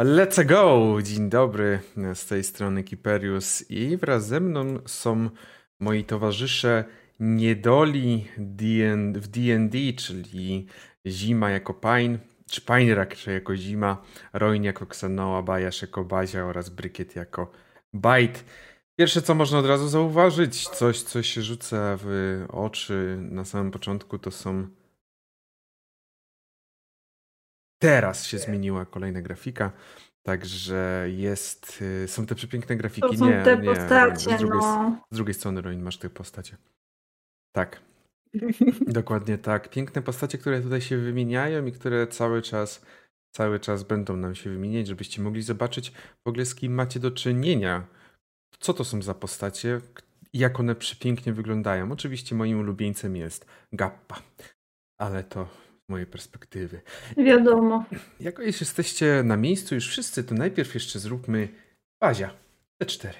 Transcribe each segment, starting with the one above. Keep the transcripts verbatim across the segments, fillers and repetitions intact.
Let's go! Dzień dobry, z tej strony Kiperius i wraz ze mną są moi towarzysze niedoli w D and D, czyli Zima jako Pain, czy Pain raczej jako Zima, Roin jako Ksenoa, Bajasz jako Bazia oraz Brykiet jako Bite. Pierwsze co można od razu zauważyć, coś co się rzuca w oczy na samym początku to są... Teraz się zmieniła kolejna grafika, także jest, są te przepiękne grafiki. To są nie, te nie, postacie, z drugiej, no. Z drugiej strony, Ronin, masz te postacie. Tak, dokładnie tak. Piękne postacie, które tutaj się wymieniają i które cały czas, cały czas będą nam się wymieniać, żebyście mogli zobaczyć w ogóle z kim macie do czynienia. Co to są za postacie i jak one przepięknie wyglądają. Oczywiście moim ulubieńcem jest Gappa, ale to... z mojej perspektywy. Wiadomo. Jako jeśli jesteście na miejscu już wszyscy, to najpierw jeszcze zróbmy Bazia. D cztery.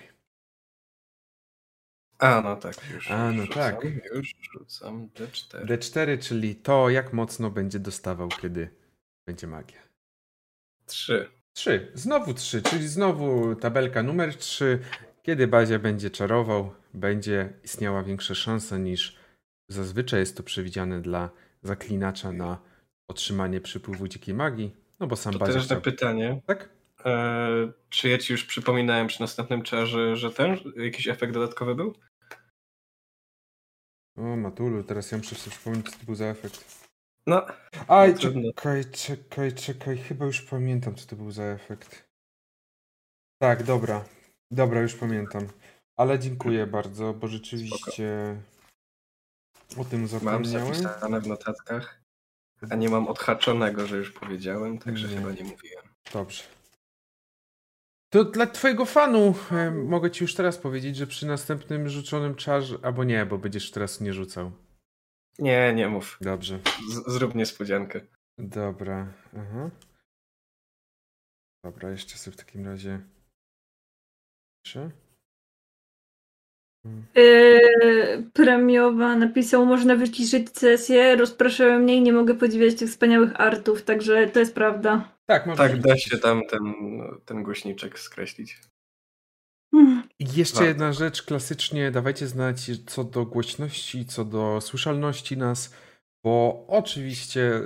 A no tak. Już, A no rzucam, tak. Już rzucam D cztery. D cztery, czyli to jak mocno będzie dostawał, kiedy będzie magia. Trzy. Trzy. Znowu trzy, czyli znowu tabelka numer trzy. Kiedy Bazia będzie czarował, będzie istniała większa szansa niż zazwyczaj jest to przewidziane dla zaklinacza na otrzymanie przypływu dzikiej magii, no bo sam to Bazia... To też to pytanie, tak? Eee, czy ja ci już przypominałem przy następnym czarze, że ten, jakiś efekt dodatkowy był? O Matulu, teraz ja muszę sobie przypomnieć, co to był za efekt. No. Aj, czekaj, czekaj, czekaj, chyba już pamiętam, co to był za efekt. Tak, dobra, dobra, już pamiętam. Ale dziękuję bardzo, bo rzeczywiście... Spoko. O tym zapomniałem. Mam zapisane w notatkach, a nie mam odhaczonego, że już powiedziałem, także nie. Chyba nie mówiłem. Dobrze. To dla twojego fanu e, mogę ci już teraz powiedzieć, że przy następnym rzuconym czarze, albo nie, bo będziesz teraz nie rzucał. Nie, nie mów. Dobrze. Z zrób niespodziankę. Dobra. Aha. Dobra, jeszcze sobie w takim razie... Piszę. Yy, premiowa napisał, można wyciszyć sesję, rozpraszały mnie i nie mogę podziwiać tych wspaniałych artów, także to jest prawda. Tak, można tak da się tam ten, ten głośniczek skreślić. I jeszcze Warto. Jedna rzecz, klasycznie dawajcie znać co do głośności, co do słyszalności nas, bo oczywiście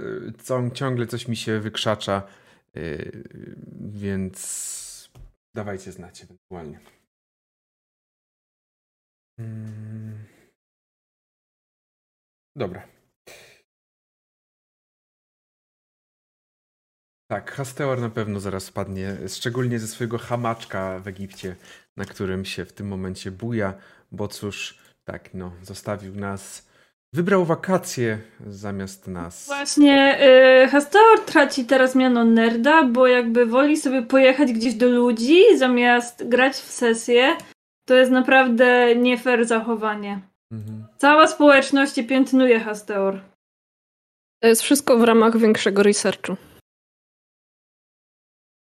ciągle coś mi się wykrzacza, yy, więc dawajcie znać ewentualnie. Dobra. Tak, Hasteor na pewno zaraz spadnie, szczególnie ze swojego hamaczka w Egipcie, na którym się w tym momencie buja, bo cóż, tak no, zostawił nas, wybrał wakacje zamiast nas. Właśnie, y, Hasteor traci teraz miano nerda, bo jakby woli sobie pojechać gdzieś do ludzi, zamiast grać w sesję. To jest naprawdę nie fair zachowanie. Mhm. Cała społeczność piętnuje Hasteor. To jest wszystko w ramach większego researchu.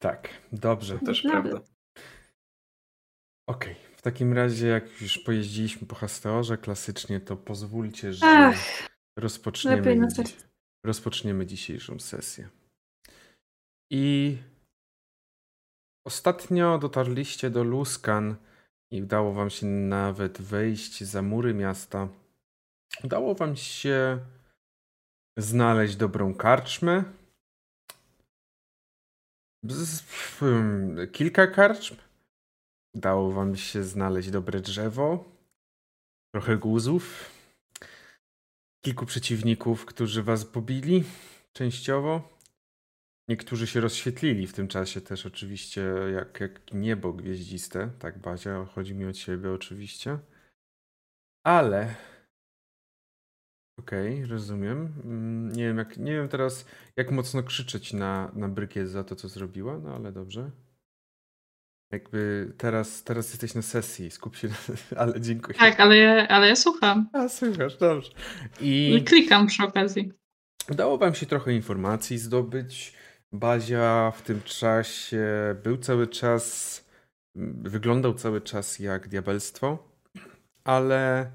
Tak, dobrze. To też Nawet. Prawda. Okej, okay. W takim razie jak już pojeździliśmy po Hasteorze klasycznie, to pozwólcie, że Ach, rozpoczniemy, rozpoczniemy dzisiejszą sesję. I ostatnio dotarliście do Luskan, i udało wam się nawet wejść za mury miasta. Udało wam się znaleźć dobrą karczmę. Kilka karczm. Udało wam się znaleźć dobre drzewo. Trochę guzów. Kilku przeciwników, którzy was pobili częściowo. Niektórzy się rozświetlili w tym czasie też oczywiście jak, jak niebo gwieździste. Tak, Bazia, chodzi mi o ciebie oczywiście. Ale... Okej, okay, rozumiem. Nie wiem, jak, nie wiem teraz jak mocno krzyczeć na, na Brykiet za to, co zrobiła, no ale dobrze. Jakby teraz, teraz jesteś na sesji, skup się, ale dziękuję. Tak, ale ja, ale ja słucham. A, słuchasz, dobrze. I... I klikam przy okazji. Udało wam się trochę informacji zdobyć. Bazia w tym czasie był cały czas, wyglądał cały czas jak diabelstwo, ale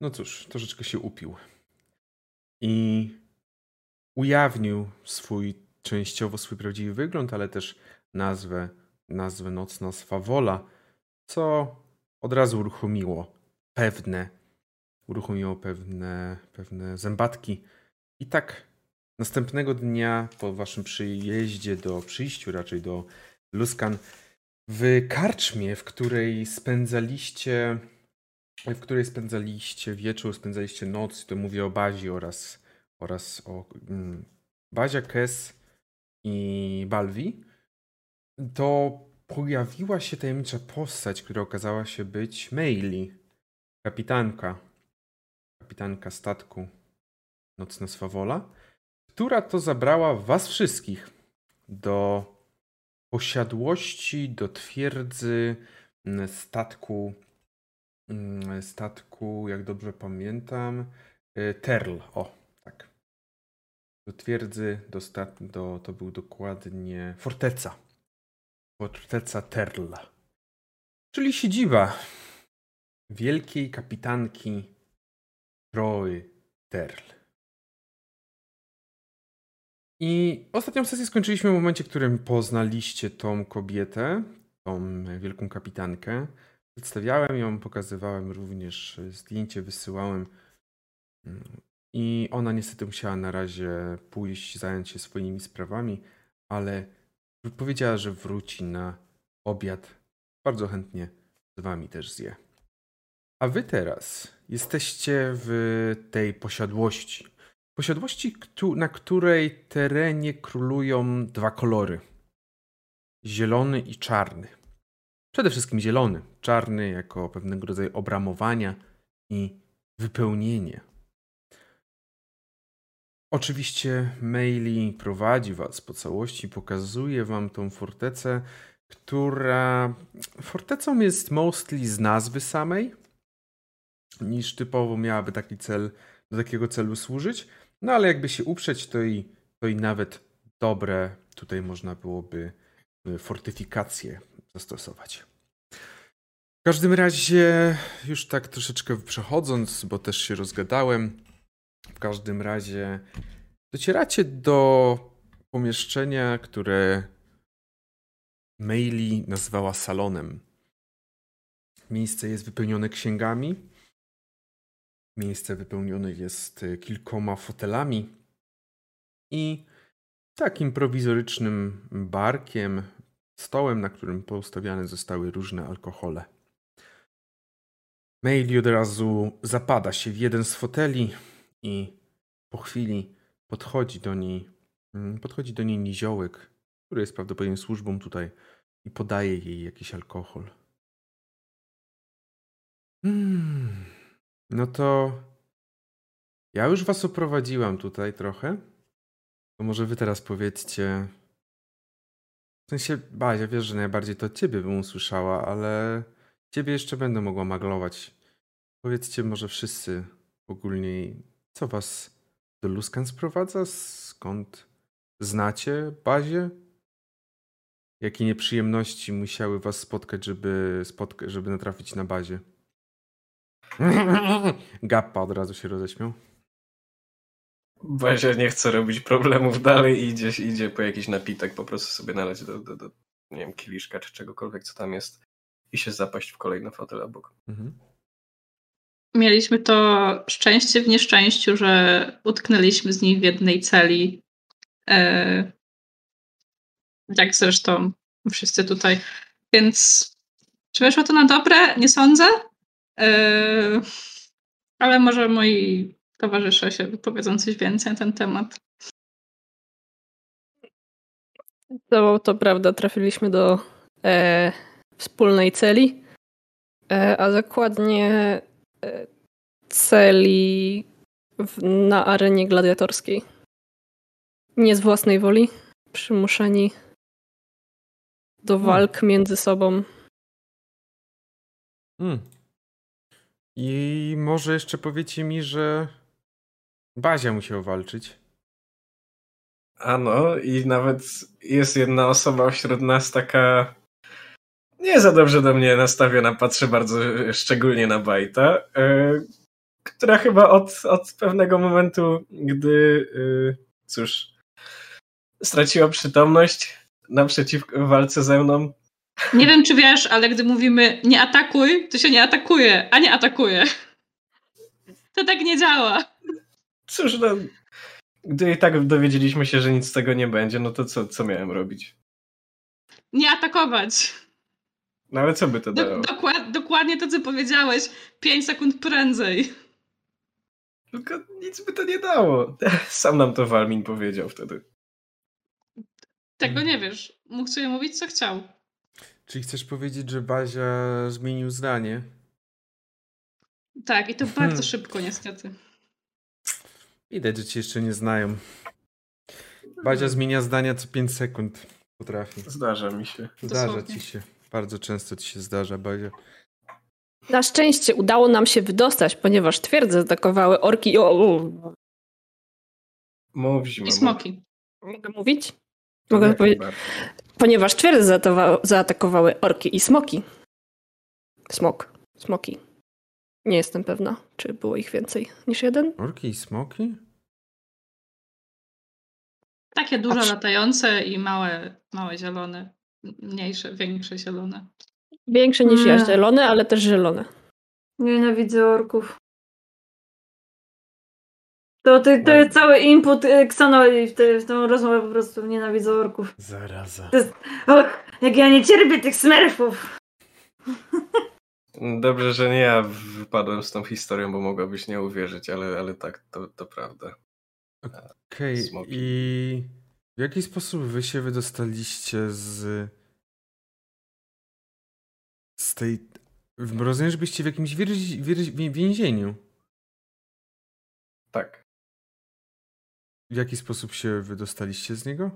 no cóż, troszeczkę się upił i ujawnił swój częściowo swój prawdziwy wygląd, ale też nazwę, nazwę Nocna Swawola, co od razu uruchomiło pewne, uruchomiło pewne, pewne zębatki. I tak następnego dnia po waszym przyjeździe do, przyjściu raczej do Luskan, w karczmie, w której spędzaliście, w której spędzaliście wieczór, spędzaliście noc, to mówię o Bazi oraz, oraz o mm, Bazia, Kes i Balwi, to pojawiła się tajemnicza postać, która okazała się być Meili, kapitanka, kapitanka statku Nocna Swawola, która to zabrała was wszystkich do posiadłości, do twierdzy statku, statku, jak dobrze pamiętam, Terl, o, tak. Do twierdzy, do statku, do, to był dokładnie forteca. Forteca Terl. Czyli siedziba wielkiej kapitanki Troy Terl. I ostatnią sesję skończyliśmy w momencie, w którym poznaliście tą kobietę, tą wielką kapitankę. Przedstawiałem ją, pokazywałem również zdjęcie, wysyłałem. I ona niestety musiała na razie pójść, zająć się swoimi sprawami, ale powiedziała, że wróci na obiad. Bardzo chętnie z wami też zje. A wy teraz jesteście w tej posiadłości. Posiadłości, na której terenie królują dwa kolory. Zielony i czarny. Przede wszystkim zielony. Czarny jako pewnego rodzaju obramowania i wypełnienie. Oczywiście Meili prowadzi was po całości, pokazuje wam tą fortecę, która fortecą jest mostly z nazwy samej, niż typowo miałaby taki cel, do takiego celu służyć. No ale jakby się uprzeć, to i, to i nawet dobre tutaj można byłoby fortyfikacje zastosować. W każdym razie, już tak troszeczkę przechodząc, bo też się rozgadałem, w każdym razie docieracie do pomieszczenia, które Meili nazwała salonem. Miejsce jest wypełnione księgami. Miejsce wypełnione jest kilkoma fotelami i takim prowizorycznym barkiem, stołem, na którym poustawiane zostały różne alkohole. Meili od razu zapada się w jeden z foteli i po chwili podchodzi do niej, podchodzi do niej niziołek, który jest prawdopodobnie służbą tutaj, i podaje jej jakiś alkohol. Hmm. No to ja już was oprowadziłam tutaj trochę. To może wy teraz powiedzcie. W sensie, Bazia, wiesz, że najbardziej to ciebie bym usłyszała, ale ciebie jeszcze będę mogła maglować. Powiedzcie może wszyscy ogólnie, co was do Luskan sprowadza? Skąd znacie Bazię? Jakie nieprzyjemności musiały was spotkać, żeby, spotka- żeby natrafić na Bazię? Gappa od razu się roześmiał. Bazia nie chce robić problemów dalej, idzie, idzie po jakiś napitek, po prostu sobie nalać do, do, do nie wiem, kieliszka czy czegokolwiek, co tam jest, i się zapaść w kolejny fotel obok. Mhm. Mieliśmy to szczęście w nieszczęściu, że utknęliśmy z nich w jednej celi. E... Jak zresztą wszyscy tutaj. Więc czy wyszło to na dobre? Nie sądzę. Yy, ale może moi towarzysze się wypowiedzą coś więcej na ten temat. To, to prawda, trafiliśmy do e, wspólnej celi, e, a dokładnie e, celi w, na arenie gladiatorskiej. Nie z własnej woli, przymuszeni do walk hmm. między sobą. Hmm. I może jeszcze powiecie mi, że Bazia musiał walczyć. A no, i nawet jest jedna osoba wśród nas taka nie za dobrze do mnie nastawiona, patrzy bardzo szczególnie na Bajta, yy, która chyba od, od pewnego momentu, gdy, yy, cóż, straciła przytomność naprzeciw walce ze mną. Nie wiem, czy wiesz, ale gdy mówimy nie atakuj, to się nie atakuje, a nie atakuje. To tak nie działa. Cóż, no, gdy i tak dowiedzieliśmy się, że nic z tego nie będzie, no to co, co miałem robić? Nie atakować. No ale co by to dało? Do, dokład, dokładnie to, co powiedziałeś. Pięć sekund prędzej. Tylko nic by to nie dało. Sam nam to Walmin powiedział wtedy. Tego nie wiesz. Mógł sobie mówić, co chciał. Czyli chcesz powiedzieć, że Bazia zmienił zdanie? Tak, i to bardzo hmm. szybko niestety. Widać, że ci jeszcze nie znają. Bazia zmienia zdania co pięć sekund. Potrafi. Zdarza mi się. Zdarza Dosłownie. ci się. Bardzo często ci się zdarza, Bazia. Na szczęście udało nam się wydostać, ponieważ twierdze zaatakowały orki i... O, o. Mów, zima, I smoki. Mów. Mogę mówić? Mogę powiedzieć. Ponieważ twierdze zaatakowały orki i smoki. Smok. Smoki. Nie jestem pewna, czy było ich więcej niż jeden. Orki i smoki? Takie duże Acz... latające i małe, małe zielone. Mniejsze, większe zielone. Większe niż ja, zielone, ale też zielone. Nienawidzę orków. To, to, to jest cały input Xanoli w, w tą rozmowę, po prostu nienawidzę orków. Zaraza. To jest, och, jak ja nie cierpię tych smerfów. Dobrze, że nie ja wypadłem z tą historią, bo mogłabyś nie uwierzyć, ale, ale tak, to, to prawda. Okej, okay, i w jaki sposób wy się wydostaliście z... z tej... Rozumiem, że byście w jakimś wierzi... Wierzi... więzieniu. Tak. W jaki sposób się wydostaliście z niego?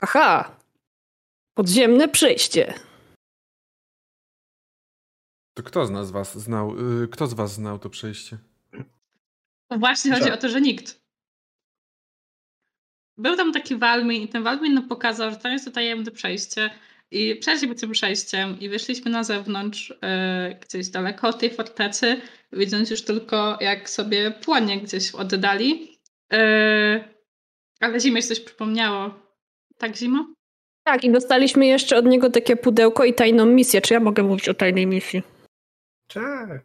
Aha! Podziemne przejście. To kto z nas was znał... Kto z was znał to przejście? Właśnie chodzi o to, że nikt. Był tam taki Walmin i ten Walmin nam pokazał, że tam jest to tajemne przejście i przeszliśmy tym przejściem i wyszliśmy na zewnątrz yy, gdzieś daleko od tej fortecy, widząc już tylko jak sobie płonie gdzieś w oddali. Yy, ale zimę się coś przypomniało. Tak, Zimo? Tak, i dostaliśmy jeszcze od niego takie pudełko i tajną misję. Czy ja mogę mówić o tajnej misji? Tak.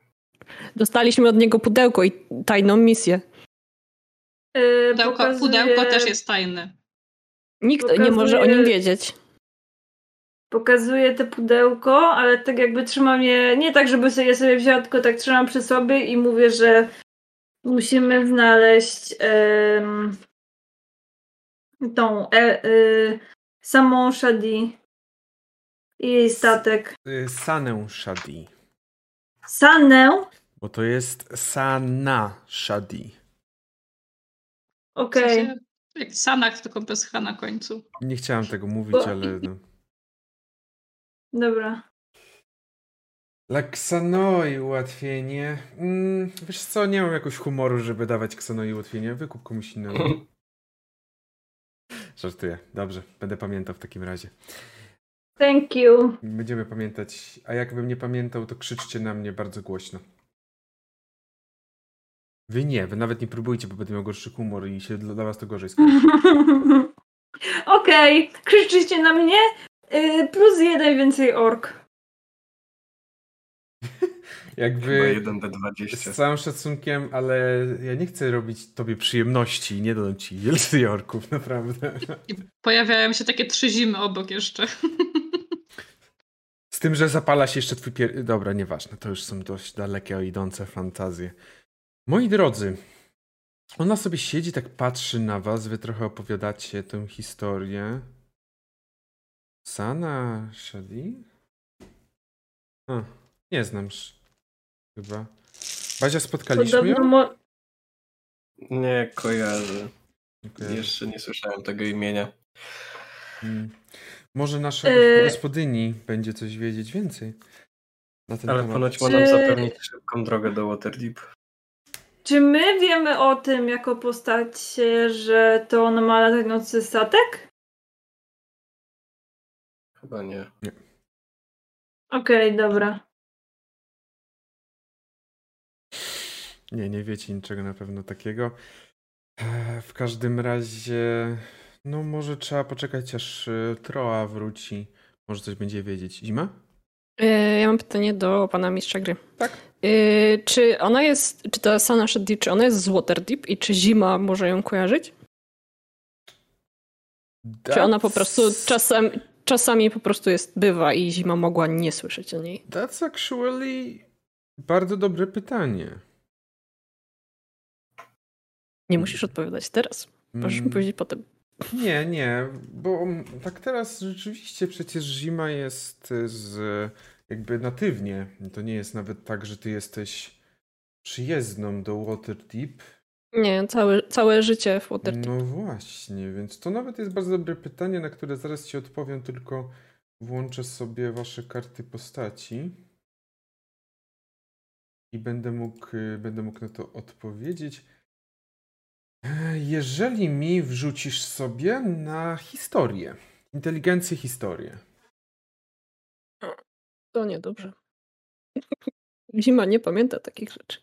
Dostaliśmy od niego pudełko i tajną misję. Yy, pudełko, pokazuje... pudełko też jest tajne. Nikt pokazuje... nie może o nim wiedzieć. Pokazuję te pudełko, ale tak jakby trzymam je, nie tak, żeby sobie je sobie wzięła, tylko tak trzymam przy sobie i mówię, że musimy znaleźć yy, tą e, yy, Sanę Shadi i jej statek. Sanę Shadi. Sanę? Bo to jest Sana Shadi. Okej. Okay. W sensie, jak Sana, tylko bez H na końcu. Nie chciałam tego mówić, Bo... ale... No. Dobra. Dla Xanoi ułatwienie. Mm, wiesz co, nie mam jakoś humoru, żeby dawać Xanoi ułatwienie. Wykup komuś innego. Żartuję. Dobrze, będę pamiętał w takim razie. Thank you. Będziemy pamiętać, a jakbym nie pamiętał, to krzyczcie na mnie bardzo głośno. Wy nie, wy nawet nie próbujcie, bo będę miał gorszy humor i się dla was to gorzej skończy. Okej, okay. Krzyczycie na mnie, yy, plus jeden więcej ork. Jakby z całym szacunkiem, ale ja nie chcę robić tobie przyjemności i nie dodam ci więcej orków, naprawdę. I pojawiają się takie trzy zimy obok jeszcze. Z tym, że zapala się jeszcze twój pier... Dobra, nieważne, to już są dość dalekie idące fantazje. Moi drodzy, ona sobie siedzi, tak patrzy na was, wy trochę opowiadacie tę historię. Sana Shadi? A, nie znam chyba. Bazia, spotkaliśmy Podobno ją? Mo- nie kojarzę. nie kojarzę. Jeszcze nie słyszałem tego imienia. Hmm. Może nasza e- gospodyni będzie coś wiedzieć więcej na ten temat. Ale ponoć ma nam zapewnić szybką drogę do Waterdeep. Czy my wiemy o tym jako postać, że to on ma latający statek? Chyba nie. nie. Okej, okay, dobra. Nie, nie wiecie niczego na pewno takiego. W każdym razie, no może trzeba poczekać, aż Troa wróci. Może coś będzie wiedzieć. Zima? Ja mam pytanie do pana mistrza gry. Tak. Yy, czy ona jest, czy ta Sana Shadi, czy ona jest z Waterdeep i czy zima może ją kojarzyć? That's... Czy ona po prostu czasem, czasami po prostu jest, bywa i zima mogła nie słyszeć o niej? That's actually bardzo dobre pytanie. Nie musisz odpowiadać teraz. Możesz mm. mi powiedzieć potem. Nie, nie, bo tak teraz rzeczywiście przecież zima jest z, jakby natywnie. To nie jest nawet tak, że ty jesteś przyjezdną do Waterdeep. Nie, całe, całe życie w Waterdeep. No właśnie, więc to nawet jest bardzo dobre pytanie, na które zaraz ci odpowiem, tylko włączę sobie wasze karty postaci i będę mógł, będę mógł na to odpowiedzieć. Jeżeli mi wrzucisz sobie na historię, inteligencję, historię. To niedobrze. Zima nie pamięta takich rzeczy.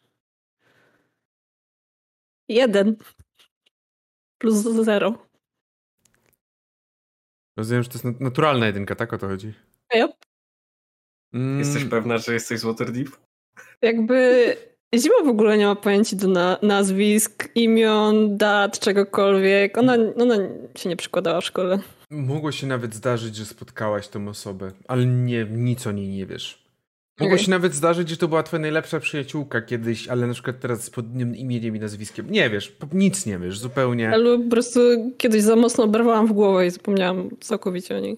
Jeden. Plus zero. Rozumiem, że to jest naturalna jedynka, tak? O to chodzi? Yep. Mm. Jesteś pewna, że jesteś z Waterdeep? Jakby... Zima w ogóle nie ma pojęci do na- nazwisk, imion, dat, czegokolwiek. Ona, ona się nie przykładała w szkole. Mogło się nawet zdarzyć, że spotkałaś tą osobę, ale nie, nic o niej nie wiesz. Mogło okay. się nawet zdarzyć, że to była twoja najlepsza przyjaciółka kiedyś, ale na przykład teraz pod nim imieniem i nazwiskiem. Nie wiesz, nic nie wiesz, zupełnie. Albo po prostu kiedyś za mocno oberwałam w głowę i zapomniałam całkowicie o niej.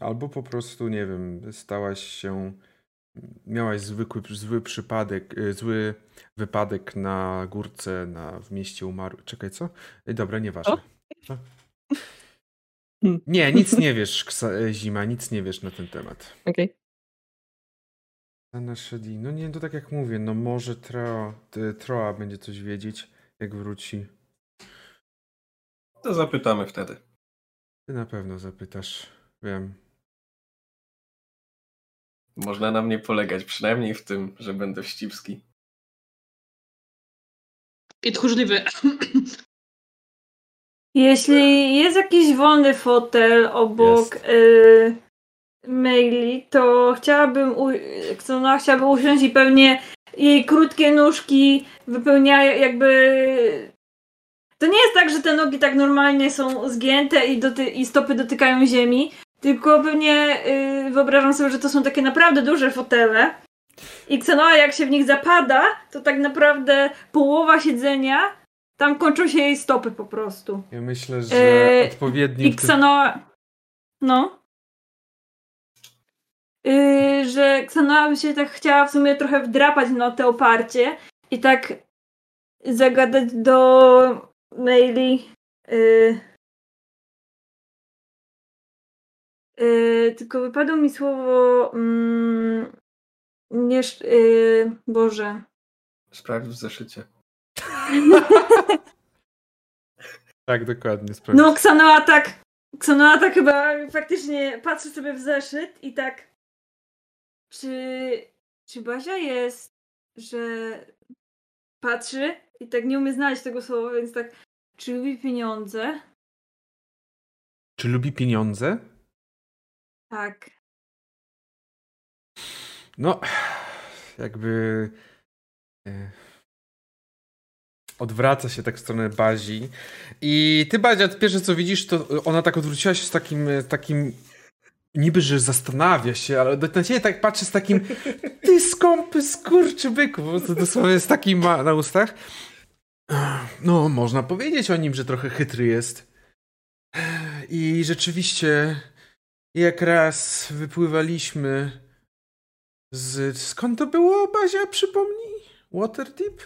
Albo po prostu, nie wiem, stałaś się... Miałaś zwykły, zły przypadek, zły wypadek na górce, na, w mieście umarł. Czekaj, co? Dobra, nieważne. Nie, nic nie wiesz, Zima, nic nie wiesz na ten temat. Okej. Okay. Sana Shadi. No nie, to tak jak mówię, no może Troa, Troa będzie coś wiedzieć, jak wróci. To zapytamy wtedy. Ty na pewno zapytasz, wiem. Można na mnie polegać, przynajmniej w tym, że będę wścibski. I tchórzliwy. Jeśli jest jakiś wolny fotel obok y, Meili, to chciałabym, u, ona chciałaby usiąść i pewnie jej krótkie nóżki wypełniają jakby... To nie jest tak, że te nogi tak normalnie są zgięte i, doty- i stopy dotykają ziemi. Tylko pewnie yy, wyobrażam sobie, że to są takie naprawdę duże fotele i Xenoa jak się w nich zapada, to tak naprawdę połowa siedzenia, tam kończą się jej stopy po prostu. Ja myślę, że yy, odpowiednim... I Xenoa... Ty... No. Yy, że Xenoa by się tak chciała w sumie trochę wdrapać na te oparcie i tak zagadać do Meili... Yy... Yy, tylko wypadło mi słowo mm, nie, yy, Boże. Sprawdź w zeszycie. Tak, dokładnie. Sprawdź. No Xanoa tak, Xanoa tak chyba faktycznie patrzy sobie w zeszyt i tak czy, czy Bazia jest, że patrzy i tak nie umie znaleźć tego słowa, więc tak czy lubi pieniądze? Czy lubi pieniądze? Tak. No, jakby e, odwraca się tak w stronę Bazi i ty, Bazia, pierwsze co widzisz, to ona tak odwróciła się z takim, takim niby, że zastanawia się, ale na ciebie tak patrzy z takim ty skąpy skurczybyku, po prostu dosłownie z takim ma na ustach. No, można powiedzieć o nim, że trochę chytry jest. I rzeczywiście... Jak raz wypływaliśmy z... Skąd to było, Bazia? Przypomnij? Waterdeep?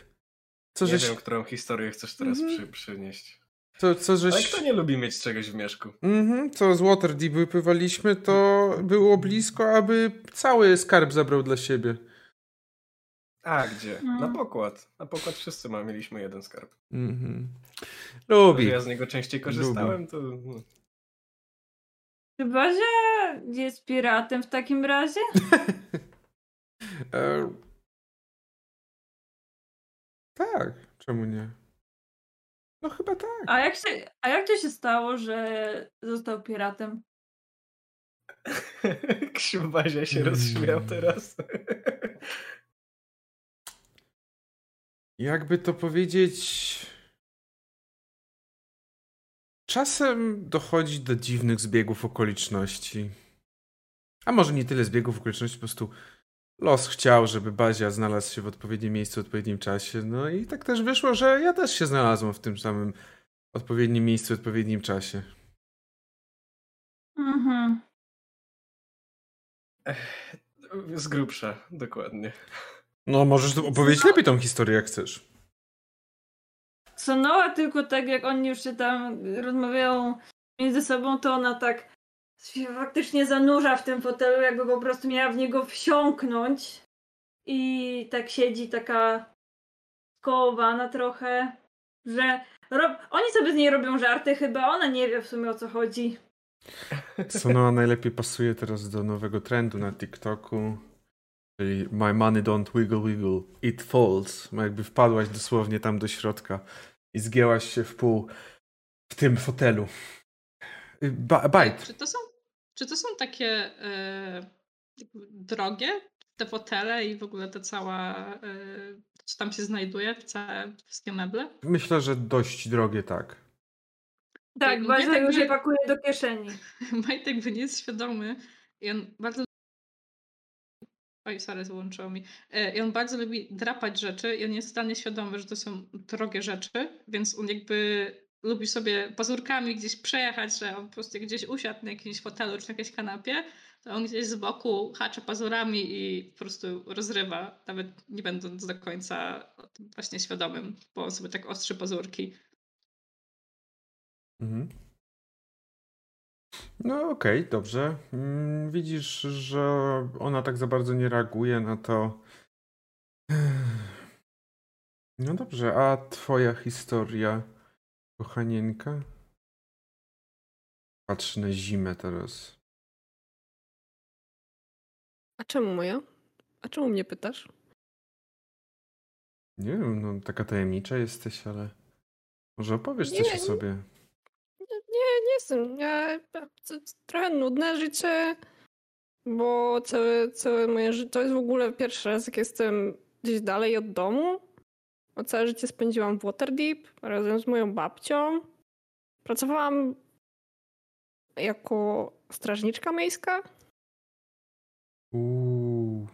Co nie żeś... wiem, którą historię chcesz teraz mm-hmm. przy, przynieść. To, co żeś... Ale kto nie lubi mieć czegoś w mieszku? Mm-hmm. Co z Waterdeep wypływaliśmy, to było blisko, aby cały skarb zabrał dla siebie. A, gdzie? Mm. Na pokład. Na pokład wszyscy ma, mieliśmy jeden skarb. Mm-hmm. Lubi. To, ja z niego częściej korzystałem, lubi. To... Czy Bazia jest piratem w takim razie? e... Tak, czemu nie? No chyba tak. A jak, się, a jak to się stało, że został piratem? Ksiubazia się rozśmiał teraz. Jakby to powiedzieć... Czasem dochodzi do dziwnych zbiegów okoliczności. A może nie tyle zbiegów okoliczności, po prostu los chciał, żeby Bazia znalazł się w odpowiednim miejscu w odpowiednim czasie. No i tak też wyszło, że ja też się znalazłem w tym samym odpowiednim miejscu w odpowiednim czasie. Mhm. Z grubsza, dokładnie. No możesz opowiedzieć lepiej tą historię, jak chcesz. Sonała tylko tak, jak oni już się tam rozmawiają między sobą, to ona tak się faktycznie zanurza w tym fotelu, jakby po prostu miała w niego wsiąknąć. I tak siedzi taka skołowana trochę, że rob... oni sobie z niej robią żarty chyba, ona nie wie w sumie o co chodzi. Sonała najlepiej pasuje teraz do nowego trendu na TikToku. Czyli my money don't wiggle wiggle, it falls. No jakby wpadłaś dosłownie tam do środka i zgięłaś się w pół w tym fotelu. Ba- bajt. Czy to są, czy to są takie yy, drogie te fotele i w ogóle ta cała, yy, co tam się znajduje, całe wszystkie meble? Myślę, że dość drogie, tak. Tak, Bajtek tak już by... się pakuje do kieszeni. Bajtek by nie jest świadomy i on bardzo Oj, sorry, złączyło mi. I on bardzo lubi drapać rzeczy i on jest totalnie świadomy, że to są drogie rzeczy, więc on jakby lubi sobie pazurkami gdzieś przejechać, że on po prostu gdzieś usiadł na jakimś fotelu czy na jakiejś kanapie, to on gdzieś z boku haczy pazurami i po prostu rozrywa, nawet nie będąc do końca właśnie świadomym, bo on sobie tak ostrzy pazurki. Mhm. No okej, okay, dobrze. Widzisz, że ona tak za bardzo nie reaguje na to. No dobrze, a twoja historia, kochanienka? Patrz na zimę teraz. A czemu moja? A czemu mnie pytasz? Nie wiem, no taka tajemnicza jesteś, ale może opowiesz coś nie, o sobie. Nie, nie jestem. Ja, trochę nudne życie, bo całe, całe moje życie... To jest w ogóle pierwszy raz, jak jestem gdzieś dalej od domu. Bo całe życie spędziłam w Waterdeep razem z moją babcią. Pracowałam jako strażniczka miejska. Uuu.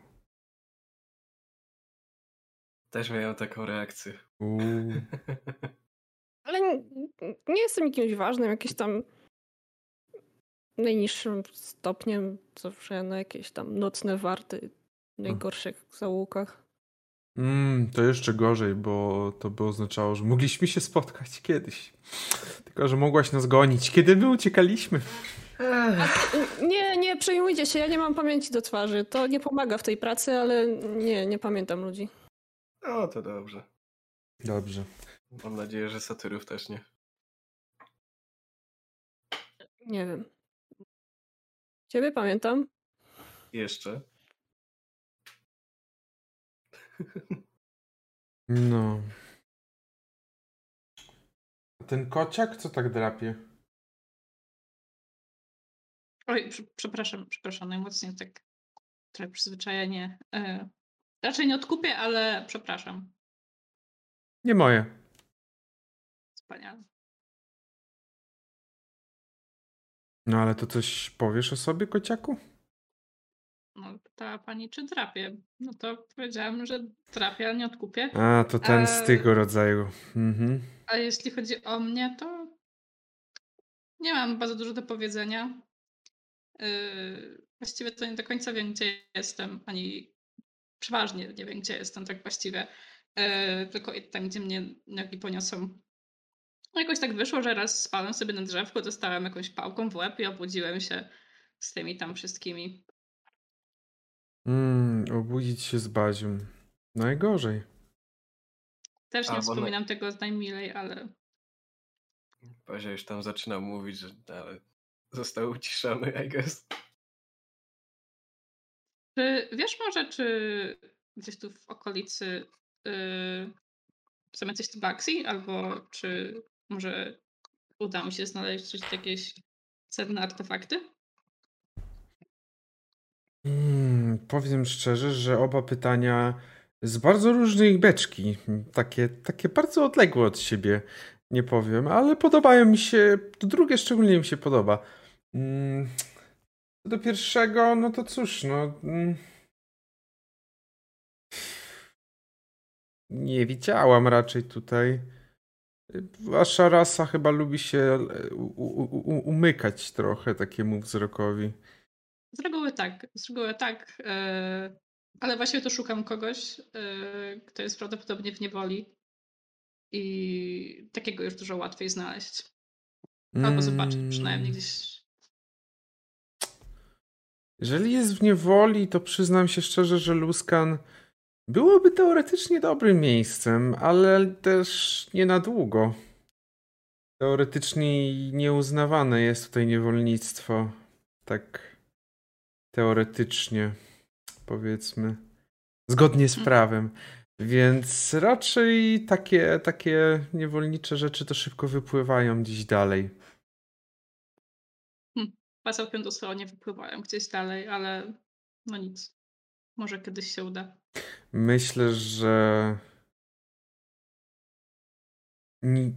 Też miałam taką reakcję. Uuu. Ale nie, nie jestem kimś ważnym, jakimś tam najniższym stopniem, zawsze na jakieś tam nocne warty w najgorszych zaułkach. Mm, to jeszcze gorzej, bo to by oznaczało, że mogliśmy się spotkać kiedyś. Tylko, że mogłaś nas gonić, kiedy my uciekaliśmy. Ty, nie, nie przejmujcie się, ja nie mam pamięci do twarzy. To nie pomaga w tej pracy, ale nie, nie pamiętam ludzi. No to dobrze. Dobrze. Mam nadzieję, że satyrów też nie. Nie wiem. Ciebie pamiętam. Jeszcze. No. A ten kociak co tak drapie? Oj, pr- przepraszam, przepraszam, najmocniej tak trochę przyzwyczajenie. Yy, raczej nie odkupię, ale przepraszam. Nie moje. Wspaniale. No ale to coś powiesz o sobie, kociaku? No, pytała pani, czy drapie. No to powiedziałam, że drapie, ale nie odkupię. A, to ten a... z tego rodzaju. Mhm. A jeśli chodzi o mnie, to nie mam bardzo dużo do powiedzenia. Yy, właściwie to nie do końca wiem, gdzie jestem, ani przeważnie nie wiem, gdzie jestem tak właściwie. Yy, tylko tam, gdzie mnie nogi poniosą. Jakoś tak wyszło, że raz spałem sobie na drzewku, dostałem jakąś pałką w łeb i obudziłem się z tymi tam wszystkimi. Mm, obudzić się z Bazią. Najgorzej. Też nie A, wspominam na... tego najmilej, ale... Bazia już tam zaczyna mówić, że ale został uciszony, I guess. Czy wiesz może, czy gdzieś tu w okolicy yy, są jakieś tabaksi, albo czy... Może uda mi się znaleźć jakieś cenne artefakty? Hmm, powiem szczerze, że oba pytania z bardzo różnych beczki. Takie, takie bardzo odległe od siebie, nie powiem, ale podobają mi się. Drugie szczególnie mi się podoba. Hmm, do pierwszego, no to cóż, no... Hmm. Nie widziałam raczej tutaj. Wasza rasa chyba lubi się u, u, umykać trochę takiemu wzrokowi. Z reguły tak, z reguły tak, yy, ale właśnie to szukam kogoś, yy, kto jest prawdopodobnie w niewoli i takiego już dużo łatwiej znaleźć. Albo mm. zobaczyć przynajmniej gdzieś. Jeżeli jest w niewoli, to przyznam się szczerze, że Luskan byłoby teoretycznie dobrym miejscem, ale też nie na długo. Teoretycznie nieuznawane jest tutaj niewolnictwo. Tak teoretycznie, powiedzmy. Zgodnie z prawem. Więc raczej takie, takie niewolnicze rzeczy to szybko wypływają gdzieś dalej. Pasałkiem do stronie wypływają gdzieś dalej, ale no nic. Może kiedyś się uda. Myślę, że nie,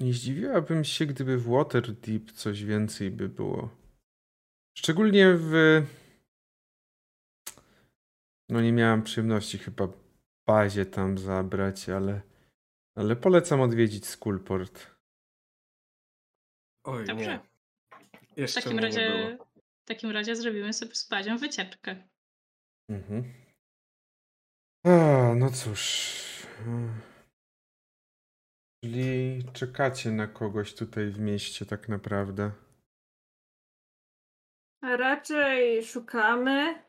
nie zdziwiłabym się, gdyby w Waterdeep coś więcej by było. Szczególnie w... No nie miałam przyjemności chyba bazie tam zabrać, ale, ale polecam odwiedzić Skullport. Oj, dobrze. Nie. Jeszcze w takim razie, w takim razie zrobimy sobie z bazią wycieczkę. Mhm. A, no cóż. Czyli czekacie na kogoś tutaj w mieście tak naprawdę? A raczej szukamy.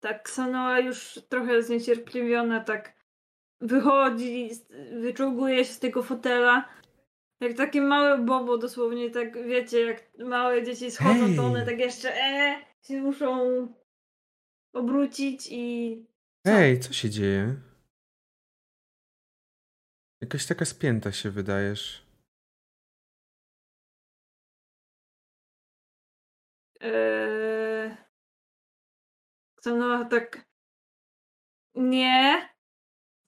Tak Sanoa już trochę zniecierpliwiona tak wychodzi, wyczuguje się z tego fotela. Jak takie małe bobo dosłownie, tak wiecie, jak małe dzieci schodzą, hej, to one tak jeszcze e, się muszą obrócić i... Hej, co się dzieje? Jakaś taka spięta się wydajesz. Eee... No tak... Nie.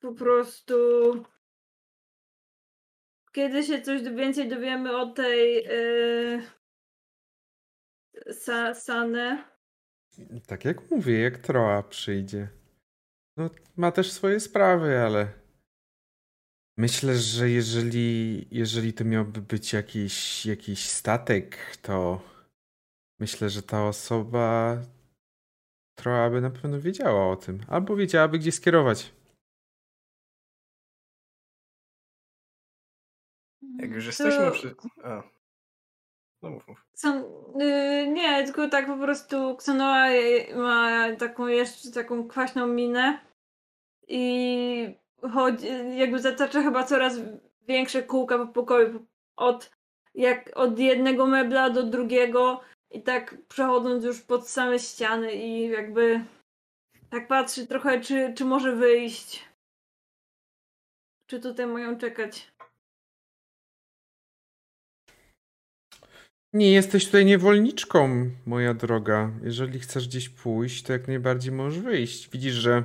Po prostu... Kiedy się coś więcej dowiemy o tej... Eee... Sa- Sane. Tak jak mówię, jak Troa przyjdzie. No, ma też swoje sprawy, ale myślę, że jeżeli, jeżeli to miałby być jakiś, jakiś statek, to myślę, że ta osoba Troa by na pewno wiedziała o tym. Albo wiedziałaby, gdzie skierować. Jak już jesteśmy przy... A. No mów, mów. Kson, yy, nie, tylko tak po prostu Ksanoa ma taką jeszcze taką kwaśną minę i chodzi, jakby zatacza chyba coraz większe kółka po pokoju, od, jak, od jednego mebla do drugiego i tak przechodząc już pod same ściany i jakby tak patrzy trochę, czy, czy może wyjść, czy tutaj mają czekać. Nie jesteś tutaj niewolniczką, moja droga. Jeżeli chcesz gdzieś pójść, to jak najbardziej możesz wyjść. Widzisz, że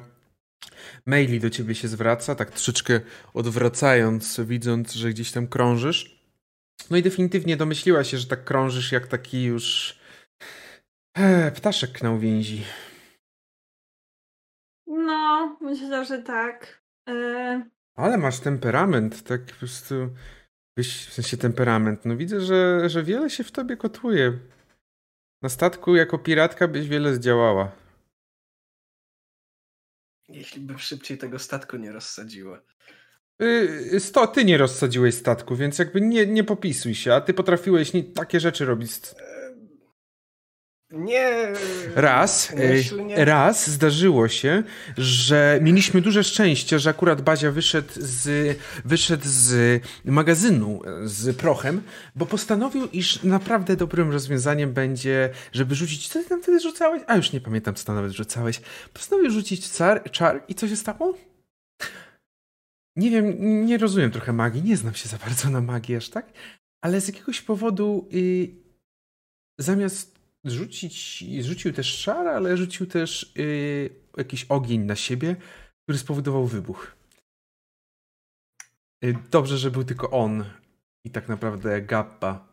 Meili do ciebie się zwraca, tak troszeczkę odwracając, widząc, że gdzieś tam krążysz. No i definitywnie domyśliła się, że tak krążysz jak taki już eee, ptaszek na uwięzi. No, myślę, że tak. Yy... Ale masz temperament, tak po prostu... W sensie temperament. No widzę, że, że wiele się w tobie kotuje. Na statku jako piratka byś wiele zdziałała. Jeśli bym szybciej tego statku nie rozsadziła. Yy, sto, ty nie rozsadziłeś statku, więc jakby nie, nie popisuj się, a ty potrafiłeś nie, takie rzeczy robić. Nie. Raz, nie. raz zdarzyło się, że mieliśmy duże szczęście, że akurat Bazia wyszedł z, wyszedł z magazynu z prochem, bo postanowił, iż naprawdę dobrym rozwiązaniem będzie, żeby rzucić... Co ty tam wtedy rzucałeś? A już nie pamiętam, co tam nawet rzucałeś. Postanowił rzucić czar, czar i co się stało? Nie wiem, nie rozumiem trochę magii, nie znam się za bardzo na magii aż tak, ale z jakiegoś powodu yy, zamiast rzucić, rzucił też szar, ale rzucił też yy, jakiś ogień na siebie, który spowodował wybuch. Yy, dobrze, że był tylko on i tak naprawdę Gappa.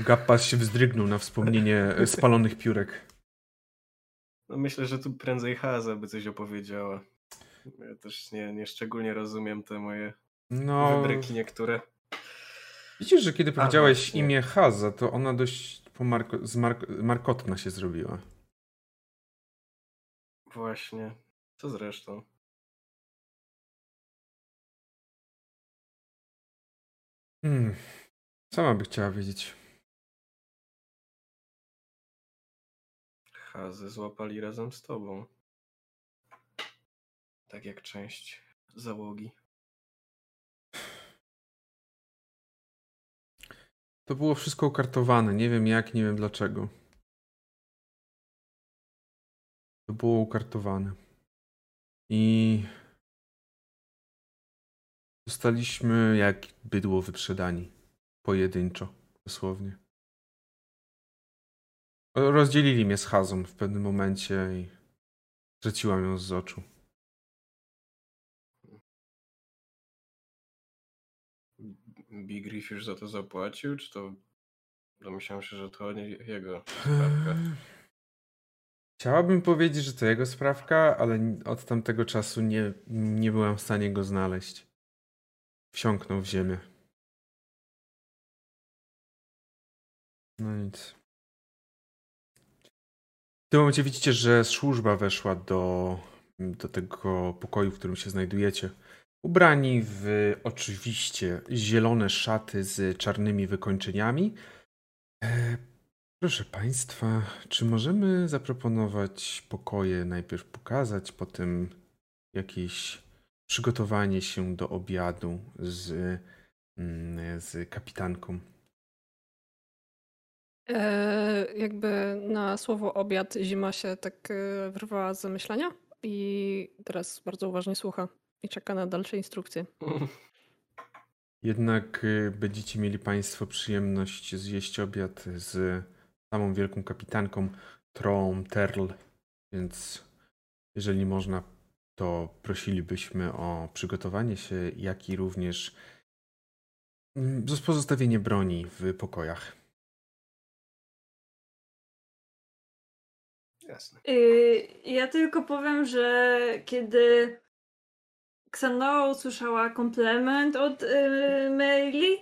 Gappa się wzdrygnął na wspomnienie spalonych piórek. No myślę, że tu prędzej Haza by coś opowiedziała. Ja też nie, nie szczególnie rozumiem te moje no... wybryki niektóre. Widzisz, że kiedy powiedziałeś Ale, imię Haza, to ona dość pomarko- zmark- markotna się zrobiła. Właśnie. Co zresztą? Hmm. Sama by chciała wiedzieć. Hazy złapali razem z tobą. Tak jak część załogi. To było wszystko ukartowane. Nie wiem jak, nie wiem dlaczego. To było ukartowane. I zostaliśmy jak bydło wyprzedani. Pojedynczo. Dosłownie. Rozdzielili mnie z Hazą w pewnym momencie i straciłam ją z oczu. Big Riff już za to zapłacił, czy to domyślam się, że to nie jego sprawka? Chciałabym powiedzieć, że to jego sprawka, ale od tamtego czasu nie, nie byłam w stanie go znaleźć. Wsiąknął w ziemię. No nic. W tym momencie widzicie, że służba weszła do, do tego pokoju, w którym się znajdujecie. Ubrani w oczywiście zielone szaty z czarnymi wykończeniami. E, proszę Państwa, czy możemy zaproponować pokoje, najpierw pokazać, potem jakieś przygotowanie się do obiadu z, z kapitanką? E, jakby na słowo obiad Zima się tak wyrwała z zamyślenia i teraz bardzo uważnie słucha. I czeka na dalsze instrukcje. Jednak będziecie mieli Państwo przyjemność zjeść obiad z samą wielką kapitanką Troą Terl, więc jeżeli można, to prosilibyśmy o przygotowanie się, jak i również pozostawienie broni w pokojach. Jasne. Ja tylko powiem, że kiedy Xanoa usłyszała komplement od yy, Meili,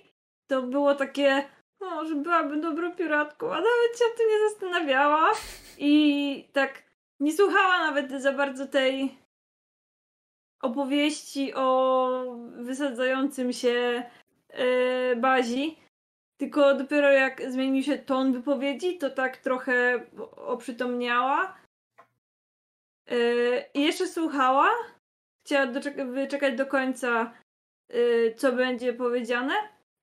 to było takie, no, że byłaby dobrą pióratką, a nawet się o tym nie zastanawiała i tak nie słuchała nawet za bardzo tej opowieści o wysadzającym się yy, bazi, tylko dopiero jak zmienił się ton wypowiedzi, to tak trochę oprzytomniała yy, i jeszcze słuchała. Chciała doczek- wyczekać do końca, yy, co będzie powiedziane,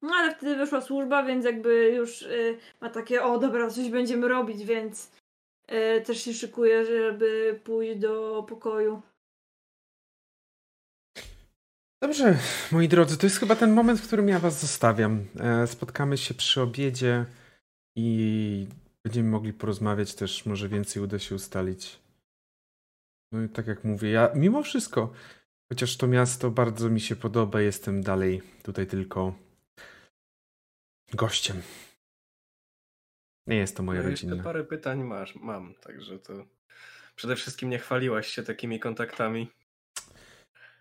no ale wtedy wyszła służba, więc jakby już yy, ma takie, o dobra, coś będziemy robić, więc yy, też się szykuje, żeby pójść do pokoju. Dobrze, moi drodzy, to jest chyba ten moment, w którym ja was zostawiam. E, spotkamy się przy obiedzie i będziemy mogli porozmawiać też, może więcej uda się ustalić. No i tak jak mówię, ja mimo wszystko, chociaż to miasto bardzo mi się podoba, jestem dalej tutaj tylko gościem. Nie jest to moja no rodzina. Jeszcze parę pytań masz, mam, także to przede wszystkim nie chwaliłaś się takimi kontaktami.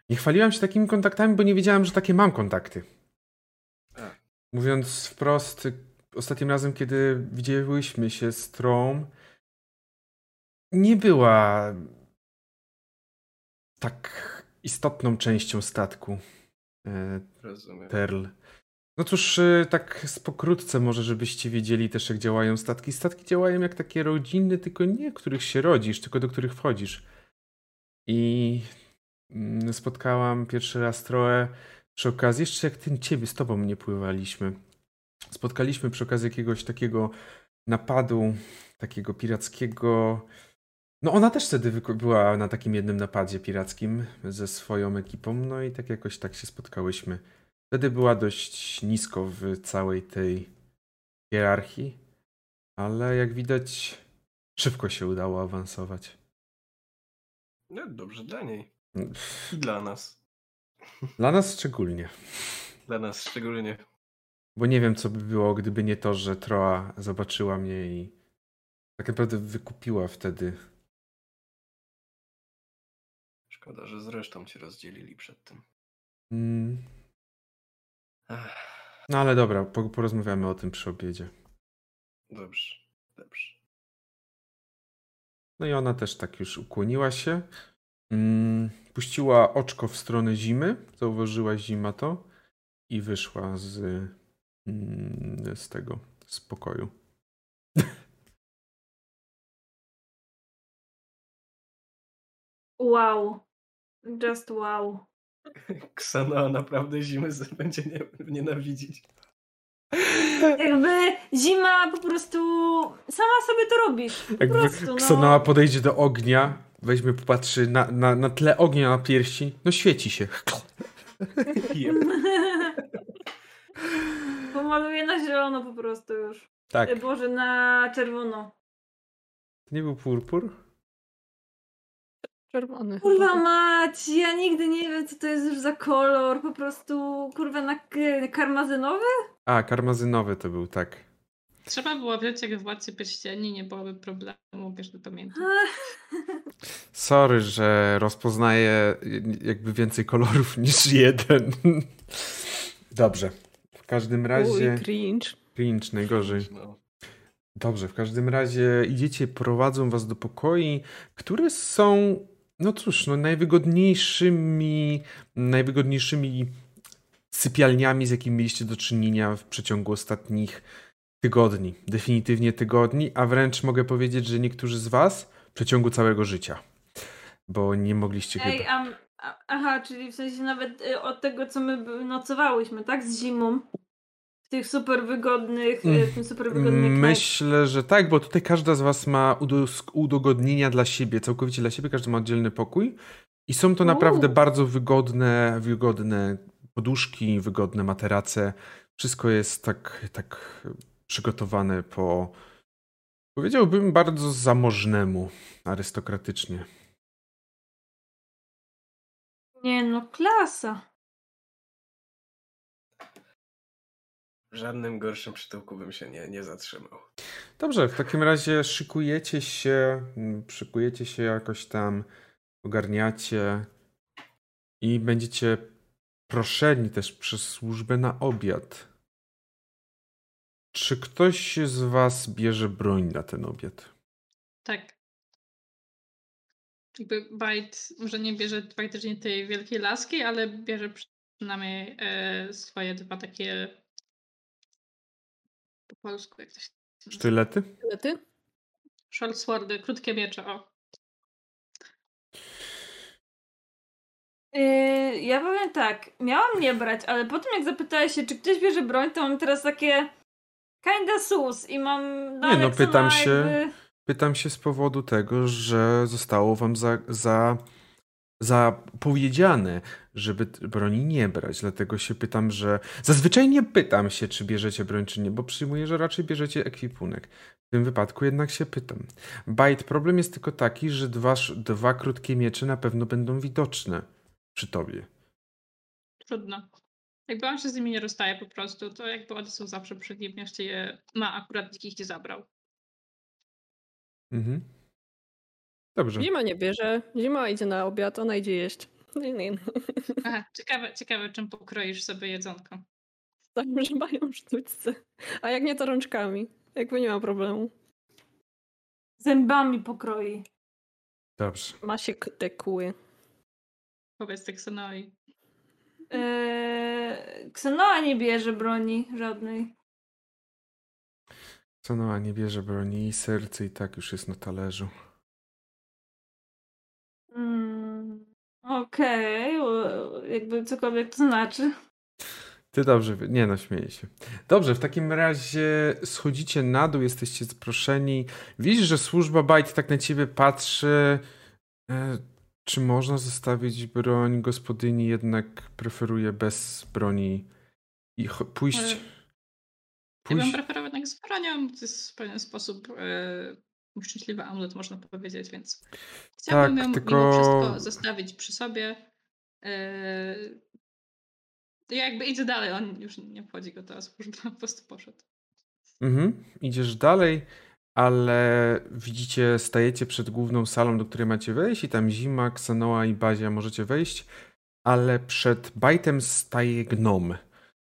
Nie chwaliłam się takimi kontaktami, bo nie wiedziałam, że takie mam kontakty. A. Mówiąc wprost, ostatnim razem, kiedy widziałyśmy się z Trą, nie była tak istotną częścią statku e, Rozumiem. Terl. No cóż, e, tak pokrótce może, żebyście wiedzieli też, jak działają statki. Statki działają jak takie rodziny, tylko nie, których się rodzisz, tylko do których wchodzisz. I mm, spotkałam pierwszy raz Troę przy okazji, jeszcze jak ty, ciebie, z tobą nie pływaliśmy. Spotkaliśmy przy okazji jakiegoś takiego napadu, takiego pirackiego, No ona też wtedy była na takim jednym napadzie pirackim ze swoją ekipą, no i tak jakoś tak się spotkałyśmy. Wtedy była dość nisko w całej tej hierarchii, ale jak widać szybko się udało awansować. No dobrze dla niej. I dla nas. Dla nas szczególnie. Dla nas szczególnie. Bo nie wiem, co by było, gdyby nie to, że Troa zobaczyła mnie i tak naprawdę wykupiła wtedy. Szkoda, że zresztą cię rozdzielili przed tym. Mm. No ale dobra, porozmawiamy o tym przy obiedzie. Dobrze, dobrze. No i ona też tak już ukłoniła się. Mm, puściła oczko w stronę zimy, zauważyła zima to i wyszła z, mm, z tego, z pokoju. Wow. Just wow. Ksana naprawdę zimy będzie nienawidzić. Jakby zima po prostu sama sobie to robisz. Po Jakby prostu, Ksana no. podejdzie do ognia, weźmie, popatrzy na, na, na tle ognia na piersi. No świeci się. Pomaluje na zielono po prostu już. Tak. Boże, na czerwono. To nie był purpur? Czerwony. Kurwa mać, ja nigdy nie wiem, co to jest już za kolor, po prostu, kurwa, na karmazynowy? A, karmazynowy to był, tak. Trzeba było wziąć jak w Władcy Pierścieni, nie byłoby problemu, wiesz, to pamiętam. Sorry, że rozpoznaję jakby więcej kolorów niż jeden. Dobrze, w każdym razie... Uj, cringe. Cringe, najgorzej. Dobrze, w każdym razie idziecie, prowadzą was do pokoi, które są... No cóż, no najwygodniejszymi, najwygodniejszymi sypialniami, z jakimi mieliście do czynienia w przeciągu ostatnich tygodni. Definitywnie tygodni, a wręcz mogę powiedzieć, że niektórzy z was w przeciągu całego życia. Bo nie mogliście Ej, chyba... Um, aha, czyli w sensie nawet od tego, co my nocowałyśmy, tak? Z zimą. W tych super wygodnych... Mm. W tym super wygodnych Myślę, że tak, bo tutaj każda z was ma udogodnienia dla siebie, całkowicie dla siebie, każdy ma oddzielny pokój i są to naprawdę Uuu. bardzo wygodne, wygodne poduszki, wygodne materace. Wszystko jest tak, tak przygotowane po, powiedziałbym, bardzo zamożnemu, arystokratycznie. Nie no, klasa. W żadnym gorszym przytułku bym się nie, nie zatrzymał. Dobrze, w takim razie szykujecie się, szykujecie się jakoś tam, ogarniacie i będziecie proszeni też przez służbę na obiad. Czy ktoś z was bierze broń na ten obiad? Tak. Jakby Bajt może nie bierze faktycznie tej wielkiej laski, ale bierze przynajmniej e, swoje dwa takie po polsku, jak to się nazywa. Sztylety? Sztylety? Shortswordy, krótkie miecze, o. Yy, ja powiem tak, miałam nie brać, ale po tym jak zapytałeś się, czy ktoś bierze broń, to mam teraz takie kinda sus i mam... Nie no, pytam się, jakby... pytam się z powodu tego, że zostało wam za, za, za powiedziane, żeby broni nie brać, dlatego się pytam, że... Zazwyczaj nie pytam się, czy bierzecie broń, czy nie, bo przyjmuję, że raczej bierzecie ekwipunek. W tym wypadku jednak się pytam. Bajt, problem jest tylko taki, że dwa, dwa krótkie miecze na pewno będą widoczne przy tobie. Trudno. Jakby on się z nimi nie rozstaje po prostu, to jakby one są zawsze przy nim, jeszcze je ma, akurat nikt ich nie zabrał. Mhm. Dobrze. Zima nie bierze, Zima idzie na obiad, ona idzie jeść. Nie, nie, nie. Aha, ciekawe, ciekawe, czym pokroisz sobie jedzonko. Tak, że mają sztućce. A jak nie, to rączkami. Jakby nie ma problemu. Zębami pokroi. Dobrze. Ma się te kły. Wobec tej Ksenoi. Eee, Ksenoa nie bierze broni żadnej. Ksenoa nie bierze broni i serce i tak już jest na talerzu. Mm. Okej, okay. Jakby cokolwiek to znaczy. Ty dobrze, nie no, śmieję się. Dobrze, w takim razie schodzicie na dół, jesteście zaproszeni. Widzisz, że służba Bajt tak na ciebie patrzy. E, czy można zostawić broń gospodyni? Jednak preferuje bez broni i pójść... Ale... pójść... Ja bym preferował jednak z bronią. To jest w pewien sposób e, uszczęśliwy amulet, można powiedzieć, więc... Chciałabym tak, ją tylko... mimo wszystko zostawić przy sobie. E, Ja jakby idę dalej, on już nie wchodzi go teraz, już po prostu poszedł. Mhm, idziesz dalej, ale widzicie, stajecie przed główną salą, do której macie wejść i tam Zima, Ksanoa i Bazia możecie wejść, ale przed Bajtem staje gnom.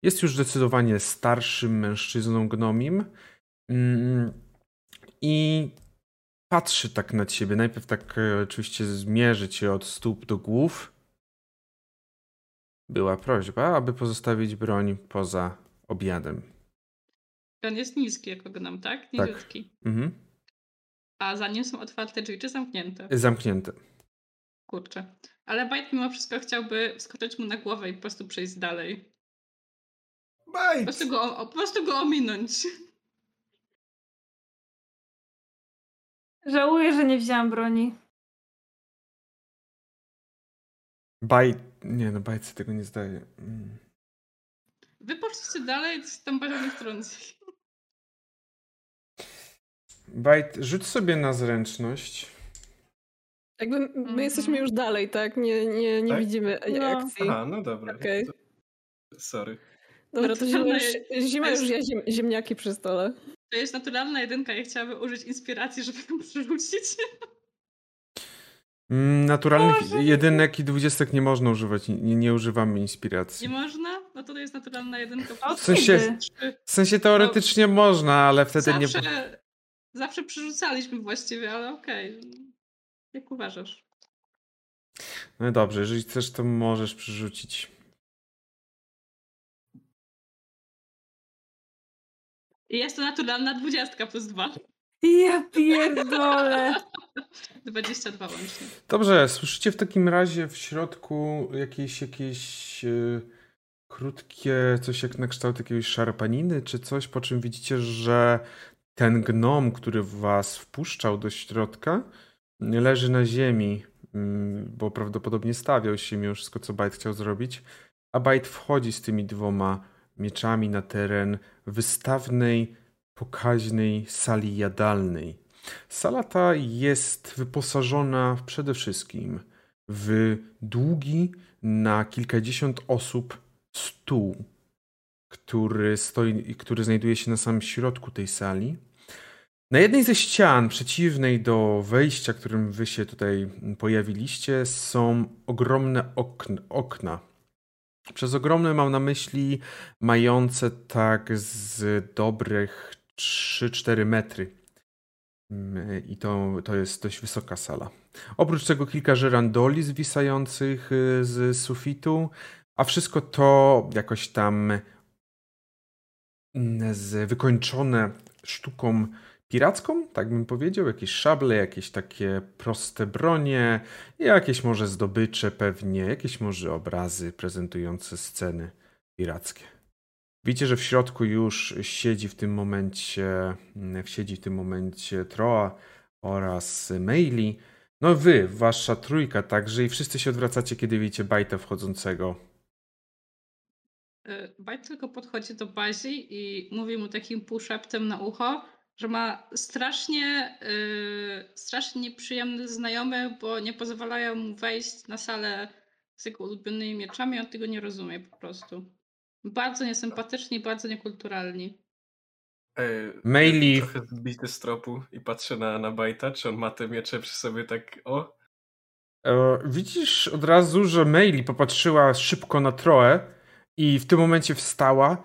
Jest już zdecydowanie starszym mężczyzną gnomim i patrzy tak na ciebie. Najpierw tak oczywiście zmierzy cię od stóp do głów. Była prośba, aby pozostawić broń poza obiadem. On jest niski, jak oglądam, tak? Niziutki. Tak. Mhm. A za nim są otwarte drzwi, czy zamknięte? Zamknięte. Kurczę. Ale Bajt mimo wszystko chciałby wskoczyć mu na głowę i po prostu przejść dalej. Bajt! Po prostu go, po prostu go ominąć. Żałuję, że nie wzięłam broni. Bajt. Nie, no Bajce tego nie zdaje. Mm. Wy poszliście dalej, tam Bazia nie wtrąci. Bajt, rzuć sobie na zręczność. Jakby my mm. jesteśmy już dalej, tak? Nie, nie, nie tak? widzimy no. akcji. Aha, no dobra. Okay. Sorry. Dobra, to zima, zima już ja ziem, ziemniaki przy stole. To jest naturalna jedynka, ja chciałabym użyć inspiracji, żeby ją przerzucić. Naturalnych Boże. jedynek i dwudziestek nie można używać, nie, nie używamy inspiracji. Nie można? No to jest naturalna jedynka. W sensie, w sensie teoretycznie no, można, ale wtedy zawsze, nie... Zawsze przerzucaliśmy właściwie, ale okej. Okay. Jak uważasz? No dobrze, jeżeli chcesz, to możesz przerzucić. Jest to naturalna dwudziestka plus dwa. Ja pierdolę. dwadzieścia dwa łącznie. Dobrze, słyszycie w takim razie w środku jakieś, jakieś yy, krótkie, coś jak na kształt jakiejś szarpaniny czy coś, po czym widzicie, że ten gnom, który was wpuszczał do środka, leży na ziemi, yy, bo prawdopodobnie stawiał się mimo wszystko, co Bajt chciał zrobić, a Bajt wchodzi z tymi dwoma mieczami na teren wystawnej, pokaźnej sali jadalnej. Sala ta jest wyposażona przede wszystkim w długi na kilkadziesiąt osób stół, który stoi, który znajduje się na samym środku tej sali. Na jednej ze ścian przeciwnej do wejścia, którym wy się tutaj pojawiliście, są ogromne okn, okna. Przez ogromne mam na myśli mające tak z dobrych trzy cztery metry. I to, to jest dość wysoka sala. Oprócz tego kilka żyrandoli zwisających z sufitu, a wszystko to jakoś tam z wykończone sztuką piracką, tak bym powiedział. Jakieś szable, jakieś takie proste bronie, jakieś może zdobycze pewnie, jakieś może obrazy prezentujące sceny pirackie. Widzicie, że w środku już siedzi w tym momencie siedzi w tym momencie Troa oraz Meili. No wy, wasza trójka także i wszyscy się odwracacie, kiedy widzicie Bajta wchodzącego. Bajt tylko podchodzi do Bazi i mówi mu takim półszeptem na ucho, że ma strasznie, yy, strasznie nieprzyjemny znajomy, bo nie pozwalają mu wejść na salę z jego ulubionymi mieczami, on tego nie rozumie po prostu. Bardzo niesympatyczni, bardzo niekulturalni. Ej, Meili. Trochę zbity z tropu i patrzę na, na Bajta, czy on ma te miecze przy sobie tak o. E, widzisz od razu, że Meili popatrzyła szybko na Troę i w tym momencie wstała.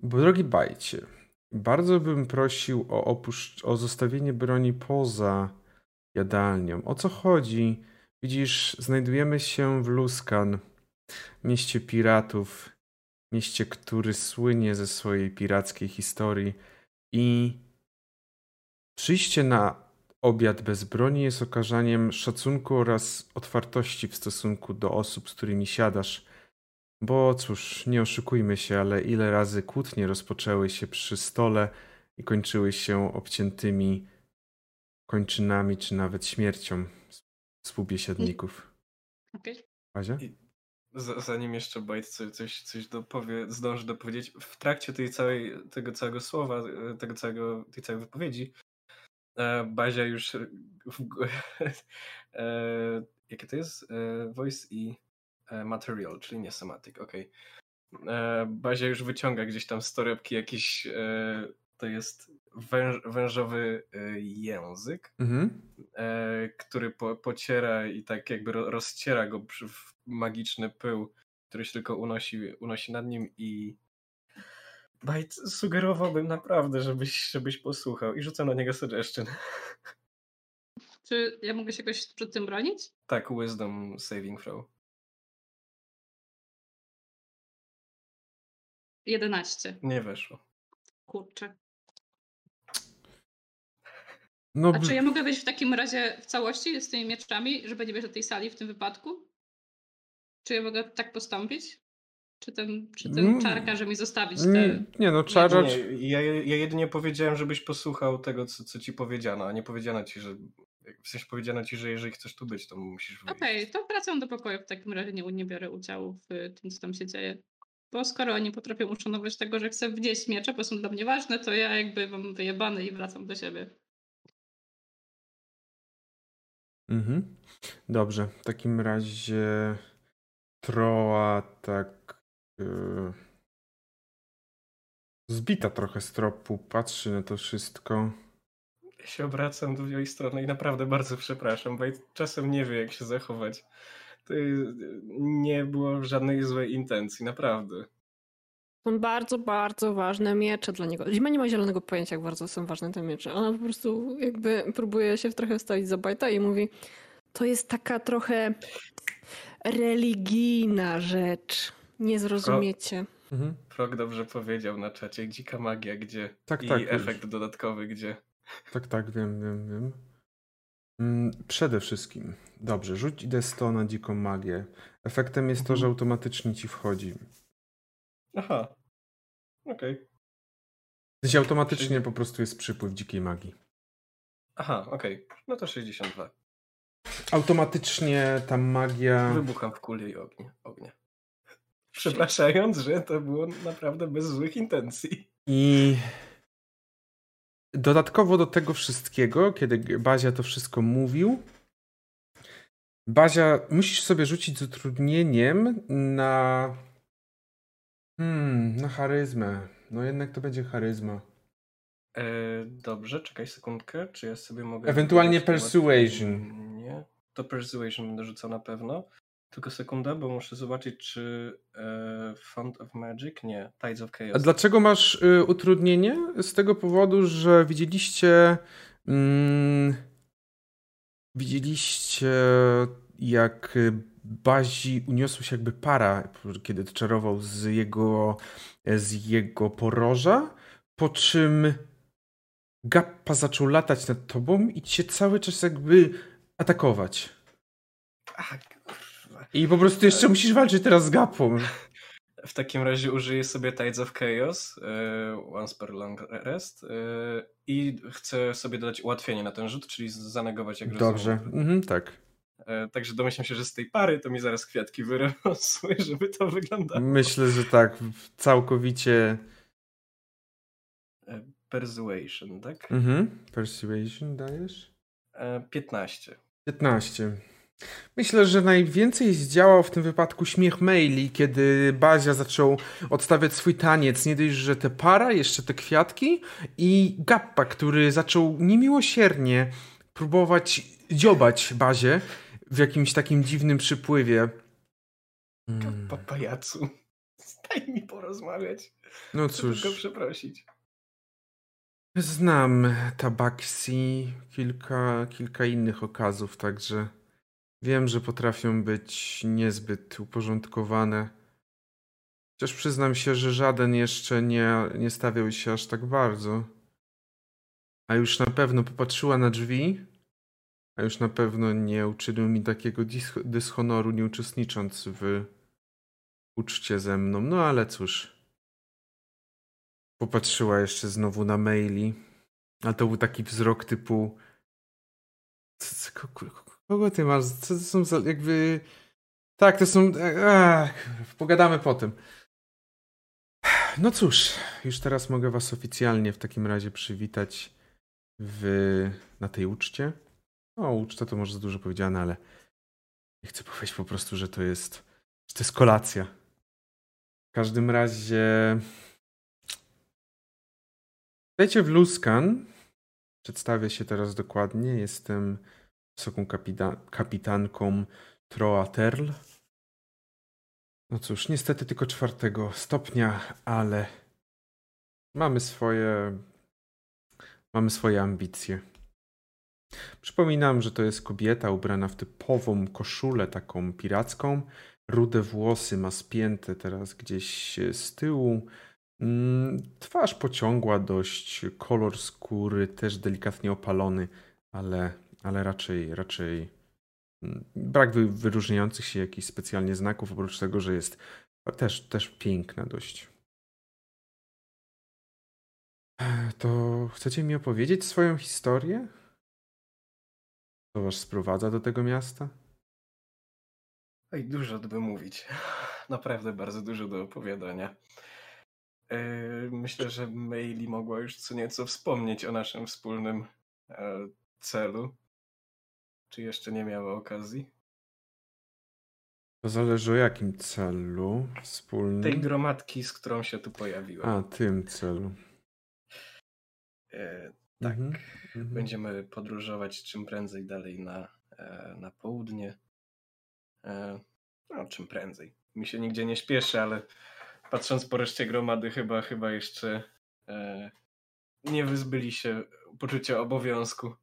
Bo drogi Bajcie, bardzo bym prosił o, opuszcz- o zostawienie broni poza jadalnią. O co chodzi? Widzisz, znajdujemy się w Luskan, mieście piratów. Mieście, który słynie ze swojej pirackiej historii i przyjście na obiad bez broni jest okażaniem szacunku oraz otwartości w stosunku do osób, z którymi siadasz. Bo cóż, nie oszukujmy się, ale ile razy kłótnie rozpoczęły się przy stole i kończyły się obciętymi kończynami, czy nawet śmiercią współbiesiadników. Okej. Okay. Zanim jeszcze Bajt coś, coś dopowie, zdąży dopowiedzieć, w trakcie tej całej, tego całego słowa, tego całego, tej całej wypowiedzi, Bazia już w górę, e, jakie to jest? E, voice i e, material, czyli nie semantic, okej. Okay. Bazia już wyciąga gdzieś tam z torebki jakiś, e, to jest węż, wężowy e, język, mhm. e, który po, pociera i tak jakby rozciera go przy, w magiczny pył, który się tylko unosi, unosi nad nim i Bajt, sugerowałbym naprawdę, żebyś, żebyś posłuchał i rzucę na niego suggestion. Czy ja mogę się jakoś przed tym bronić? Tak, wisdom saving throw. jedenaście. Nie weszło. Kurczę. No A by... czy ja mogę być w takim razie w całości z tymi mieczami, żeby nie być na tej sali w tym wypadku? Czy ja mogę tak postąpić? Czy ten, czy ten czar każe mi zostawić te... Nie, nie no czar... Nie, ja, ja jedynie powiedziałem, żebyś posłuchał tego, co, co ci powiedziano, a nie powiedziano ci, że... W sensie powiedziano ci, że jeżeli chcesz tu być, to musisz wyjść. Okej, okay, to wracam do pokoju, w takim razie nie, nie biorę udziału w tym, co tam się dzieje. Bo skoro oni potrafią uszanować tego, że chcę wnieść miecze, bo są dla mnie ważne, to ja jakby mam wyjebane i wracam do siebie. Mhm. Dobrze, w takim razie... Troa tak... Zbita trochę z tropu, patrzy na to wszystko. Ja się obracam do drugiej strony i naprawdę bardzo przepraszam, bo czasem nie wie, jak się zachować. To nie było żadnej złej intencji, naprawdę. Są bardzo, bardzo ważne miecze dla niego. Zima nie ma zielonego pojęcia, jak bardzo są ważne te miecze. Ona po prostu jakby próbuje się trochę wstawić za Bajta i mówi, to jest taka trochę religijna rzecz. Nie zrozumiecie. Mhm. Frog dobrze powiedział na czacie, dzika magia gdzie tak, i tak, efekt wiesz. Dodatkowy gdzie. Tak, tak, wiem, wiem, wiem. Mm, przede wszystkim, dobrze, rzuć D sto na dziką magię. Efektem jest mhm. to, że automatycznie ci wchodzi. Aha, okej. Okay. Czyli automatycznie Czyli... po prostu jest przypływ dzikiej magii. Aha, okej, okay. No to sześćdziesiąt dwa. Automatycznie ta magia... Wybucham w kuli ognia. ognia. Przepraszając, że to było naprawdę bez złych intencji. I dodatkowo do tego wszystkiego, kiedy Bazia to wszystko mówił, Bazia, musisz sobie rzucić z utrudnieniem na... Hmm, na charyzmę. No jednak to będzie charyzma. E, dobrze, czekaj sekundkę, czy ja sobie mogę... Ewentualnie persuasion. Nie, to persuasion będę rzucał na pewno. Tylko sekunda, bo muszę zobaczyć, czy e, Font of Magic, nie, Tides of Chaos. A dlaczego masz y, utrudnienie? Z tego powodu, że widzieliście, mm, widzieliście jak Bazi uniosła się jakby para, kiedy czarował z jego, z jego poroża, po czym Gappa zaczął latać nad tobą i cię cały czas jakby atakować. Ach. I po prostu jeszcze musisz walczyć teraz z Gappą. W takim razie użyję sobie Tides of Chaos, yy, once per long rest, yy, i chcę sobie dodać ułatwienie na ten rzut, czyli zanegować jak rozumiem. Dobrze, mhm, tak. Yy, także domyślam się, że z tej pary to mi zaraz kwiatki wyrosły, żeby to wyglądało. Myślę, że tak, całkowicie... Persuasion, tak? Mhm, persuasion dajesz? Yy, piętnaście. piętnaście. Myślę, że najwięcej zdziałał w tym wypadku śmiech Meili, kiedy Bazia zaczął odstawiać swój taniec. Nie dość, że te para, jeszcze te kwiatki i Gappa, który zaczął niemiłosiernie próbować dziobać Bazię w jakimś takim dziwnym przypływie. Hmm. Gappa, pajacu, daj mi porozmawiać. No cóż. Chcę tylko przeprosić. Znam Tabaksi, kilka, kilka innych okazów, także... Wiem, że potrafią być niezbyt uporządkowane. Chociaż przyznam się, że żaden jeszcze nie, nie stawiał się aż tak bardzo. A już na pewno popatrzyła na drzwi, a już na pewno nie uczynił mi takiego dyskonoru, nie uczestnicząc w uczcie ze mną. No ale cóż. Popatrzyła jeszcze znowu na Meili. Ale to był taki wzrok typu... Kogo ty masz? Co to są za... jakby... Tak, to są... Ach, pogadamy potem. No cóż, już teraz mogę was oficjalnie w takim razie przywitać w... na tej uczcie. O, uczta to może za dużo powiedziane, ale... Nie chcę powiedzieć po prostu, że to jest... że to jest kolacja. W każdym razie... Witajcie w Luskan. Przedstawię się teraz dokładnie. Jestem wysoką kapita kapitanką Troa Terl. No cóż, niestety tylko czwartego stopnia, ale mamy swoje, mamy swoje ambicje. Przypominam, że to jest kobieta ubrana w typową koszulę taką piracką. Rude włosy ma spięte teraz gdzieś z tyłu. Twarz pociągła dość, kolor skóry też delikatnie opalony, ale, ale raczej, raczej brak wyróżniających się jakichś specjalnie znaków, oprócz tego, że jest też, też piękna dość. To chcecie mi opowiedzieć swoją historię? Co was sprowadza do tego miasta? Oj, dużo by mówić. Naprawdę bardzo dużo do opowiadania. Myślę, że Meili mogła już co nieco wspomnieć o naszym wspólnym celu. Czy jeszcze nie miała okazji? To zależy o jakim celu wspólnym. Tej gromadki, z którą się tu pojawiłem. A, tym celu. Tak. Mhm. Będziemy podróżować czym prędzej dalej na, na południe. No, czym prędzej. Mi się nigdzie nie śpieszy, ale... Patrząc po reszcie gromady, chyba, chyba jeszcze e, nie wyzbyli się poczucia obowiązku.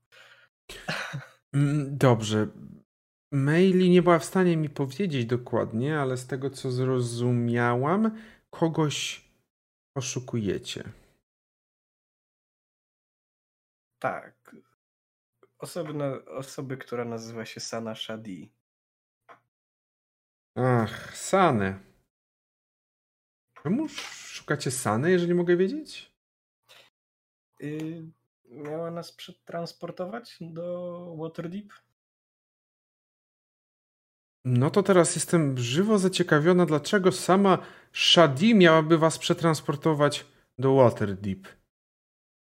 Dobrze. Meili nie była w stanie mi powiedzieć dokładnie, ale z tego co zrozumiałam, kogoś oszukujecie. Tak. Osobna, osoby, która nazywa się Sana Shadi. Ach, Sanę. Czemu szukacie Sany, jeżeli mogę wiedzieć? Yy, miała nas przetransportować do Waterdeep? No to teraz jestem żywo zaciekawiona, dlaczego sama Shadi miałaby was przetransportować do Waterdeep.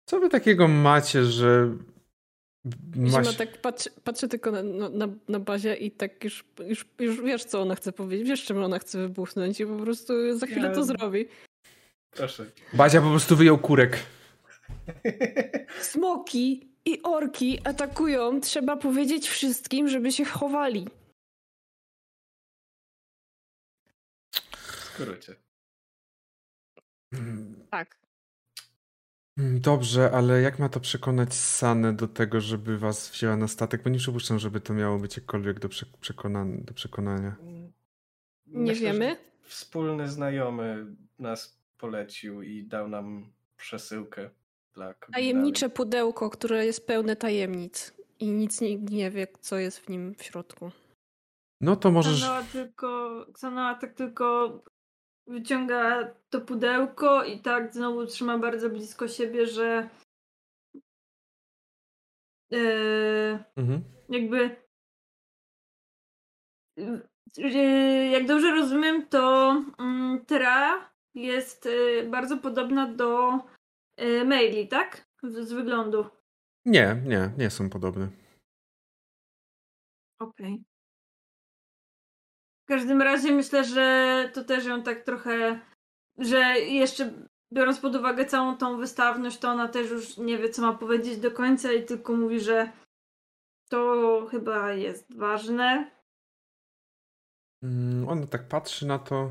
Co wy takiego macie, że... Maś... No, tak patrzę, patrzę tylko na, na, na bazie i tak już, już, już wiesz, co ona chce powiedzieć, wiesz, czym ona chce wybuchnąć i po prostu za chwilę to zrobi. Proszę. Bazia po prostu wyjął kurek. Smoki i orki atakują. Trzeba powiedzieć wszystkim, żeby się chowali. W skrócie. Tak. Dobrze, ale jak ma to przekonać Sanę do tego, żeby was wzięła na statek? Bo nie przypuszczam, żeby to miało być jakkolwiek do, przekonan- do przekonania. Nie Myślę, wiemy? Wspólny znajomy nas polecił i dał nam przesyłkę dla kobiety. Tajemnicze pudełko, które jest pełne tajemnic i nic nie, nie wie, co jest w nim w środku. No to możesz... Xanoa tylko, Xanoa tak tylko... Wyciąga to pudełko i tak znowu trzyma bardzo blisko siebie, że yy, mhm. jakby yy, jak dobrze rozumiem, to yy, Tra jest yy, bardzo podobna do yy, Meili, tak? Z, z wyglądu. Nie, nie, nie są podobne. Okej. Okay. W każdym razie myślę, że to też ją tak trochę, że jeszcze biorąc pod uwagę całą tą wystawność, to ona też już nie wie, co ma powiedzieć do końca i tylko mówi, że to chyba jest ważne. Mm, ona tak patrzy na to.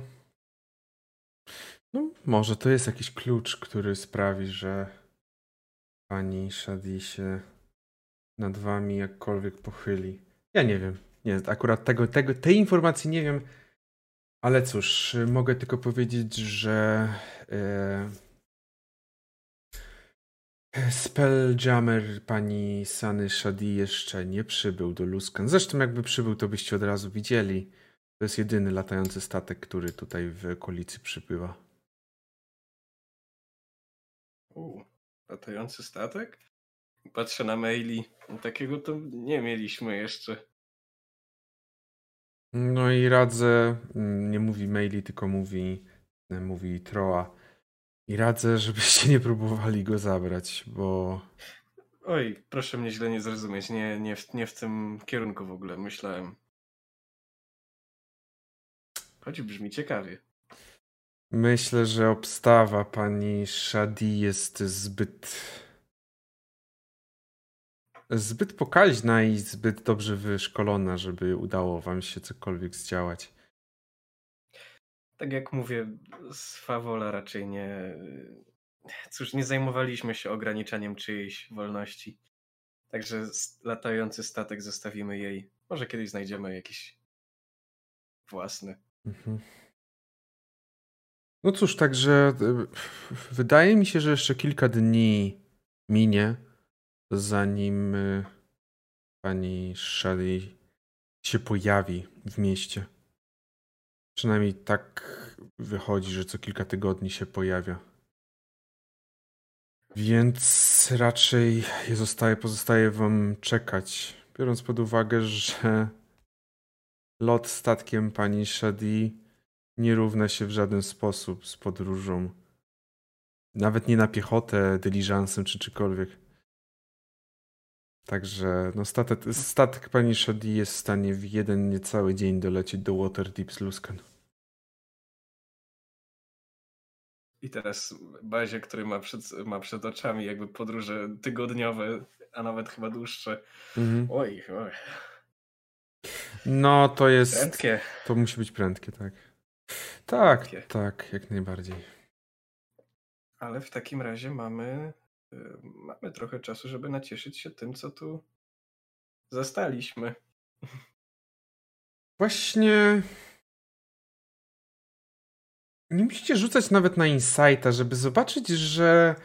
No, może to jest jakiś klucz, który sprawi, że pani Shadi się nad wami jakkolwiek pochyli. Ja nie wiem. Nie, akurat tego, tego, tej informacji nie wiem, ale cóż, mogę tylko powiedzieć, że e, Spelljammer pani Sany Shadi jeszcze nie przybył do Luskan. Zresztą jakby przybył, to byście od razu widzieli. To jest jedyny latający statek, który tutaj w okolicy przypływa. U, latający statek? Patrzę na maili. Takiego to nie mieliśmy jeszcze. No i radzę, nie mówi maili, tylko mówi, mówi Troa. I radzę, żebyście nie próbowali go zabrać, bo... Oj, proszę mnie źle nie zrozumieć. Nie, nie, w, nie w tym kierunku w ogóle myślałem. Choć brzmi ciekawie. Myślę, że obstawa pani Shadi jest zbyt... zbyt pokaźna i zbyt dobrze wyszkolona, żeby udało wam się cokolwiek zdziałać. Tak jak mówię, Swawola raczej nie... Cóż, nie zajmowaliśmy się ograniczaniem czyjejś wolności. Także latający statek zostawimy jej. Może kiedyś znajdziemy jakiś własny. Mhm. No cóż, także wydaje mi się, że jeszcze kilka dni minie, zanim pani Shadi się pojawi w mieście. Przynajmniej tak wychodzi, że co kilka tygodni się pojawia. Więc raczej zostaje, pozostaje wam czekać. Biorąc pod uwagę, że lot statkiem pani Shadi nie równa się w żaden sposób z podróżą. Nawet nie na piechotę, dyliżansem czy czykolwiek. Także no statek, statek pani Shadi jest w stanie w jeden niecały dzień dolecieć do Waterdeep z Luskan. I teraz Bazie, który ma przed, ma przed oczami jakby podróże tygodniowe, a nawet chyba dłuższe. Mhm. Oj, oj. No to jest... Prędkie. To musi być prędkie, tak. Tak, prędkie. Tak, jak najbardziej. Ale w takim razie mamy... Mamy trochę czasu, żeby nacieszyć się tym, co tu zastaliśmy. Właśnie... Nie musicie rzucać nawet na insighta, żeby zobaczyć, że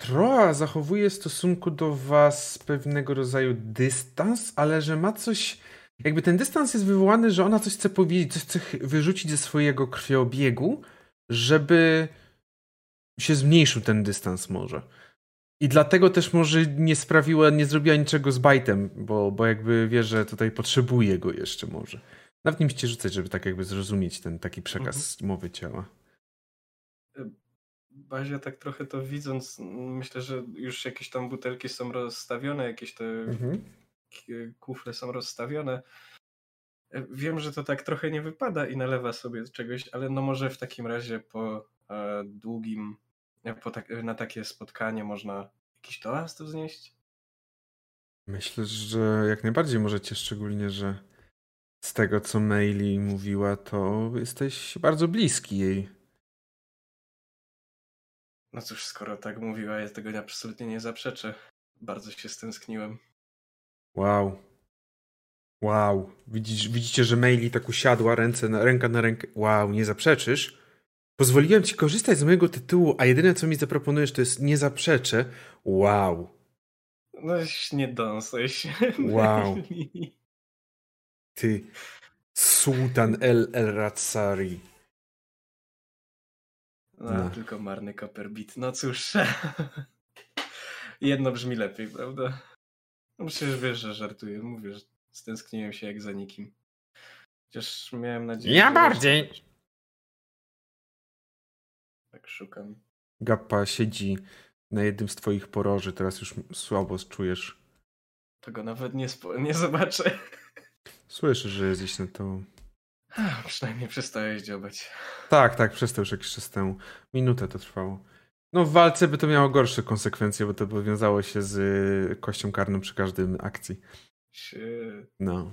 Troa zachowuje w stosunku do was pewnego rodzaju dystans, ale że ma coś... Jakby ten dystans jest wywołany, że ona coś chce powiedzieć, coś chce wyrzucić ze swojego krwiobiegu, żeby się zmniejszył ten dystans może. I dlatego też może nie sprawiła, nie zrobiła niczego z bajtem, bo, bo jakby wie, że tutaj potrzebuje go jeszcze może. Nawet nie musicie rzucać, żeby tak jakby zrozumieć ten taki przekaz mhm. mowy ciała. Bazia tak trochę to widząc, myślę, że już jakieś tam butelki są rozstawione, jakieś te mhm. kufle są rozstawione. Wiem, że to tak trochę nie wypada i nalewa sobie czegoś, ale no może w takim razie po e, długim Po tak, na takie spotkanie można jakiś toast wznieść? Myślę, że jak najbardziej możecie, szczególnie, że z tego, co Meili mówiła, to jesteś bardzo bliski jej. No cóż, skoro tak mówiła, ja tego absolutnie nie zaprzeczę. Bardzo się stęskniłem. Wow. Wow. Widzisz, widzicie, że Meili tak usiadła, ręce na, ręka na rękę. Wow, nie zaprzeczysz? Pozwoliłem ci korzystać z mojego tytułu, a jedyne, co mi zaproponujesz, to jest nie zaprzeczę. Wow. No nie dąsaj się. Wow. Ty sułtan el el Ratsari. No, no, tylko marny Copperbit. No cóż. Jedno brzmi lepiej, prawda? No przecież wiesz, że żartuję. Mówię, że stęskniłem się jak za nikim. Chociaż miałem nadzieję... Ja że... bardziej! Tak szukam. Gappa siedzi na jednym z twoich poroży. Teraz już słabo czujesz. Tego nawet nie, spo- nie zobaczę. Słyszysz, że jesteś na to. Ach, przynajmniej przestałeś dziobać. Tak, tak, przestał już jakiś czas temu. Minutę to trwało. No w walce by to miało gorsze konsekwencje, bo to by wiązało się z kością karną przy każdej akcji. Shit. No.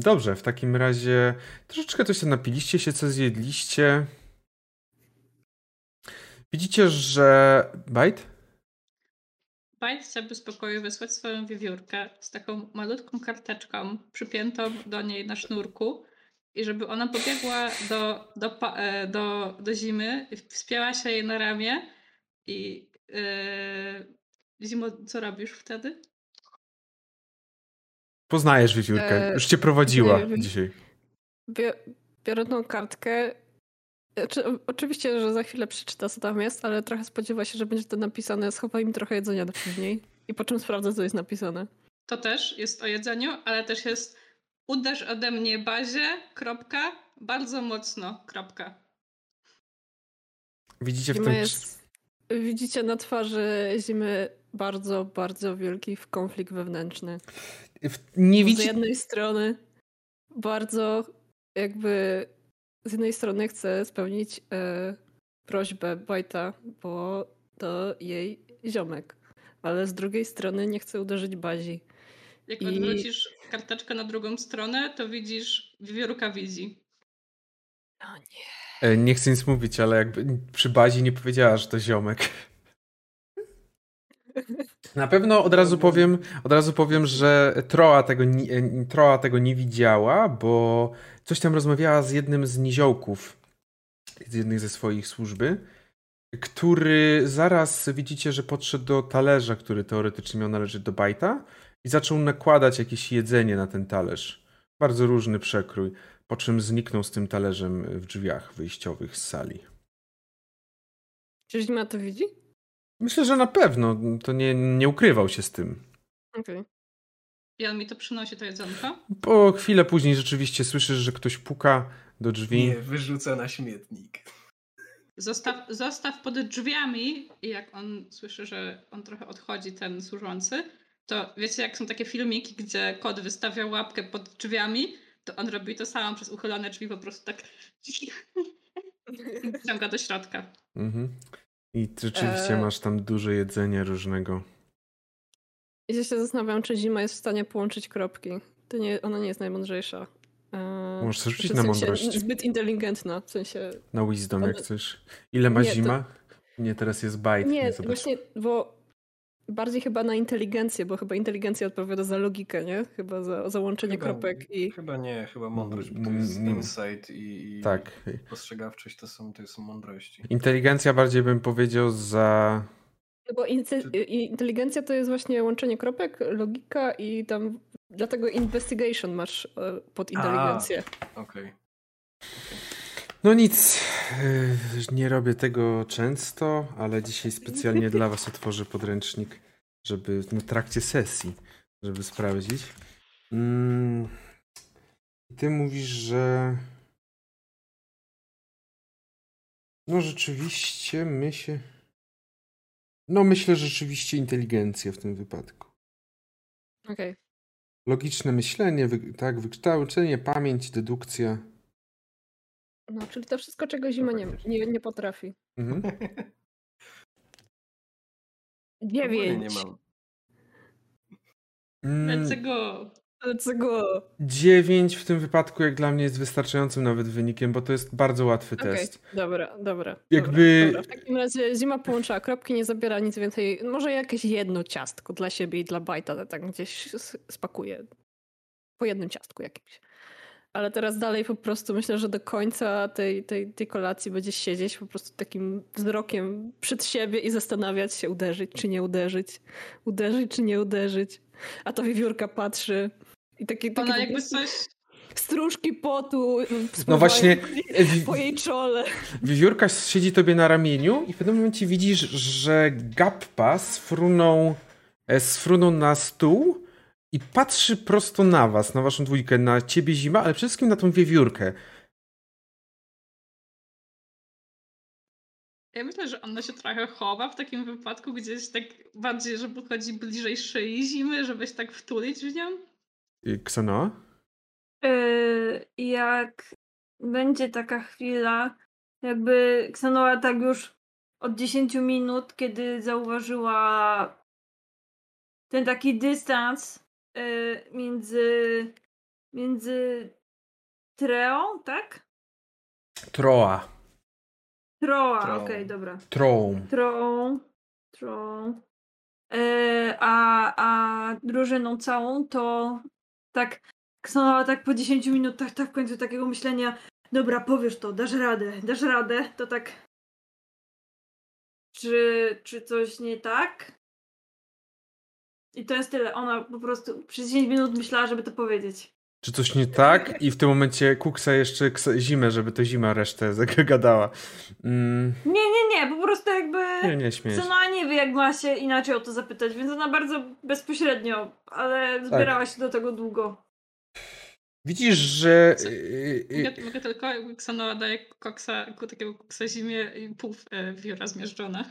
Dobrze, w takim razie troszeczkę coś tam napiliście się, co zjedliście. Widzicie, że Bajt? Bajt chciałby z pokoju wysłać swoją wiewiórkę z taką malutką karteczką przypiętą do niej na sznurku i żeby ona pobiegła do, do, do, do zimy, wspięła się jej na ramię i yy, Zimo, co robisz wtedy? Poznajesz wiewiórkę, już cię prowadziła yy, dzisiaj. Bi- biorę tą kartkę. Znaczy, oczywiście, że za chwilę przeczyta, co tam jest, ale trochę spodziewa się, że będzie to napisane. Schowaj mi trochę jedzenia do później i po czym sprawdzę, co jest napisane. To też jest o jedzeniu, ale też jest uderz ode mnie bazie, kropka, bardzo mocno, kropka. Widzicie w tym... Jest, widzicie na twarzy Zimy bardzo, bardzo wielki konflikt wewnętrzny. W... Nie widzi... Z jednej strony bardzo jakby... Z jednej strony chcę spełnić e, prośbę Bajta, bo to jej ziomek. Ale z drugiej strony nie chcę uderzyć Bazi. Jak I... odwrócisz karteczkę na drugą stronę, to widzisz wiewiórka wizji. O nie. E, nie chcę nic mówić, ale jakby przy Bazi nie powiedziała, że to ziomek. Na pewno od razu powiem, od razu powiem, że Troa tego, Troa tego nie widziała, bo coś tam rozmawiała z jednym z niziołków, z jednej ze swoich służby, który zaraz widzicie, że podszedł do talerza, który teoretycznie miał należeć do Bajta i zaczął nakładać jakieś jedzenie na ten talerz. Bardzo różny przekrój, po czym zniknął z tym talerzem w drzwiach wyjściowych z sali. Czy Zima to widzi? Myślę, że na pewno. To nie, nie ukrywał się z tym. Okej. Okay. I on mi to przynosi, to jedzonko? Po chwilę później rzeczywiście słyszysz, że ktoś puka do drzwi. Nie, wyrzuca na śmietnik. Zostaw, zostaw pod drzwiami i jak on słyszy, że on trochę odchodzi, ten służący, to wiecie, jak są takie filmiki, gdzie kot wystawia łapkę pod drzwiami, to on robi to samo przez uchylone drzwi, po prostu tak ciąga do środka. Mhm. I rzeczywiście eee. masz tam dużo jedzenia różnego. I ja się zastanawiam, czy Zima jest w stanie połączyć kropki. To nie, ona nie jest najmądrzejsza. Eee, Możesz rzucić na mądrość. Zbyt inteligentna, w sensie... Na wisdom, jak chcesz. Ile ma nie, Zima? To... Nie, teraz jest bajt. Nie, nie właśnie, bo bardziej chyba na inteligencję, bo chyba inteligencja odpowiada za logikę, nie? Chyba za załączenie chyba, kropek i... Chyba nie, chyba mądrość, bo to jest insight i, i tak. Postrzegawczość to są, to są mądrości. Inteligencja bardziej bym powiedział za... No bo in- Czy... inteligencja to jest właśnie łączenie kropek, logika i tam... Dlatego investigation masz pod inteligencję. Okej. Okay. Okay. No nic, nie robię tego często, ale dzisiaj specjalnie dla was otworzę podręcznik, żeby w trakcie sesji, żeby sprawdzić. Mm. Ty mówisz, że... No rzeczywiście my się... No myślę, że rzeczywiście inteligencja w tym wypadku. Okej. Okay. Logiczne myślenie, wy... tak, wykształcenie, pamięć, dedukcja... No, czyli to wszystko, czego Zima nie, nie, nie potrafi. Mhm. Dziewięć. Let's go. Let's go. Dziewięć w tym wypadku, jak dla mnie, jest wystarczającym nawet wynikiem, bo to jest bardzo łatwy okay, test. Dobra, dobra. Jakby... Dobra. W takim razie Zima połączyła kropki, nie zabiera nic więcej. Może jakieś jedno ciastko dla siebie i dla Bajta, ale tak gdzieś spakuje. Po jednym ciastku jakimś. Ale teraz dalej po prostu myślę, że do końca tej, tej, tej kolacji będziesz siedzieć po prostu takim wzrokiem przed siebie i zastanawiać się, uderzyć czy nie uderzyć. Uderzyć czy nie uderzyć. A to wiewiórka patrzy. I takie, takie Ona jakby coś... Stróżki potu no właśnie po jej czole. Wiewiórka siedzi tobie na ramieniu i w pewnym momencie widzisz, że Gappa sfrunął, sfrunął na stół i patrzy prosto na was, na waszą dwójkę, na ciebie Zima, ale przede wszystkim na tą wiewiórkę. Ja myślę, że ona się trochę chowa w takim wypadku, gdzieś tak bardziej, że podchodzi bliżej szyi Zimy, żebyś tak wtulić w nią. Ksana? Yy, jak będzie taka chwila, jakby Ksanoa tak już od dziesięciu minut, kiedy zauważyła ten taki dystans między między Treą, tak? Troa. Troa, okej, okay, dobra. Troą. Troą. Troą. E, a, a drużyną całą to tak Ksanoa tak po dziesięciu minutach tak w końcu takiego myślenia, dobra, powiesz to, dasz radę, dasz radę, to tak czy, czy coś nie tak? I to jest tyle. Ona po prostu przez dziesięć minut myślała, żeby to powiedzieć. czy coś nie tak i w tym momencie kuksa jeszcze zimę, żeby to zima resztę zagadała. Mm. Nie, nie, nie, po prostu jakby nie, nie, Sena nie wie, jak ma się inaczej o to zapytać, więc ona bardzo bezpośrednio, ale zbierała tak. się do tego długo. Widzisz, że... Ja mogę tylko, Xanoa daje koksa, takiego koksa zimie i pół wióra zmierzczone.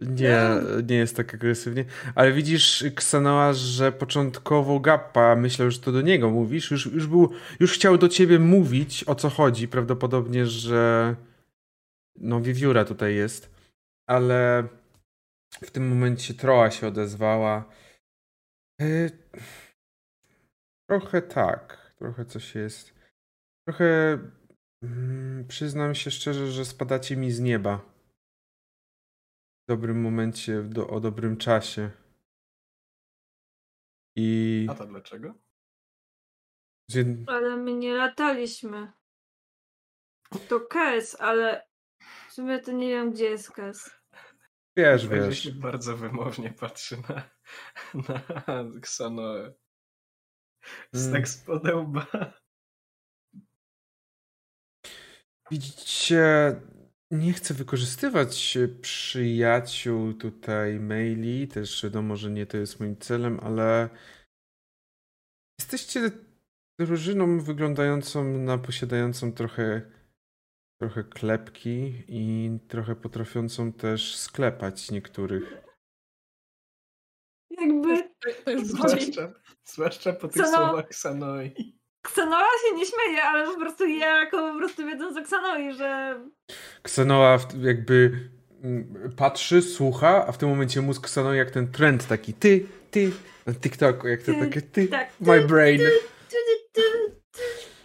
Nie, nie jest tak agresywnie. Ale widzisz, Xanoa, że początkowo Gappa, myślę, że to do niego mówisz, już, już był, już chciał do ciebie mówić, o co chodzi. Prawdopodobnie, że no wiewióra tutaj jest. Ale w tym momencie Troa się odezwała. Y... Trochę tak, trochę coś jest. Trochę mm, przyznam się szczerze, że spadacie mi z nieba. W dobrym momencie, do, o dobrym czasie. I... A to dlaczego? Jed... Ale my nie lataliśmy. To Kes, ale w sumie to nie wiem, gdzie jest Kes. Wiesz, wiesz. Będzie się bardzo wymownie patrzy na, na Xanoę. Z tak spoda łba. Widzicie, nie chcę wykorzystywać przyjaciół tutaj maili, też wiadomo, że nie to jest moim celem, ale jesteście drużyną wyglądającą na posiadającą trochę, trochę klepki i trochę potrafiącą też sklepać niektórych. Jakby... Zwłaszcza, zwłaszcza po tych Xano... słowach Xanoi. Xanoa się nie śmieje, ale po prostu ja jako po prostu wiedząc o Xanoi, że... Xanoa jakby patrzy, słucha, a w tym momencie mózg Xanoi jak ten trend taki ty, ty, na TikToku, jak to ty, takie ty, tak, my ty, brain. Ty, ty, ty, ty,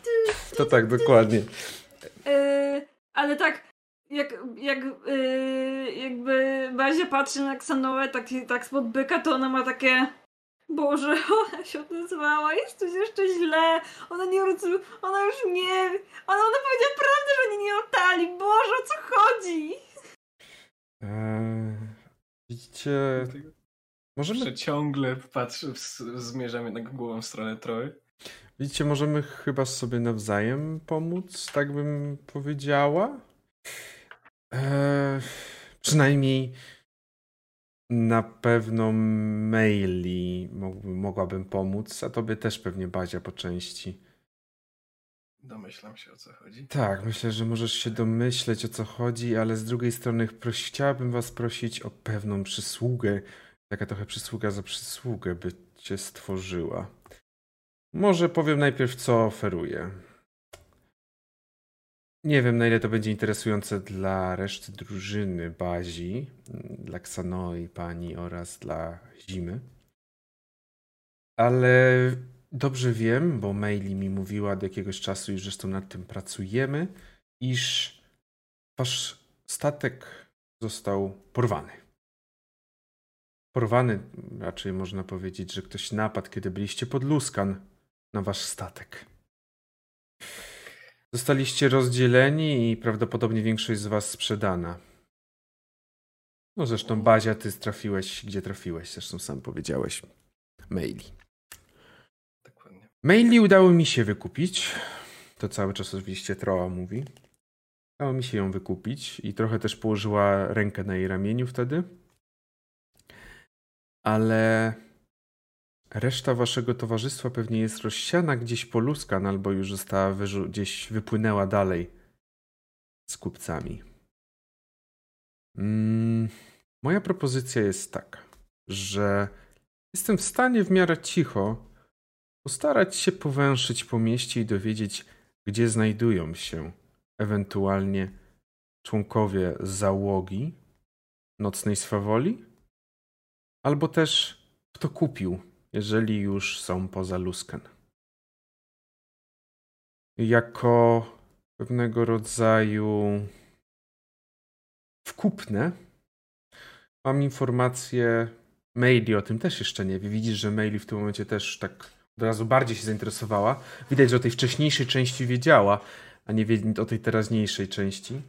ty, ty, to tak, dokładnie. Yy, ale tak... Jak, jak yy, jakby Bazia patrzy na Xanoę tak, tak spod byka, to ona ma takie Boże, ona się odezwała, jest coś jeszcze źle, ona nie ona już nie ona, ona powiedziała prawdę, że oni nie otali, Boże, o co chodzi? Eee, widzicie... Możemy... Że ciągle patrzę, zmierzam jednak głową w stronę Troi. Widzicie, możemy chyba sobie nawzajem pomóc, tak bym powiedziała. Eee, przynajmniej na pewno maili mogłabym pomóc, a tobie też pewnie Bazia po części. Domyślam się, o co chodzi. Tak, myślę, że możesz się domyśleć, o co chodzi, ale z drugiej strony proś- chciałabym was prosić o pewną przysługę. Taka trochę przysługa za przysługę by cię stworzyła. Może powiem najpierw, co oferuję. Nie wiem, na ile to będzie interesujące dla reszty drużyny Bazi, dla Xanoi, pani oraz dla Zimy. Ale dobrze wiem, bo Meili mi mówiła od jakiegoś czasu i zresztą nad tym pracujemy, iż wasz statek został porwany. Porwany, raczej można powiedzieć, że ktoś napadł, kiedy byliście pod Luskan na wasz statek. Zostaliście rozdzieleni i prawdopodobnie większość z was sprzedana. No zresztą Bazia, ty trafiłeś, gdzie trafiłeś, zresztą sam powiedziałeś. Maili. Dokładnie. Maili udało mi się wykupić. To cały czas oczywiście Troa mówi. Udało mi się ją wykupić i trochę też położyła rękę na jej ramieniu wtedy. Ale... Reszta waszego towarzystwa pewnie jest rozsiana gdzieś po Luskan, albo już została wyżu- gdzieś wypłynęła dalej z kupcami. Mm, moja propozycja jest taka, że jestem w stanie w miarę cicho postarać się powęszyć po mieście i dowiedzieć, gdzie znajdują się ewentualnie członkowie załogi Nocnej Swawoli, albo też kto kupił. Jeżeli już są poza Luskan. Jako pewnego rodzaju wkupne mam informację, Meili o tym też jeszcze nie wie. Widzisz, że Meili w tym momencie też tak od razu bardziej się zainteresowała. Widać, że o tej wcześniejszej części wiedziała, a nie o tej teraźniejszej części.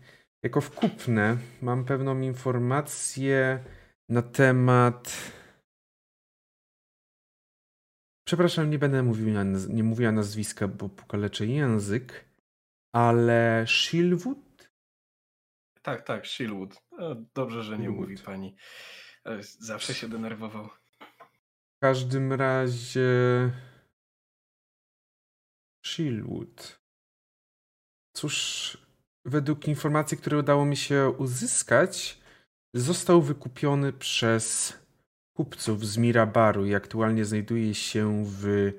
Jako wkupne mam pewną informację na temat... Przepraszam, nie będę mówił, nie mówiła nazwiska, bo pokaleczę język, ale Shilwood? Tak, tak, Shilwood. Dobrze, że nie Shilwood. Mówi pani. Zawsze się denerwował. W każdym razie... Shilwood. Cóż, według informacji, które udało mi się uzyskać, został wykupiony przez kupców z Mirabaru i aktualnie znajduje się w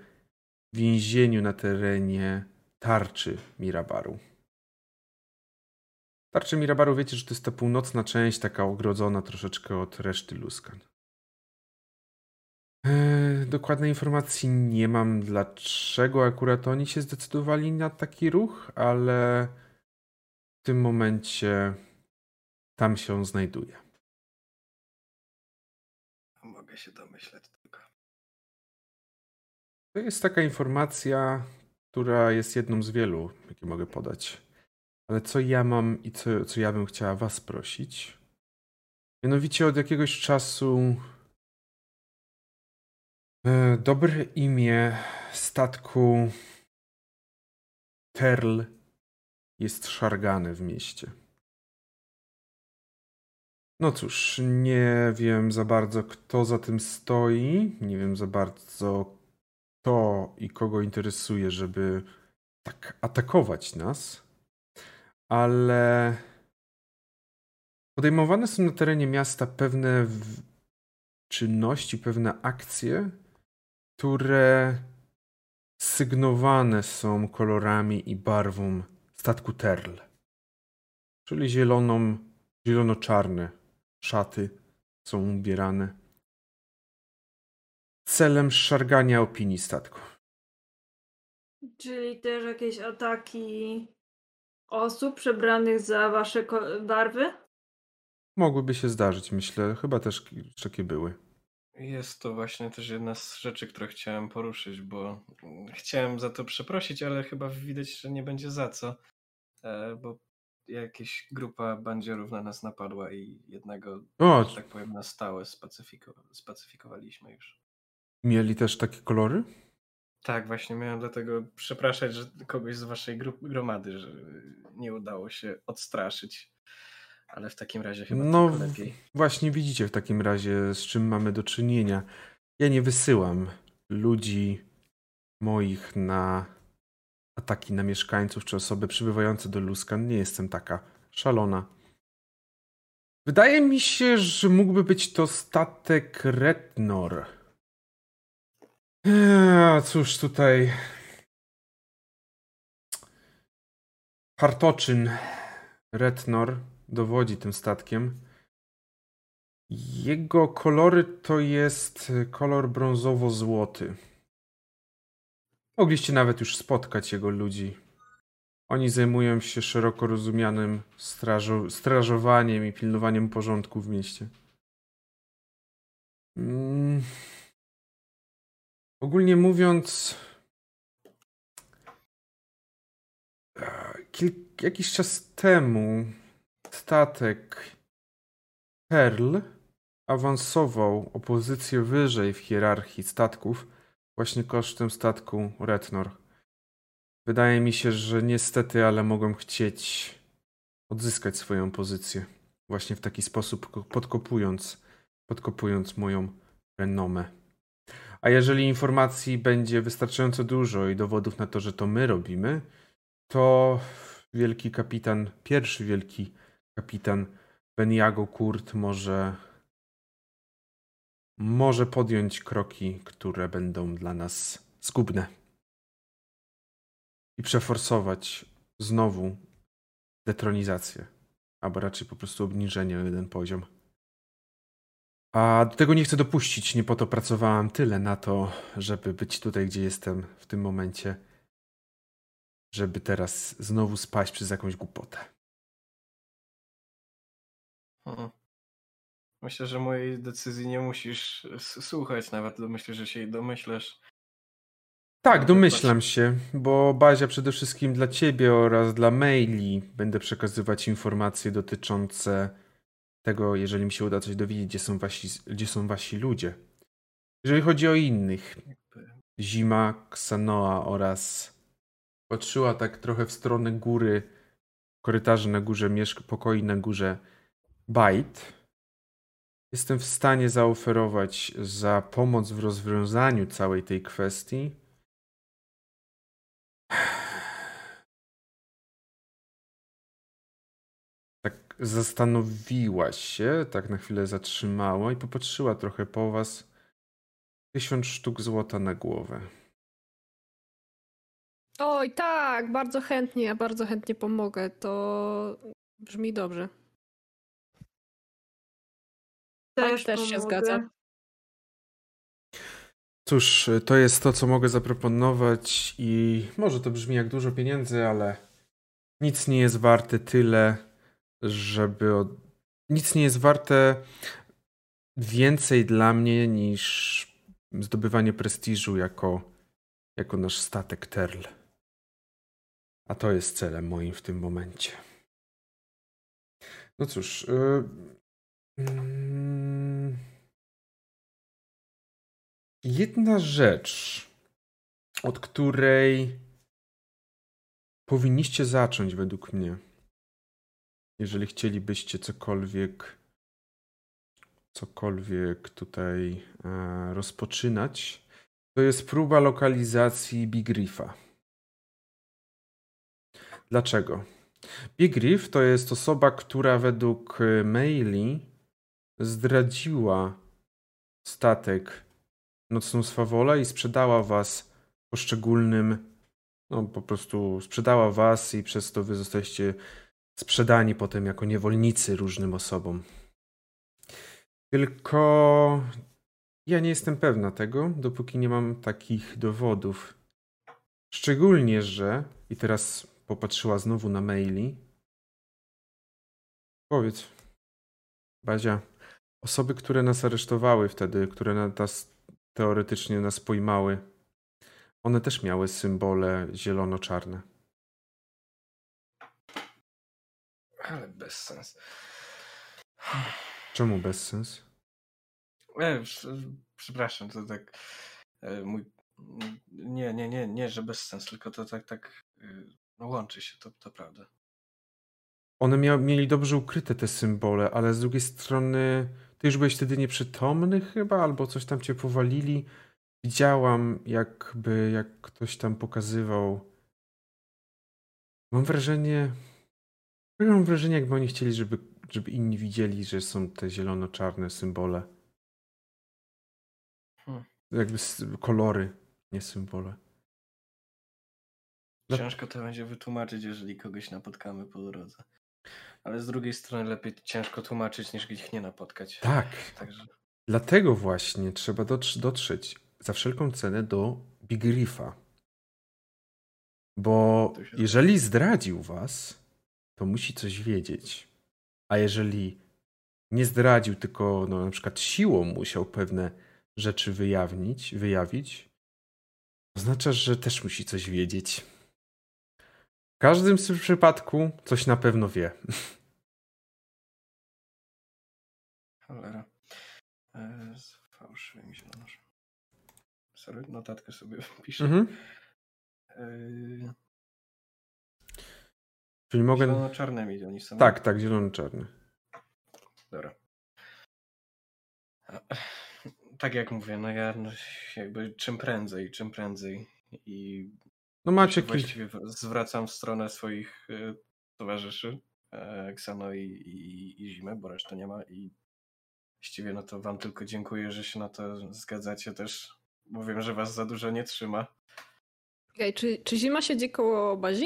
więzieniu na terenie Tarczy Mirabaru. Tarczy Mirabaru, wiecie, że to jest ta północna część, taka ogrodzona troszeczkę od reszty Luskan. Eee, dokładnej informacji nie mam, dlaczego akurat oni się zdecydowali na taki ruch, ale w tym momencie tam się on znajduje. Mogę się domyśleć tylko. To jest taka informacja, która jest jedną z wielu, jakie mogę podać. Ale co ja mam i co, co ja bym chciała was prosić? Mianowicie od jakiegoś czasu e, dobre imię statku Terl jest szargane w mieście. No cóż, nie wiem za bardzo, kto za tym stoi, nie wiem za bardzo, kto i kogo interesuje, żeby tak atakować nas, ale podejmowane są na terenie miasta pewne czynności, pewne akcje, które sygnowane są kolorami i barwą statku Terl, czyli zieloną, zielono-czarne szaty są ubierane celem szargania opinii statku. Czyli też jakieś ataki osób przebranych za wasze barwy? Mogłyby się zdarzyć, myślę. Chyba też takie były. Jest to właśnie też jedna z rzeczy, które chciałem poruszyć, bo chciałem za to przeprosić, ale chyba widać, że nie będzie za co, bo jakaś grupa bandziorów na nas napadła i jednego, o, że tak powiem, na stałe spacyfiko- spacyfikowaliśmy już. Mieli też takie kolory? Tak, właśnie miałem dlatego przepraszać, że kogoś z waszej grupy, gromady, że nie udało się odstraszyć, ale w takim razie chyba no, tylko lepiej. Właśnie widzicie w takim razie, z czym mamy do czynienia. Ja nie wysyłam ludzi moich na... ataki na mieszkańców czy osoby przybywające do Luskan. Nie jestem taka szalona. Wydaje mi się, że mógłby być to statek Retnor. Eee, cóż tutaj... Hartoczyn Retnor dowodzi tym statkiem. Jego kolory to jest kolor brązowo-złoty. Mogliście nawet już spotkać jego ludzi. Oni zajmują się szeroko rozumianym strażo- strażowaniem i pilnowaniem porządku w mieście. Mm. Ogólnie mówiąc, kil- jakiś czas temu statek Pearl awansował o pozycję wyżej w hierarchii statków właśnie kosztem statku Retnor. Wydaje mi się, że niestety, ale mogą chcieć odzyskać swoją pozycję. Właśnie w taki sposób, podkopując, podkopując moją renomę. A jeżeli informacji będzie wystarczająco dużo i dowodów na to, że to my robimy, to wielki kapitan, pierwszy wielki kapitan Beniago-Kurt może... może podjąć kroki, które będą dla nas zgubne. I przeforsować znowu detronizację. Albo raczej po prostu obniżenie o jeden poziom. A do tego nie chcę dopuścić. Nie po to pracowałam tyle na to, żeby być tutaj, gdzie jestem w tym momencie. Żeby teraz znowu spaść przez jakąś głupotę. Hmm. Myślę, że mojej decyzji nie musisz słuchać, nawet myślę, że się jej domyślasz. Tak, domyślam się, bo Bazia, przede wszystkim dla ciebie oraz dla Meili będę przekazywać informacje dotyczące tego, jeżeli mi się uda coś dowiedzieć, gdzie są wasi, gdzie są wasi ludzie. Jeżeli chodzi o innych, Zima, Ksanoa oraz patrzyła tak trochę w stronę góry, korytarzy na górze, mieszk- pokoi na górze Bajt. Jestem w stanie zaoferować za pomoc w rozwiązaniu całej tej kwestii tak zastanowiła się, tak na chwilę zatrzymała i popatrzyła trochę po was. Tysiąc sztuk złota na głowę. Oj tak, bardzo chętnie, ja bardzo chętnie pomogę, to brzmi dobrze. Też, tak, też się zgadza. Cóż, to jest to, co mogę zaproponować i może to brzmi jak dużo pieniędzy, ale nic nie jest warte tyle, żeby... Od... Nic nie jest warte więcej dla mnie niż zdobywanie prestiżu jako, jako nasz statek Terl. A to jest celem moim w tym momencie. No cóż... Yy... Jedna rzecz, od której powinniście zacząć według mnie, jeżeli chcielibyście cokolwiek, cokolwiek tutaj e, rozpoczynać, to jest próba lokalizacji Big Riffa. Dlaczego? Big Riff to jest osoba, która według Meili zdradziła statek Nocną Swawolę i sprzedała was poszczególnym, no po prostu sprzedała was i przez to wy zostaliście sprzedani potem jako niewolnicy różnym osobom. Tylko ja nie jestem pewna tego, dopóki nie mam takich dowodów. Szczególnie, że i teraz popatrzyła znowu na Maili. Powiedz, Bazia. Osoby, które nas aresztowały wtedy, które nas teoretycznie nas pojmały, one też miały symbole zielono-czarne. Ale bez sensu. Czemu bez sensu? E, przepraszam, to tak e, mój... Nie, nie, nie, nie, że bez sensu, tylko to tak, tak no, łączy się, to, to prawda. One mia- mieli dobrze ukryte te symbole, ale z drugiej strony ty już byłeś wtedy nieprzytomny chyba, albo coś tam cię powalili. Widziałam jakby, jak ktoś tam pokazywał. Mam wrażenie, mam wrażenie jakby oni chcieli, żeby, żeby inni widzieli, że są te zielono-czarne symbole. Hmm. Jakby kolory, nie symbole. Ciężko to będzie wytłumaczyć, jeżeli kogoś napotkamy po drodze. Ale z drugiej strony lepiej ciężko tłumaczyć, niż ich nie napotkać. Tak. Także... Dlatego właśnie trzeba dotr- dotrzeć za wszelką cenę do Big Riffa. Bo jeżeli zdradził was, to musi coś wiedzieć. A jeżeli nie zdradził, tylko no, na przykład siłą musiał pewne rzeczy wyjawnić, wyjawić, oznacza, że też musi coś wiedzieć. W każdym z przypadku coś na pewno wie. Cholera. Fałszywie mi się nanoszę. Sorry, notatkę sobie piszę. Mhm. Yy... Czyli mogę... Zielono-czarnymi oni są. Tak, tak, zielono-czarny. Dobra. Tak jak mówię, no ja jakby czym prędzej, czym prędzej i... No macie właściwie kil... zwracam w stronę swoich y, towarzyszy y, Ksano i, i, i Zimę, bo reszty nie ma i właściwie no to wam tylko dziękuję, że się na to zgadzacie też, bo wiem, że was za dużo nie trzyma. Okay, czy, czy Zima siedzi koło Bazi?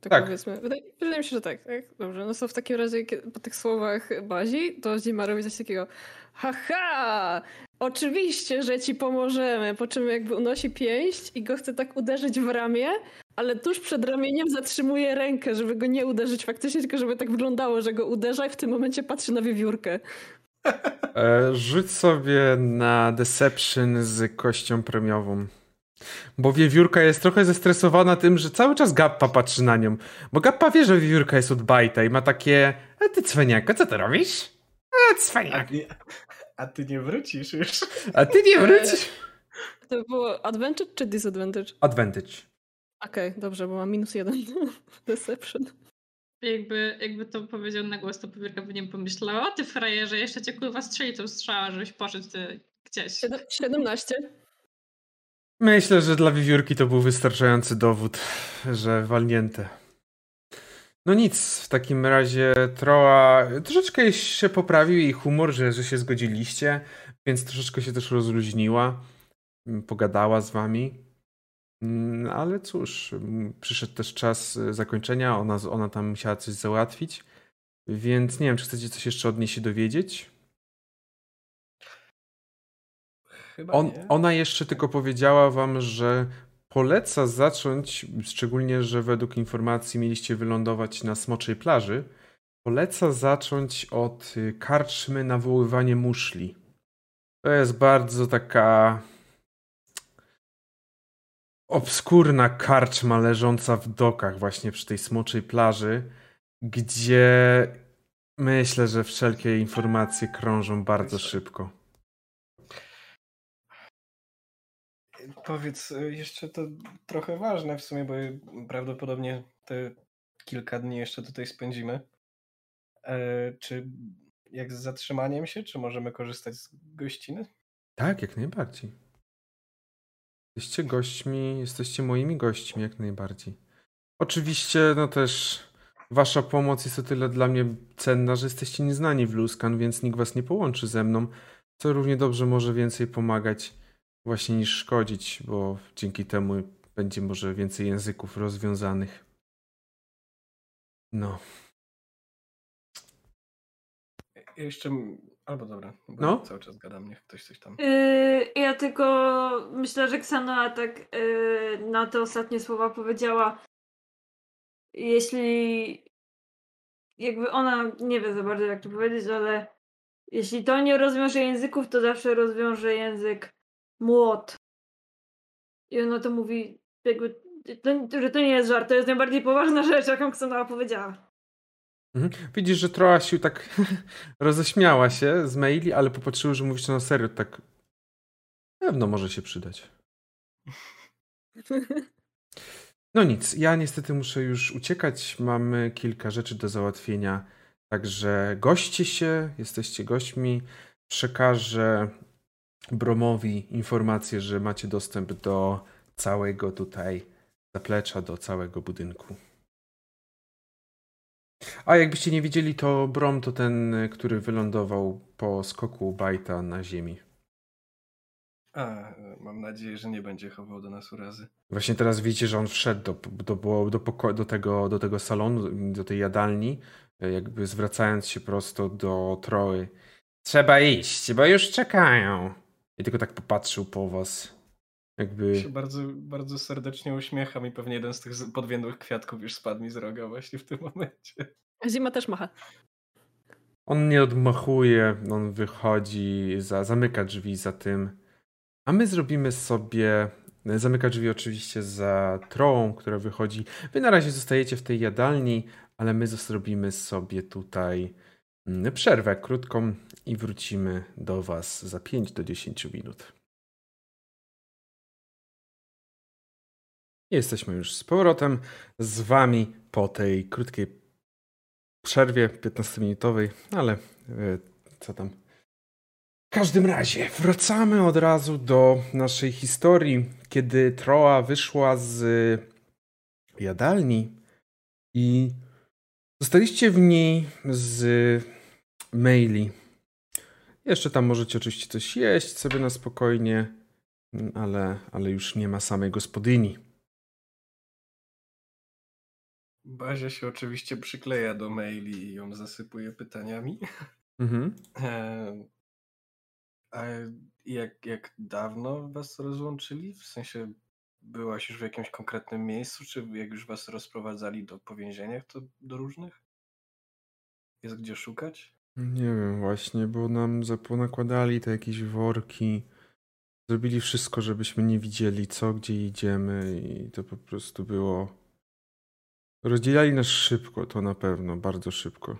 Tak, tak. Powiedzmy. Wydaje, wydaje mi się, że tak, tak. Dobrze, no to w takim razie po tych słowach Bazi to Zima robi coś takiego haha! Oczywiście, że ci pomożemy, po czym jakby unosi pięść i go chce tak uderzyć w ramię, ale tuż przed ramieniem zatrzymuje rękę, żeby go nie uderzyć faktycznie, tylko żeby tak wyglądało, że go uderza i w tym momencie patrzy na wiewiórkę. E, rzuć sobie na deception z kością premiową. Bo wiewiórka jest trochę zestresowana tym, że cały czas Gappa patrzy na nią. Bo Gappa wie, że wiewiórka jest od Bajta i ma takie a ty cwaniako, co ty robisz? A cwaniak. A ty nie wrócisz już. A ty nie wrócisz. To było advantage czy disadvantage? Advantage. Okej, okay, dobrze, bo mam minus jeden. Deception. Jakby, jakby to powiedział na głos, to powierka by nie pomyślała. O ty frajerze, jeszcze cię kurwa strzeli tą strzała, żebyś poszedł ty gdzieś. siedemnaście. Myślę, że dla wiewiórki to był wystarczający dowód, że walnięte. No nic, w takim razie Troa troszeczkę się poprawił jej humor, że, że się zgodziliście, więc troszeczkę się też rozluźniła, pogadała z wami. Ale cóż, przyszedł też czas zakończenia, ona, ona tam musiała coś załatwić, więc nie wiem, czy chcecie coś jeszcze od niej się dowiedzieć? Chyba On, nie. Ona jeszcze tylko powiedziała wam, że poleca zacząć, szczególnie, że według informacji mieliście wylądować na Smoczej Plaży, poleca zacząć od karczmy Nawoływanie Muszli. To jest bardzo taka... obskurna karczma leżąca w dokach właśnie przy tej Smoczej Plaży, gdzie myślę, że wszelkie informacje krążą bardzo szybko. Powiedz, jeszcze to trochę ważne w sumie, bo prawdopodobnie te kilka dni jeszcze tutaj spędzimy. E, czy jak z zatrzymaniem się, czy możemy korzystać z gościny? Tak, jak najbardziej. Jesteście gośćmi, jesteście moimi gośćmi jak najbardziej. Oczywiście, no też wasza pomoc jest o tyle dla mnie cenna, że jesteście nieznani w Luskan, więc nikt was nie połączy ze mną, co równie dobrze może więcej pomagać właśnie niż szkodzić, bo dzięki temu będzie może więcej języków rozwiązanych. No. Jeszcze... Albo dobra, bo no. Cały czas gada mnie ktoś coś tam. Yy, ja tylko myślę, że Ksana tak yy, na te ostatnie słowa powiedziała, jeśli jakby ona nie wie za bardzo jak to powiedzieć, ale jeśli to nie rozwiąże języków, to zawsze rozwiąże język młot. I ona to mówi, jakby, to, że to nie jest żart, to jest najbardziej poważna rzecz, jaką Ksana powiedziała. Widzisz, że Troa się tak roześmiała się z Meili, ale popatrzyły, że mówisz to na serio, tak na pewno może się przydać. No nic, ja niestety muszę już uciekać, mamy kilka rzeczy do załatwienia, także goście się, jesteście gośćmi, przekażę Bromowi informację, że macie dostęp do całego tutaj zaplecza, do całego budynku. A jakbyście nie widzieli, to Brom to ten, który wylądował po skoku Bajta na ziemi. A, mam nadzieję, że nie będzie chował do nas urazy. Właśnie teraz widzicie, że on wszedł do, do, do, poko- do, tego, do tego salonu, do tej jadalni, jakby zwracając się prosto do Troi. Trzeba iść, bo już czekają. I tylko tak popatrzył po was. Jakby... się bardzo, bardzo serdecznie uśmiecham i pewnie jeden z tych podwiędłych kwiatków już spadł mi z roga właśnie w tym momencie. Zima też macha. On nie odmachuje, on wychodzi, za, zamyka drzwi za tym. A my zrobimy sobie... Zamyka drzwi oczywiście za Troą, która wychodzi. Wy na razie zostajecie w tej jadalni, ale my zrobimy sobie tutaj przerwę krótką i wrócimy do was za pięć do dziesięciu minut. Jesteśmy już z powrotem z wami po tej krótkiej przerwie piętnastominutowej, ale yy, co tam. W każdym razie wracamy od razu do naszej historii, kiedy Troa wyszła z jadalni i zostaliście w niej z Meili. Jeszcze tam możecie oczywiście coś jeść sobie na spokojnie, ale, ale już nie ma samej gospodyni. Bazia się oczywiście przykleja do Meili i ją zasypuje pytaniami. Mhm. E, a jak, jak dawno was rozłączyli? W sensie byłaś już w jakimś konkretnym miejscu, czy jak już was rozprowadzali do powięzieniach, to do różnych? Jest gdzie szukać? Nie wiem właśnie, bo nam ponakładali te jakieś worki. Zrobili wszystko, żebyśmy nie widzieli co, gdzie idziemy i to po prostu było... Rozdzielali nas szybko, to na pewno, bardzo szybko.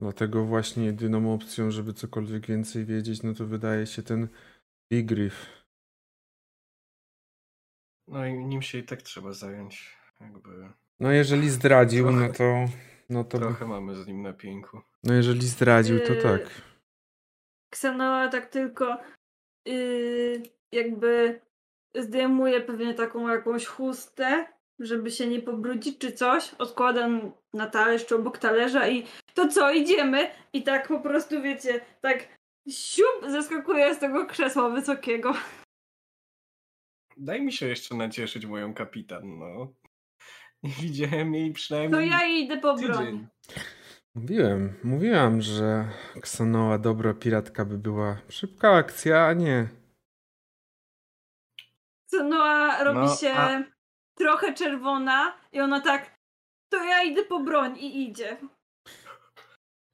Dlatego właśnie jedyną opcją, żeby cokolwiek więcej wiedzieć, no to wydaje się ten Big Riff. No i nim się i tak trzeba zająć. Jakby... No jeżeli zdradził, trochę, no to... No to trochę by... mamy z nim na pieńku. No jeżeli zdradził, to yy... tak. Ksanoa tak tylko yy, jakby zdejmuje pewnie taką jakąś chustę, żeby się nie pobrudzić czy coś, odkładam na talerz czy obok talerza i to co, idziemy? I tak po prostu, wiecie, tak siup, zeskakuje z tego krzesła wysokiego. Daj mi się jeszcze nacieszyć moją kapitan, no. Nie widziałem jej przynajmniej to ja idę po tydzień. Broń. Mówiłem, mówiłam, że Ksanoa dobra piratka by była. Szybka akcja, a nie. Ksanoa robi no, się... A... trochę czerwona i ona tak to ja idę po broń i idzie.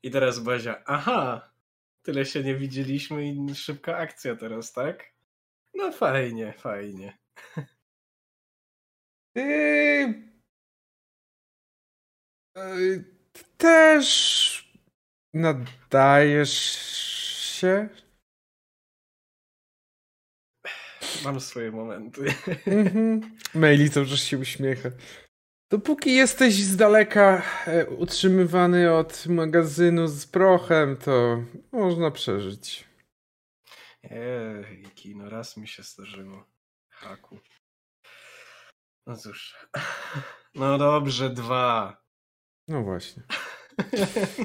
I teraz Bazia, aha, tyle się nie widzieliśmy i szybka akcja teraz, tak? No fajnie, fajnie. Ty... Też nadajesz się? Mam swoje momenty. Mm-hmm. Meili to już się uśmiecha. Dopóki jesteś z daleka utrzymywany od magazynu z prochem, to można przeżyć. Ej, no raz mi się zdarzyło. Haku. No cóż. No dobrze, dwa. No właśnie.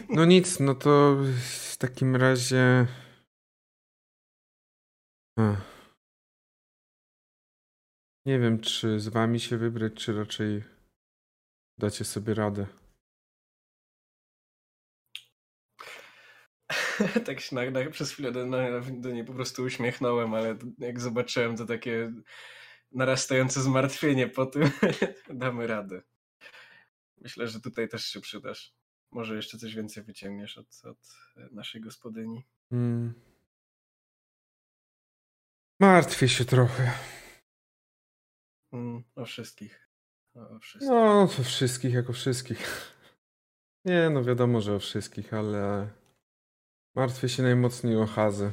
No nic, no to w takim razie... Ach. Nie wiem, czy z wami się wybrać, czy raczej dacie sobie radę. Tak się nagle przez chwilę do, do niej po prostu uśmiechnąłem, ale jak zobaczyłem to takie narastające zmartwienie po tym, damy radę. Myślę, że tutaj też się przydasz. Może jeszcze coś więcej wyciągniesz od, od naszej gospodyni. Hmm. Martwię się trochę. Mm, o wszystkich. O, o wszystkich. No, o wszystkich, jako wszystkich. Nie, no wiadomo, że o wszystkich, ale martwię się najmocniej o Hazę.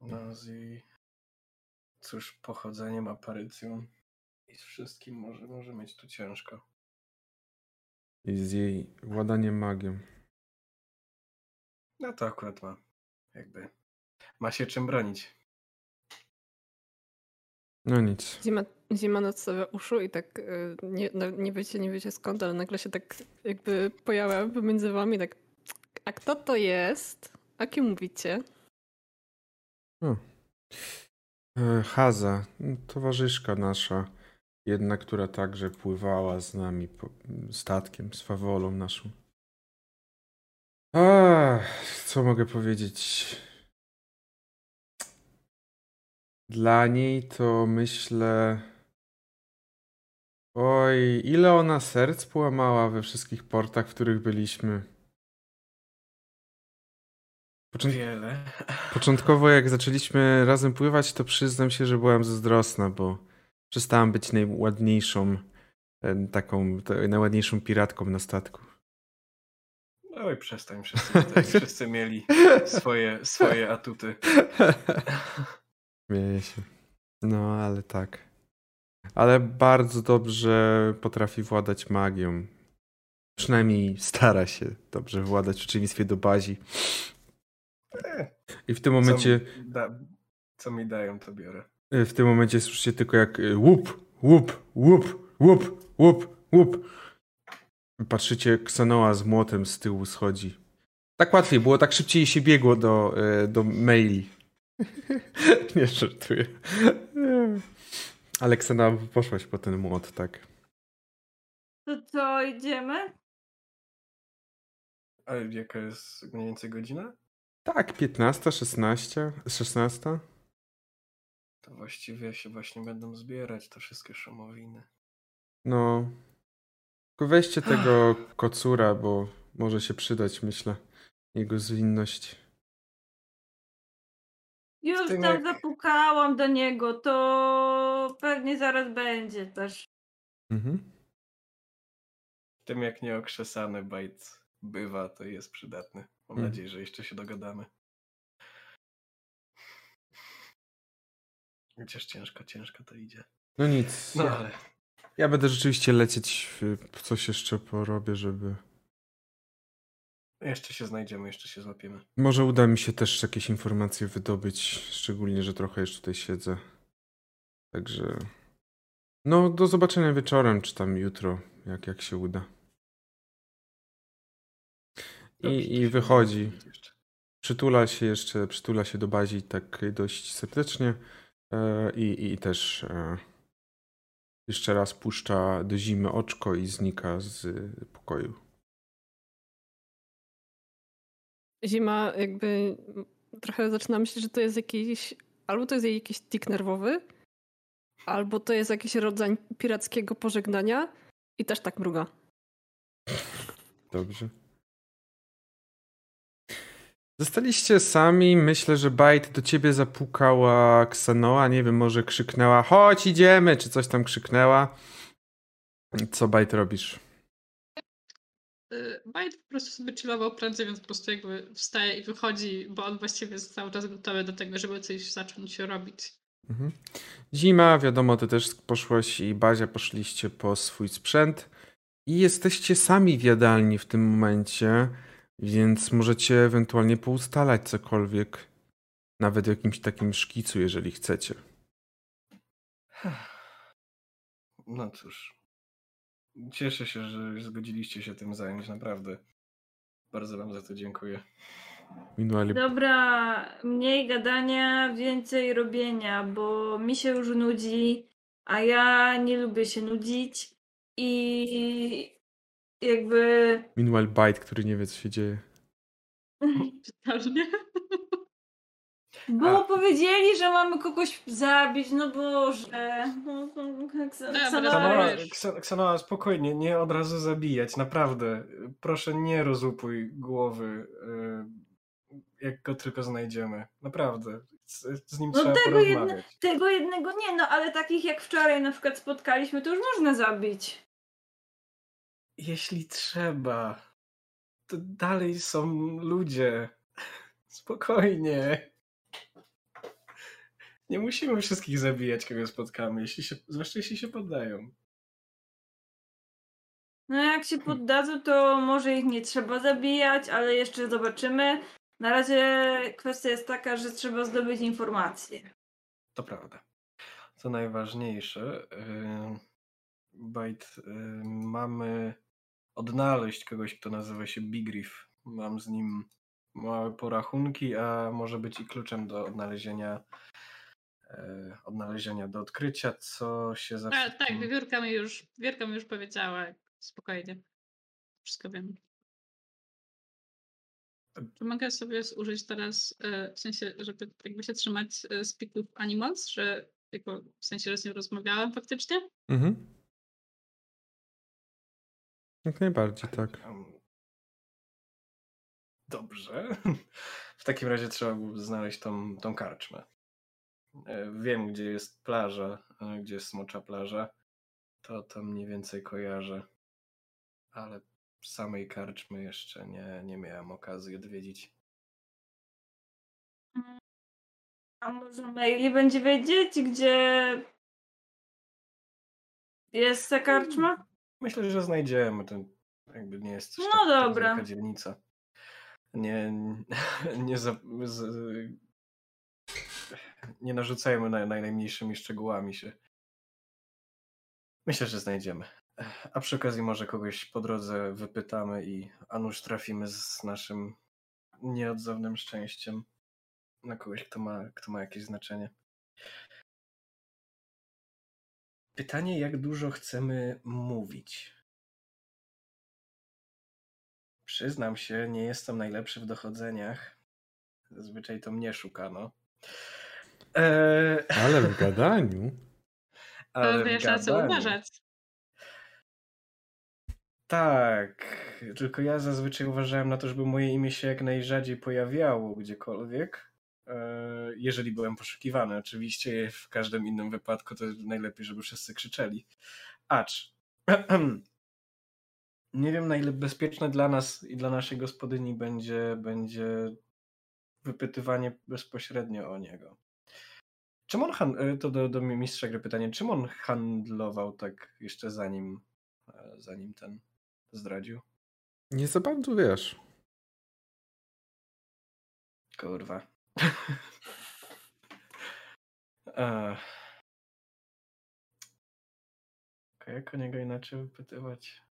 No z jej, cóż, pochodzeniem, aparycją i z wszystkim może, może mieć tu ciężko. I z jej władaniem magią. No to akurat ma, jakby, ma się czym bronić. No nic. Zima, zima nadstawia uszu i tak y, nie, no, nie wiecie, nie wiecie skąd, ale nagle się tak jakby pojawia pomiędzy wami tak, a kto to jest? A kim mówicie? Hmm. E, Haza, towarzyszka nasza, jedna, która także pływała z nami po, statkiem, z Fawolą naszą. A, co mogę powiedzieć? Dla niej to myślę... Oj, ile ona serc połamała we wszystkich portach, w których byliśmy. Począ... Wiele. Początkowo jak zaczęliśmy razem pływać, to przyznam się, że byłam zazdrosna, bo przestałam być najładniejszą taką, najładniejszą piratką na statku. Oj, przestań, wszyscy, wszyscy mieli swoje, swoje atuty. Śmieję się. No, ale tak. Ale bardzo dobrze potrafi władać magią. Przynajmniej stara się dobrze władać w przeciwieństwie do Bazi. I w tym momencie... Co mi, da, co mi dają, to biorę. W tym momencie słyszycie tylko jak łup, łup, łup, łup, łup, łup. Patrzycie, Ksanoa z młotem z tyłu schodzi. Tak łatwiej było, tak szybciej się biegło do, do Meili. Nie żartuję. Aleksandra, poszłaś po ten młot, tak. To co, idziemy? A jaka jest mniej więcej godzina? Tak, piętnasta, szesnasta. To właściwie się właśnie będą zbierać te wszystkie szumowiny. No. Tylko weźcie tego kocura, bo może się przydać, myślę, jego zwinność. Już tam jak... zapukałam do niego, to pewnie zaraz będzie też. Mhm. W tym jak nieokrzesany bajt bywa, to jest przydatny. Mam hmm. nadzieję, że jeszcze się dogadamy. Chociaż ciężko, ciężko to idzie. No nic. No, ale... Ja będę rzeczywiście lecieć, coś jeszcze porobię, żeby... Jeszcze się znajdziemy, jeszcze się złapiemy. Może uda mi się też jakieś informacje wydobyć, szczególnie, że trochę jeszcze tutaj siedzę. Także... No, do zobaczenia wieczorem, czy tam jutro, jak, jak się uda. I, Dobrze, i wychodzi. Przytula się jeszcze, przytula się do Bazi tak dość serdecznie. I, i też jeszcze raz puszcza do zimy oczko i znika z pokoju. Zima jakby trochę zaczyna myśleć, że to jest jakiś, albo to jest jej jakiś tik nerwowy, albo to jest jakiś rodzaj pirackiego pożegnania i też tak mruga. Dobrze. Zostaliście sami, myślę, że Bajt do ciebie zapukała Ksanoa, nie wiem, może krzyknęła chodź idziemy, czy coś tam krzyknęła. Co Bajt robisz? Bajt po prostu sobie chillował prędzej, więc po prostu jakby wstaje i wychodzi, bo on właściwie jest cały czas gotowy do tego, żeby coś zacząć robić. Mhm. Zima, wiadomo, ty też poszłaś i Bazia poszliście po swój sprzęt i jesteście sami w jadalni w tym momencie. Więc możecie ewentualnie poustalać cokolwiek, nawet w jakimś takim szkicu, jeżeli chcecie. No cóż. Cieszę się, że zgodziliście się tym zająć, naprawdę. Bardzo wam za to dziękuję. Minuali... Dobra, mniej gadania, więcej robienia, bo mi się już nudzi, a ja nie lubię się nudzić i... Jakby... Meanwhile Bite, który nie wie, co się dzieje. Bo a. powiedzieli, że mamy kogoś zabić, no Boże. Ksanoa, spokojnie, nie od razu zabijać, naprawdę. Proszę, nie rozłupuj głowy, jak go tylko znajdziemy. Naprawdę. Z, z nim no trzeba tego, jedno, tego jednego nie, no ale takich jak wczoraj na przykład spotkaliśmy, to już można zabić. Jeśli trzeba, to dalej są ludzie. Spokojnie. Nie musimy wszystkich zabijać, kogo spotkamy, jeśli się, zwłaszcza jeśli się poddają. No jak się poddadzą, to może ich nie trzeba zabijać, ale jeszcze zobaczymy. Na razie kwestia jest taka, że trzeba zdobyć informacje. To prawda. Co najważniejsze, yy, Bajt, yy, mamy... odnaleźć kogoś, kto nazywa się Big Riff. Mam z nim małe porachunki, a może być i kluczem do odnalezienia e, odnalezienia, do odkrycia, co się za... A, tak, Wiewiórka mi już, Wiewiórka mi już powiedziała. Spokojnie. Wszystko wiem. Czy mogę sobie użyć teraz, e, w sensie, żeby jakby się trzymać e, Speak with Animals, że jako, w sensie, że z nią rozmawiałam faktycznie? Mhm. Jak najbardziej, tak. Dobrze. W takim razie trzeba byłoby znaleźć tą, tą karczmę. Wiem, gdzie jest plaża, gdzie jest Smocza Plaża. To to mniej więcej kojarzę. Ale samej karczmy jeszcze nie, nie miałem okazji odwiedzić. A może Meili będzie wiedzieć, gdzie jest ta karczma? Myślę, że znajdziemy. To jakby nie jest coś no tak, dobra. Taka dzielnica. Nie, nie, za, z, nie narzucajmy naj, najmniejszymi szczegółami się. Myślę, że znajdziemy. A przy okazji może kogoś po drodze wypytamy i a nuż trafimy z naszym nieodzownym szczęściem na kogoś, kto ma, kto ma jakieś znaczenie. Pytanie, jak dużo chcemy mówić. Przyznam się, nie jestem najlepszy w dochodzeniach. Zazwyczaj to mnie szukano. Eee... Ale w gadaniu. Ale wiesz, na co uważać. Tak, tylko ja zazwyczaj uważałem na to, żeby moje imię się jak najrzadziej pojawiało gdziekolwiek. Jeżeli byłem poszukiwany, oczywiście w każdym innym wypadku to najlepiej, żeby wszyscy krzyczeli. Acz. nie wiem, na ile bezpieczne dla nas i dla naszej gospodyni będzie, będzie wypytywanie bezpośrednio o niego. Czym on handl... To do, do mistrza gry pytanie. Czym on handlował tak jeszcze zanim, zanim ten zdradził? Nie za bardzo wiesz. Kurwa. Okay, jak o niego inaczej wypytywać?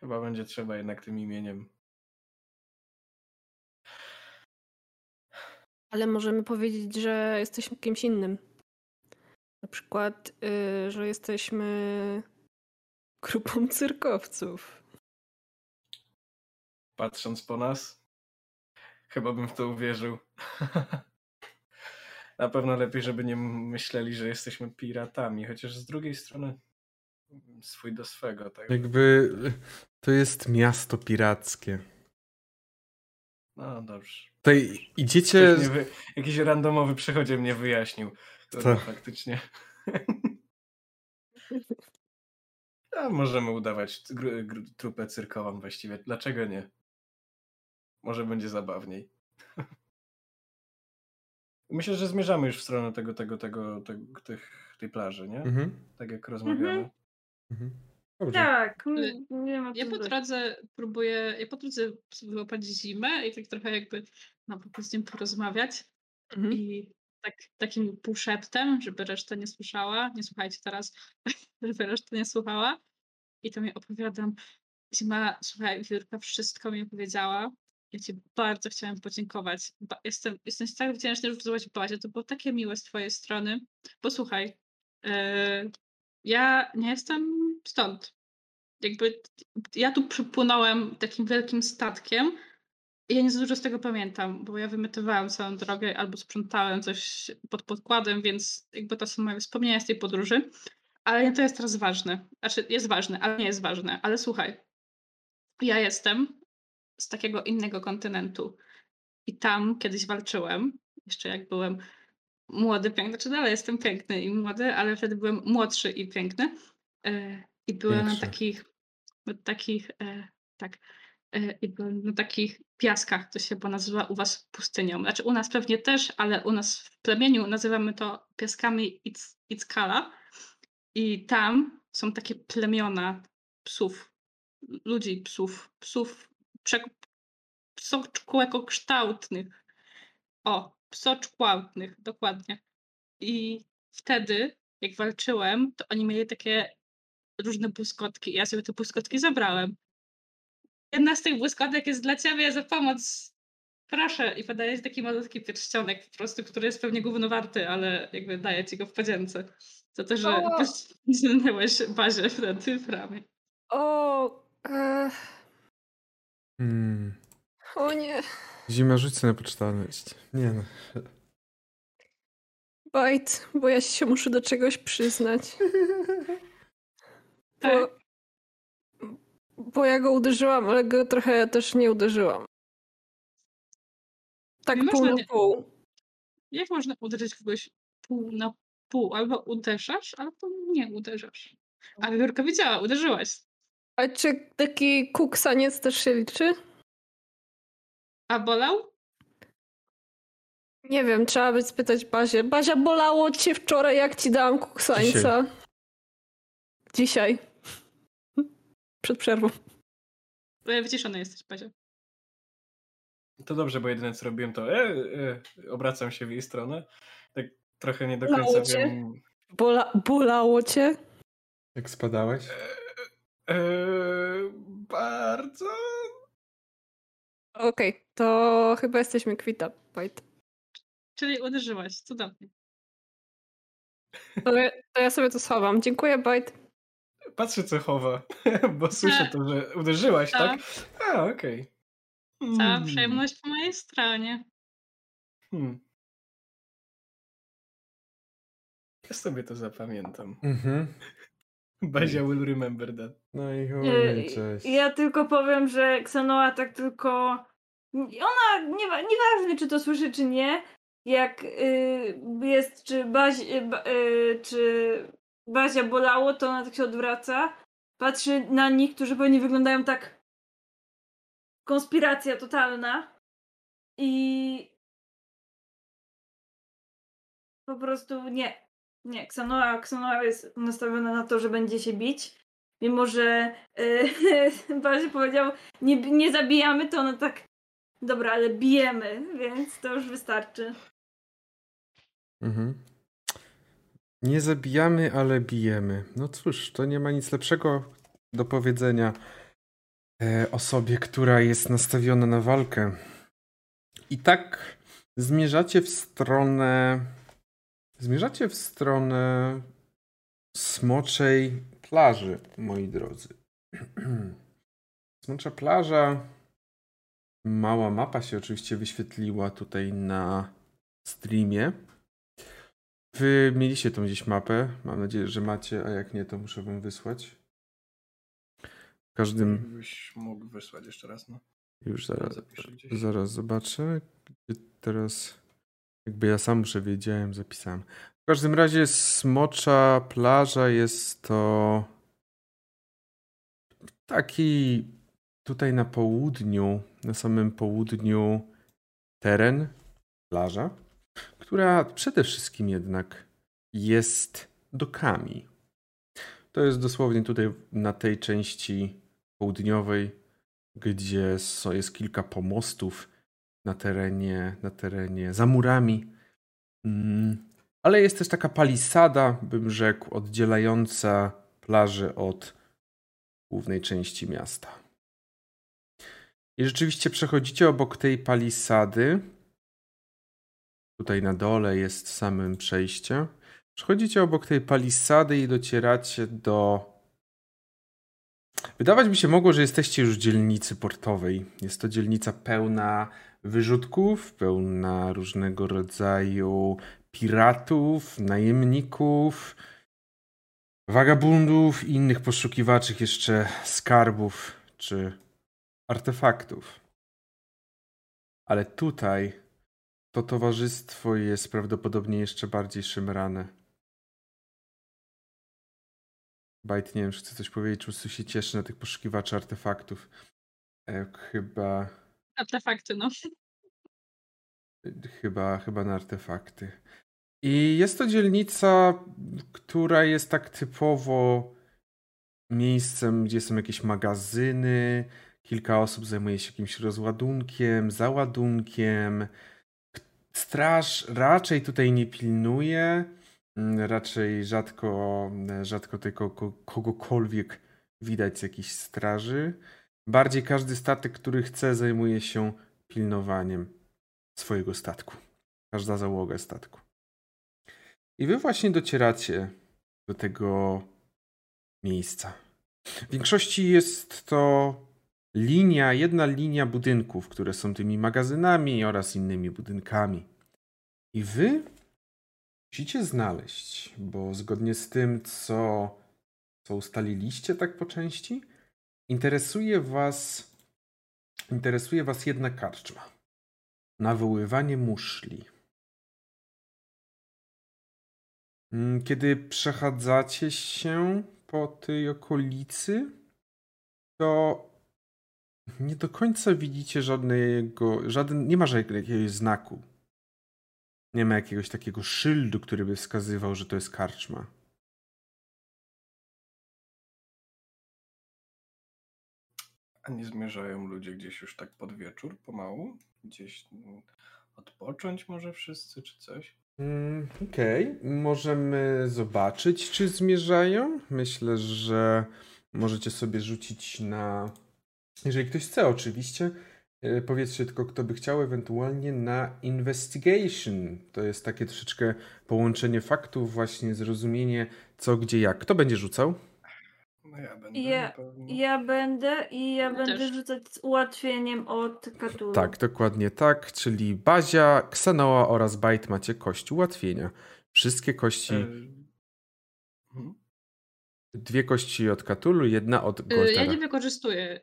Chyba będzie trzeba jednak tym imieniem. Ale możemy powiedzieć, że jesteśmy kimś innym. Na przykład, yy, że jesteśmy grupą cyrkowców. Patrząc po nas, chyba bym w to uwierzył. Na pewno lepiej, żeby nie myśleli, że jesteśmy piratami, chociaż z drugiej strony swój do swego. Tak? Jakby to jest miasto pirackie. No dobrze. Tutaj idziecie... Wy... Jakiś randomowy przechodziel mnie wyjaśnił. To, to faktycznie. A możemy udawać gru, gru, trupę cyrkową właściwie. Dlaczego nie? Może będzie zabawniej. Myślę, że zmierzamy już w stronę tego, tego, tego, tego tych, tej plaży, nie? Mhm. Tak jak rozmawiamy. Mhm. Dobrze. Tak. Nie, nie ma ja po drodze próbuję, ja po drodze wyłapać zimę i tak trochę jakby no, po prostu z nim porozmawiać. Mhm. I tak, takim półszeptem, żeby reszta nie słyszała. Nie słuchajcie teraz, żeby reszta nie słuchała. I to mi opowiadam. Zima, słuchaj, Wiórka wszystko mi powiedziała. Ja ci bardzo chciałem podziękować. Ba- jestem, jestem tak wdzięczny, że wysłałaś Bazie. To było takie miłe z twojej strony. Posłuchaj, yy, ja nie jestem stąd. Jakby ja tu przypłynąłem takim wielkim statkiem i ja nie za dużo z tego pamiętam, bo ja wymiotowałam całą drogę albo sprzątałem coś pod podkładem, więc jakby to są moje wspomnienia z tej podróży. Ale nie to jest teraz ważne. Znaczy jest ważne, ale nie jest ważne. Ale słuchaj, ja jestem z takiego innego kontynentu i tam kiedyś walczyłem, jeszcze jak byłem młody, piękny, znaczy dalej jestem piękny i młody, ale wtedy byłem młodszy i piękny. I byłem na takich, na takich, e, tak, e, i byłem na takich piaskach, to się bo nazywa u was pustynią. Znaczy u nas pewnie też, ale u nas w plemieniu nazywamy to piaskami Ic, Ickala. I tam są takie plemiona psów, ludzi psów, psów psoczkłekokształtnych. O, psoczkłałtnych, dokładnie. I wtedy, jak walczyłem, to oni mieli takie różne błyskotki. Ja sobie te błyskotki zabrałem. Jedna z tych błyskotek jest dla ciebie za pomoc. Proszę. I podaję taki malutki pierścionek po prostu, który jest pewnie głównowarty, ale jakby daję ci go w podzięce. Za to, że zmieniłeś Bazie wtedy w ramię. O, e... hmm. o nie. Zima, rzuć sobie na poczytalność. Nie no. Bajt, bo ja się muszę do czegoś przyznać. Bo, tak. Bo ja go uderzyłam, ale go trochę też nie uderzyłam. Tak nie pół na nie, pół. Jak można uderzyć kogoś pół na pół? Albo uderzasz, albo nie uderzasz. A Wiórka widziała, uderzyłaś. A czy taki kuksaniec też się liczy? A bolał? Nie wiem, trzeba by spytać Bazie. Bazia, bolało cię wczoraj, jak ci dałam kuksańca? Dzisiaj. Dzisiaj. Przed przerwą. Wyciszona jesteś, Bazia. To dobrze, bo jedyne co robiłem to e, e, obracam się w jej stronę. Tak trochę nie do końca bolało wiem. Cię? Bola, bolało cię? Jak spadałeś? E, e, bardzo. Okej, okay, to chyba jesteśmy kwita, Bajt. Czyli uderzyłaś, cudownie. To ja, to ja sobie to schowam. Dziękuję, Bajt. Patrzę, co chowa, bo słyszę to, że uderzyłaś, ta. tak? A, okej. Okay. Cała hmm. przyjemność po mojej stronie. Hmm. Ja sobie to zapamiętam. Mhm. Bazia will remember that. No i hej, cześć. Ja tylko powiem, że Xanoa tak tylko... Ona, nieważne czy to słyszy, czy nie, jak y, jest, czy, Bazi, y, czy Bazia bolało, to ona tak się odwraca, patrzy na nich, którzy pewnie wyglądają tak konspiracja totalna i po prostu nie. Nie, Xanoa, Xanoa jest nastawiona na to, że będzie się bić. Mimo że yy, bardziej powiedział, nie, nie zabijamy, to no tak, dobra, ale bijemy, więc to już wystarczy. Mhm. Nie zabijamy, ale bijemy. No cóż, to nie ma nic lepszego do powiedzenia e, osobie, która jest nastawiona na walkę. I tak zmierzacie w stronę zmierzacie w stronę Smoczej Plaży, moi drodzy. Smocza Plaża. Mała mapa się oczywiście wyświetliła tutaj na streamie. Wy mieliście tą gdzieś mapę. Mam nadzieję, że macie, a jak nie, to muszę wam wysłać. W każdym... Gdybyś mógł wysłać jeszcze raz, no. Już zaraz, zaraz zobaczę. Teraz jakby ja sam muszę wiedziałem, zapisałem. W każdym razie Smocza Plaża jest to taki tutaj na południu, na samym południu teren, plaża, która przede wszystkim jednak jest dokami. To jest dosłownie tutaj na tej części południowej, gdzie jest kilka pomostów na terenie, na terenie za murami. Ale jest też taka palisada, bym rzekł, oddzielająca plażę od głównej części miasta. I rzeczywiście przechodzicie obok tej palisady. Tutaj na dole jest samym przejście. Przechodzicie obok tej palisady i docieracie do... Wydawać mi się mogło, że jesteście już w dzielnicy portowej. Jest to dzielnica pełna wyrzutków, pełna różnego rodzaju piratów, najemników, wagabundów i innych poszukiwaczy jeszcze skarbów czy artefaktów. Ale tutaj to towarzystwo jest prawdopodobnie jeszcze bardziej szemrane. Bajt, nie wiem, czy chcę coś powiedzieć, czy się cieszy na tych poszukiwaczy artefaktów. Chyba... Artefakty, no. Chyba, chyba na artefakty. I jest to dzielnica, która jest tak typowo miejscem, gdzie są jakieś magazyny, kilka osób zajmuje się jakimś rozładunkiem, załadunkiem. Straż raczej tutaj nie pilnuje, raczej rzadko, rzadko tylko kogokolwiek widać z jakichś straży. Bardziej każdy statek, który chce, zajmuje się pilnowaniem swojego statku. Każda załoga statku. I wy właśnie docieracie do tego miejsca. W większości jest to linia, jedna linia budynków, które są tymi magazynami oraz innymi budynkami. I wy musicie znaleźć, bo zgodnie z tym, co, co ustaliliście tak po części, interesuje was, interesuje was jedna karczma. Nawoływanie muszli. Kiedy przechadzacie się po tej okolicy, to nie do końca widzicie żadnego, żaden, nie ma jakiegoś znaku. Nie ma jakiegoś takiego szyldu, który by wskazywał, że to jest karczma. A nie zmierzają ludzie gdzieś już tak pod wieczór pomału? Gdzieś odpocząć może wszyscy, czy coś? Mm, Okej, okay. Możemy zobaczyć, czy zmierzają. Myślę, że możecie sobie rzucić na... Jeżeli ktoś chce, oczywiście, powiedzcie tylko, kto by chciał, ewentualnie na investigation. To jest takie troszeczkę połączenie faktów, właśnie zrozumienie co, gdzie, jak. Kto będzie rzucał? No ja będę. Ja, ja będę i ja, ja będę też rzucać z ułatwieniem od Cthulhu. Tak, dokładnie tak, czyli Bazia, Xanoa oraz Bajt macie kość ułatwienia. Wszystkie kości... Yy. Dwie kości od Cthulhu, jedna od Goltera. Yy, ja nie wykorzystuję.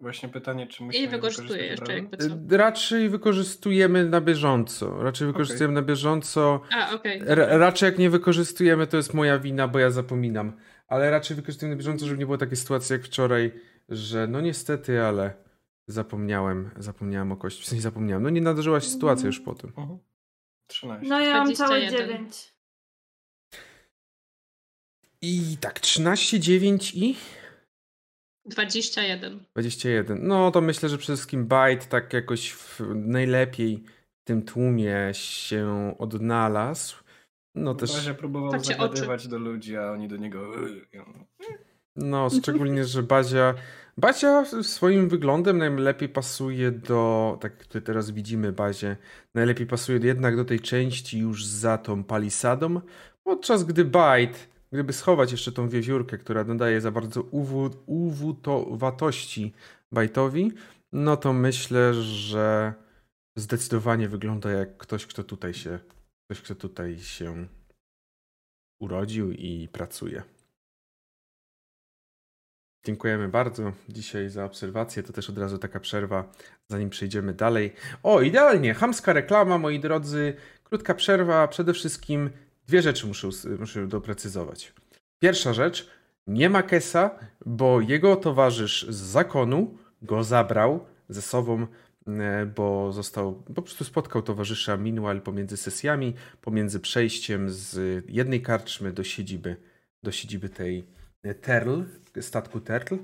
Właśnie pytanie, czy musimy... I wykorzystuję jeszcze jakby co. Raczej wykorzystujemy na bieżąco. Raczej wykorzystujemy okay. na bieżąco. A, okej. Okay. Ra- raczej jak nie wykorzystujemy, to jest moja wina, bo ja zapominam. Ale raczej wykorzystujemy na bieżąco, żeby nie było takiej sytuacji jak wczoraj, że no niestety, ale Zapomniałem, zapomniałem o kości. W sensie zapomniałem. No nie nadarzyła się sytuacja już po tym. Mhm. trzynaście. No ja mam całe dziewięć. I tak, trzynaście, dziewięć i... dwadzieścia jeden. dwadzieścia jeden. No to myślę, że przede wszystkim Bite tak jakoś w, najlepiej w tym tłumie się odnalazł. No też... Właśnie próbował tak zagadywać do ludzi, a oni do niego... No, szczególnie, że Bazia... Bazia swoim wyglądem najlepiej pasuje do... Tak jak teraz widzimy Bazię, najlepiej pasuje jednak do tej części już za tą palisadą, podczas gdy Bite... Gdyby schować jeszcze tą wiewiórkę, która nadaje za bardzo uwutowatości Bajtowi, no to myślę, że zdecydowanie wygląda jak ktoś, kto tutaj się, ktoś, kto tutaj się urodził i pracuje. Dziękujemy bardzo dzisiaj za obserwację. To też od razu taka przerwa, zanim przejdziemy dalej. O, idealnie! Chamska reklama, moi drodzy. Krótka przerwa. Przede wszystkim dwie rzeczy muszę, muszę doprecyzować. Pierwsza rzecz, nie ma Kesa, bo jego towarzysz z zakonu go zabrał ze sobą, bo został, po prostu spotkał towarzysza Minual pomiędzy sesjami, pomiędzy przejściem z jednej karczmy do siedziby, do siedziby tej Terl, statku Terl.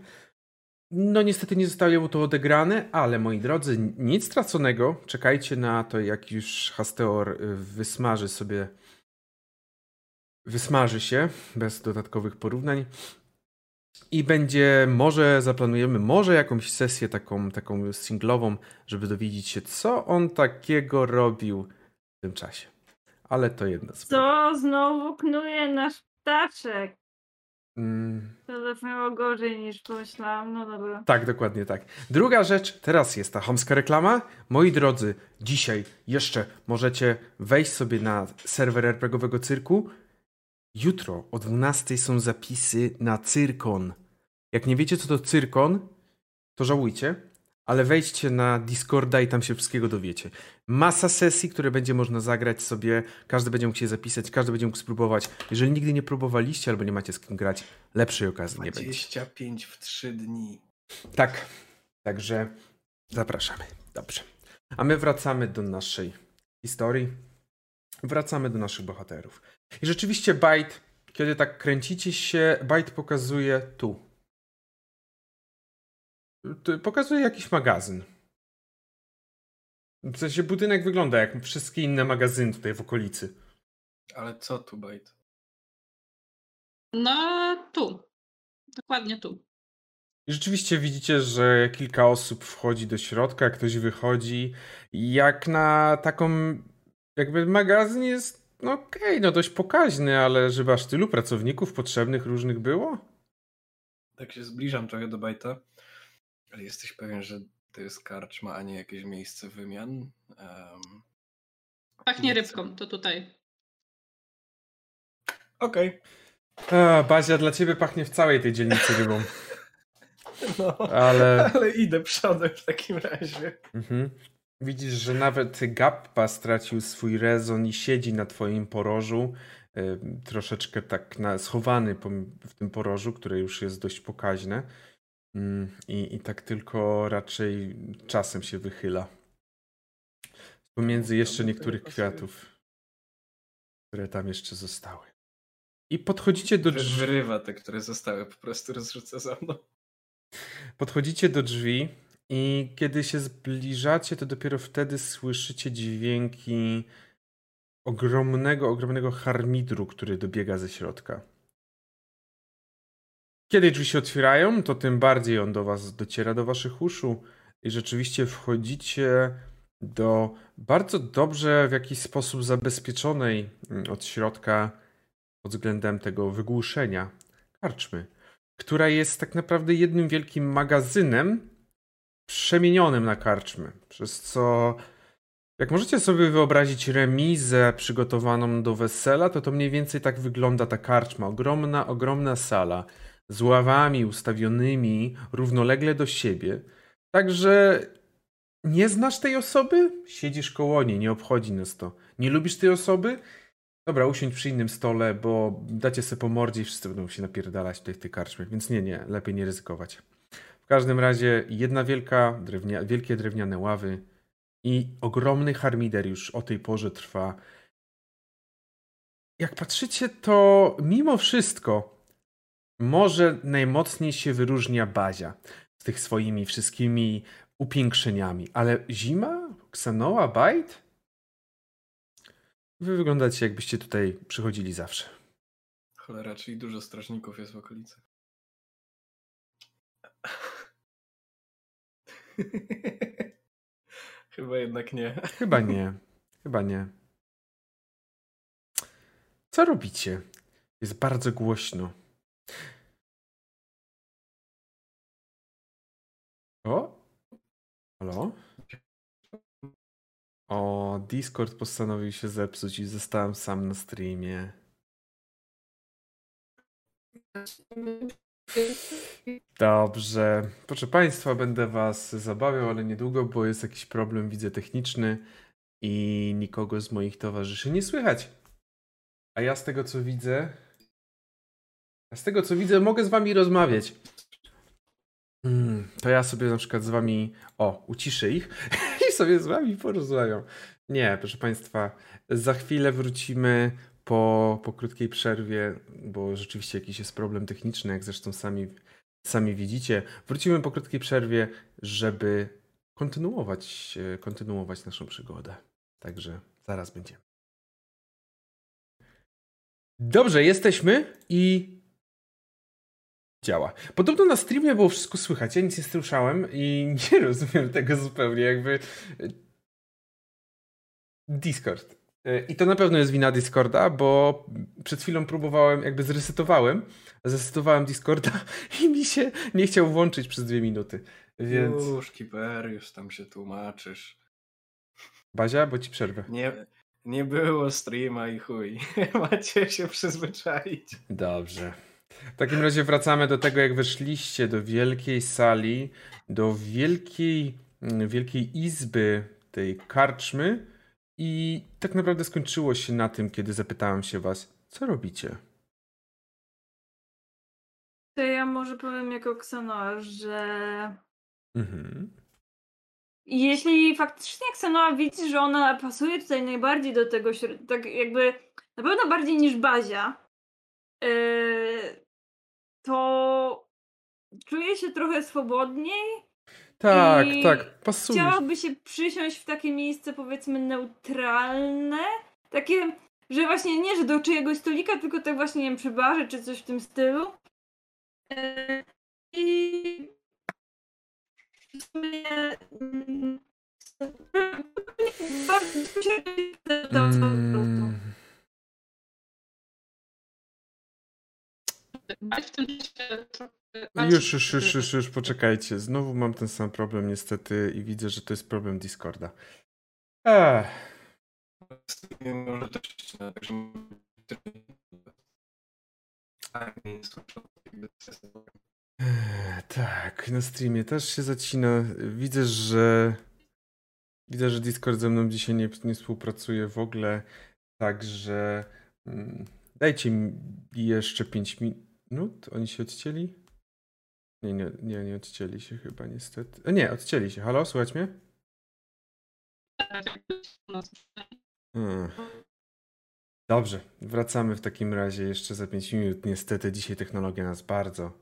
No niestety nie zostało mu to odegrane, ale moi drodzy, nic straconego. Czekajcie na to, jak już Hasteor wysmaży sobie Wysmaży się, bez dodatkowych porównań. I będzie, może zaplanujemy, może jakąś sesję taką, taką singlową, żeby dowiedzieć się, co on takiego robił w tym czasie. Ale to jedna z... Co znowu knuje nasz ptaczek? Mm. To zabrzmiało gorzej niż pomyślałam, no dobra. Tak, dokładnie tak. Druga rzecz, teraz jest ta chamska reklama. Moi drodzy, dzisiaj jeszcze możecie wejść sobie na serwer er pe gie owego Cyrku. Jutro o dwunastej są zapisy na Cyrkon. Jak nie wiecie, co to Cyrkon, to żałujcie, ale wejdźcie na Discorda i tam się wszystkiego dowiecie. Masa sesji, które będzie można zagrać sobie, każdy będzie mógł się zapisać, każdy będzie mógł spróbować. Jeżeli nigdy nie próbowaliście albo nie macie z kim grać, lepszej okazji nie będzie. dwadzieścia pięć w trzy dni. Tak, także zapraszamy. Dobrze. A my wracamy do naszej historii. Wracamy do naszych bohaterów. I rzeczywiście Bite, kiedy tak kręcicie się, Bite pokazuje tu. Pokazuje jakiś magazyn. W sensie budynek wygląda jak wszystkie inne magazyny tutaj w okolicy. Ale co tu, Bite? No tu. Dokładnie tu. I rzeczywiście widzicie, że kilka osób wchodzi do środka, ktoś wychodzi. Jak na taką... Jakby magazyn jest... No okej, okay, no dość pokaźny, ale żeby aż tylu pracowników potrzebnych różnych było? Tak się zbliżam trochę do Bajta, ale jesteś pewien, że to jest karczma, a nie jakieś miejsce wymian? Um, Pachnie rybką, to tutaj. Okej. Okay. Bazia, dla ciebie pachnie w całej tej dzielnicy rybą. No, ale... ale idę przodem w takim razie. Mhm. Widzisz, że nawet Gappa stracił swój rezon i siedzi na twoim porożu, y, troszeczkę tak na, schowany po, w tym porożu, które już jest dość pokaźne i y, y, y, tak tylko raczej czasem się wychyla. Pomiędzy jeszcze niektórych kwiatów, które tam jeszcze zostały. I podchodzicie do drzwi. Wyrywa te, które zostały, po prostu rozrzuca za mną. Podchodzicie do drzwi. I kiedy się zbliżacie, to dopiero wtedy słyszycie dźwięki ogromnego, ogromnego harmidru, który dobiega ze środka. Kiedy drzwi się otwierają, to tym bardziej on do was dociera, do waszych uszu i rzeczywiście wchodzicie do bardzo dobrze w jakiś sposób zabezpieczonej od środka pod względem tego wygłuszenia karczmy, która jest tak naprawdę jednym wielkim magazynem, przemienionym na karczmy, przez co, jak możecie sobie wyobrazić remizę przygotowaną do wesela, to to mniej więcej tak wygląda ta karczma. Ogromna, ogromna sala z ławami ustawionymi równolegle do siebie. Także nie znasz tej osoby? Siedzisz koło niej, nie obchodzi nas to. Nie lubisz tej osoby? Dobra, usiądź przy innym stole, bo dacie sobie po mordzie i wszyscy będą się napierdalać tutaj w tej karczmie, więc nie, nie, lepiej nie ryzykować. W każdym razie jedna wielka, drewnia, wielkie drewniane ławy i ogromny harmider już o tej porze trwa. Jak patrzycie, to mimo wszystko może najmocniej się wyróżnia Bazia z tych swoimi wszystkimi upiększeniami. Ale zima? Xanoa? Bite? Wy wyglądacie, jakbyście tutaj przychodzili zawsze. Cholera, czyli dużo strażników jest w okolicy. Chyba jednak nie. Chyba nie. Chyba nie. Co robicie? Jest bardzo głośno. O? Halo? O, Discord postanowił się zepsuć i zostałem sam na streamie. Dobrze. Proszę Państwa, będę Was zabawiał, ale niedługo, bo jest jakiś problem, widzę, techniczny i nikogo z moich towarzyszy nie słychać. A ja z tego, co widzę... Ja z tego, co widzę, mogę z Wami rozmawiać. Hmm, to ja sobie na przykład z Wami... O, uciszę ich. Sobie z wami porozmawiam. Nie, proszę Państwa, za chwilę wrócimy po, po krótkiej przerwie, bo rzeczywiście jakiś jest problem techniczny, jak zresztą sami, sami widzicie. Wrócimy po krótkiej przerwie, żeby kontynuować, kontynuować naszą przygodę. Także zaraz będziemy. Dobrze, jesteśmy i... działa. Podobno na streamie było wszystko słychać, ja nic nie słyszałem i nie rozumiem tego zupełnie, jakby... Discord. I to na pewno jest wina Discorda, bo przed chwilą próbowałem, jakby zresetowałem, zresetowałem Discorda i mi się nie chciał włączyć przez dwie minuty, więc... Już, Kiperius, tam się tłumaczysz. Bazia, bo ci przerwę. Nie, nie było streama i chuj. Macie się przyzwyczaić. Dobrze. W takim razie wracamy do tego, jak weszliście do wielkiej sali, do wielkiej, wielkiej izby tej karczmy i tak naprawdę skończyło się na tym, kiedy zapytałem się was, co robicie? To ja może powiem jako Xanoa, że mhm. jeśli faktycznie Xanoa widzi, że ona pasuje tutaj najbardziej do tego, tak jakby na pewno bardziej niż Bazia, to czuję się trochę swobodniej. Tak, i tak, pasuje. Chciałaby się przysiąść w takie miejsce, powiedzmy, neutralne. Takie, że właśnie nie, że do czyjegoś stolika, tylko tak właśnie, nie wiem, przy barze czy coś w tym stylu. I w sumie bardzo się mm. Już, już, już, już, już, poczekajcie. Znowu mam ten sam problem niestety i widzę, że to jest problem Discorda. Eee. Tak, na streamie też się zacina. Widzę, że widzę, że Discord ze mną dzisiaj nie, nie współpracuje w ogóle, także... Mm. Dajcie mi jeszcze pięć minut. Oni się odcięli? Nie, nie, nie, nie odcięli się chyba niestety. E, nie, odcięli się. Halo, słychać mnie? Hmm. Dobrze, wracamy w takim razie jeszcze za pięć minut. Niestety dzisiaj technologia nas bardzo,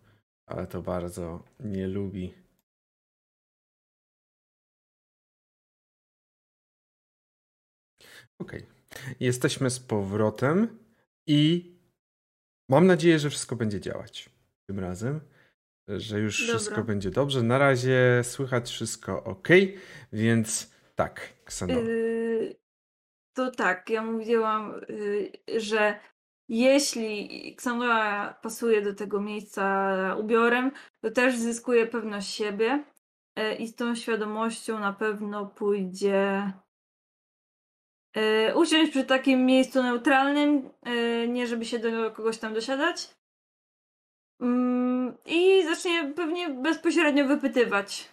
ale to bardzo nie lubi. Okej, okay. Jesteśmy z powrotem. I mam nadzieję, że wszystko będzie działać tym razem, że już Dobra. wszystko będzie dobrze. Na razie słychać wszystko ok, więc tak, Xanoa. Yy, to tak, ja mówiłam, yy, że jeśli Xanoa pasuje do tego miejsca ubiorem, to też zyskuje pewność siebie yy, i z tą świadomością na pewno pójdzie... Yy, usiąść przy takim miejscu neutralnym, yy, nie żeby się do kogoś tam dosiadać yy, i zacznie pewnie bezpośrednio wypytywać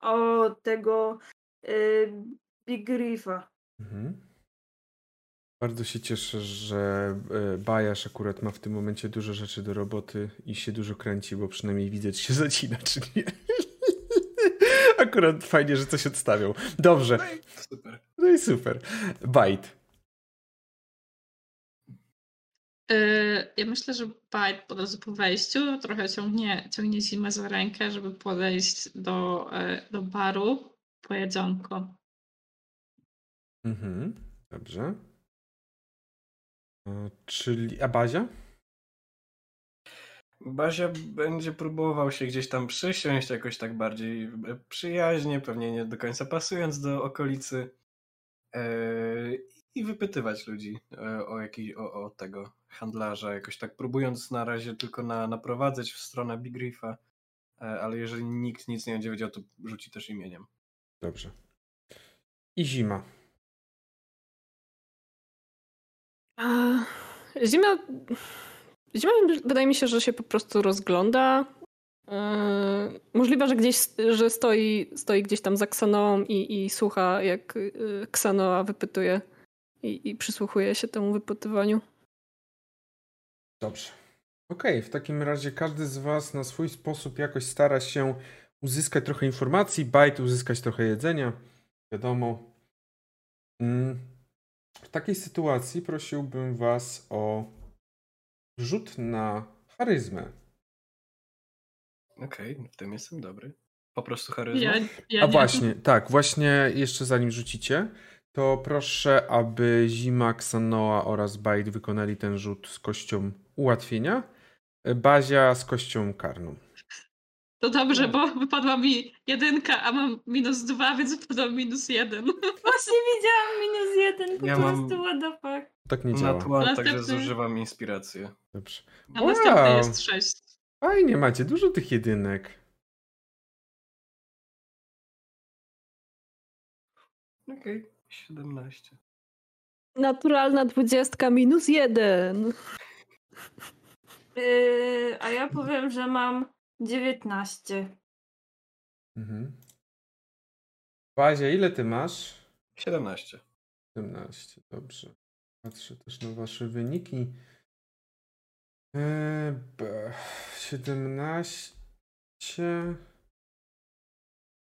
o tego yy, Big Riffa. Mhm. Bardzo się cieszę, że Bajasz akurat ma w tym momencie dużo rzeczy do roboty i się dużo kręci, bo przynajmniej widzę, czy się zacina, czy nie. Akurat fajnie, że coś odstawią. Dobrze. No i super. No i super. Bajt. Ja myślę, że Bajt po razu po wejściu trochę ciągnie, ciągnie zimę za rękę, żeby podejść do, do baru po jedzonko. Mhm, dobrze. Czyli... A Bazia? Bazia będzie próbował się gdzieś tam przysiąść, jakoś tak bardziej przyjaźnie, pewnie nie do końca pasując do okolicy yy, i wypytywać ludzi yy, o, jakiej, o, o tego handlarza, jakoś tak próbując na razie tylko na, naprowadzać w stronę Big Riffa, yy, ale jeżeli nikt nic nie będzie wiedział, to rzuci też imieniem. Dobrze. I zima. Zima, zima wydaje mi się, że się po prostu rozgląda. Yy, możliwe, że gdzieś że stoi, stoi gdzieś tam za Ksanoą i, i słucha, jak Ksanoa wypytuje i, i przysłuchuje się temu wypytywaniu. Dobrze. Okej, okay, w takim razie każdy z was na swój sposób jakoś stara się uzyskać trochę informacji, Bajt uzyskać trochę jedzenia. Wiadomo. Mm. W takiej sytuacji prosiłbym was o rzut na charyzmę. Okej, okay, w tym jestem dobry. Po prostu charyzmę. Ja, ja A nie. właśnie, tak, właśnie jeszcze zanim rzucicie, to proszę, aby Zima, Ksanoa oraz Bajt wykonali ten rzut z kością ułatwienia. Bazia z kością karną. To dobrze, bo wypadła mi jedynka, a mam minus dwa, więc wypadł minus jeden. Właśnie widziałam minus jeden, po ja prostu mam... ładopak. Tak nie działa. Natłan, następny... Także zużywam inspirację. Dobrze. A wow. Następny jest sześć. Fajnie macie, dużo tych jedynek. Okej, okay. siedemnaście. Naturalna dwudziestka minus jeden. Yy, a ja powiem, że mam dziewiętnaście. Mhm. Bazia, ile ty masz? siedemnaście. siedemnaście, dobrze. Patrzę też na wasze wyniki. Eee, siedemnaście.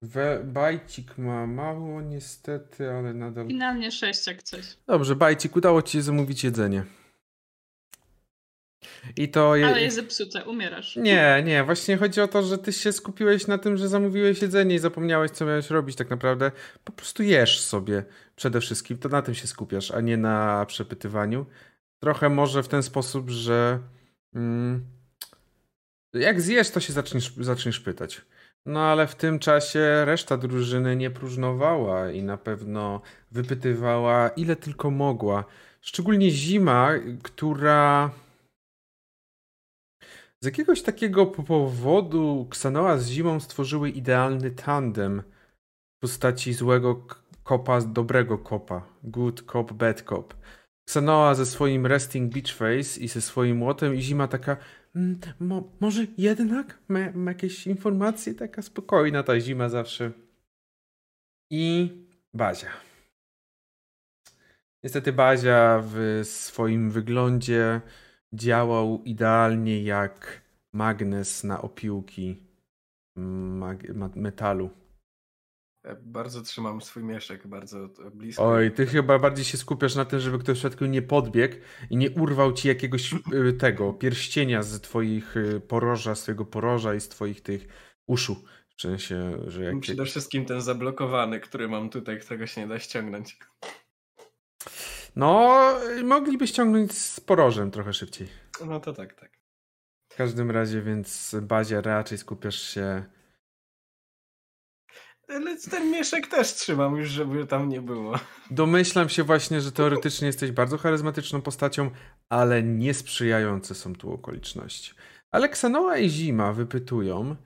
We, Bajcik ma mało niestety, ale nadal... Finalnie sześć jak coś. Dobrze, Bajcik, udało ci się zamówić jedzenie. I to je... Ale jest zepsute, umierasz. Nie, nie, właśnie chodzi o to, że ty się skupiłeś na tym, że zamówiłeś jedzenie i zapomniałeś, co miałeś robić tak naprawdę. Po prostu jesz sobie przede wszystkim, to na tym się skupiasz, a nie na przepytywaniu. Trochę może w ten sposób, że mm, jak zjesz, to się zaczniesz, zaczniesz pytać. No ale w tym czasie reszta drużyny nie próżnowała i na pewno wypytywała ile tylko mogła. Szczególnie Zima, która... Z jakiegoś takiego powodu Ksanoa z Zimą stworzyły idealny tandem w postaci złego kopa z dobrego kopa. Good cop, bad cop. Ksanoa ze swoim resting beach face i ze swoim młotem i Zima taka mm, mo, może jednak ma, ma jakieś informacje? Taka spokojna ta Zima zawsze. I Bazia. Niestety Bazia w swoim wyglądzie działał idealnie jak magnes na opiłki mag- metalu. Ja bardzo trzymam swój mieszek, bardzo blisko. Oj, ty chyba bardziej się skupiasz na tym, żeby ktoś w środku nie podbiegł i nie urwał ci jakiegoś tego pierścienia z twoich poroża, z twojego poroża i z twoich tych uszu. W sensie, że jak... Przede wszystkim ten zablokowany, który mam tutaj, którego się nie da ściągnąć. No, mogliby ściągnąć z porożem trochę szybciej. No to tak, tak. W każdym razie, więc Bazia, raczej skupiasz się... Ale ten mieszek też trzymam już, żeby tam nie było. Domyślam się właśnie, że teoretycznie jesteś bardzo charyzmatyczną postacią, ale niesprzyjające są tu okoliczności. Ale Ksanoa i Zima wypytują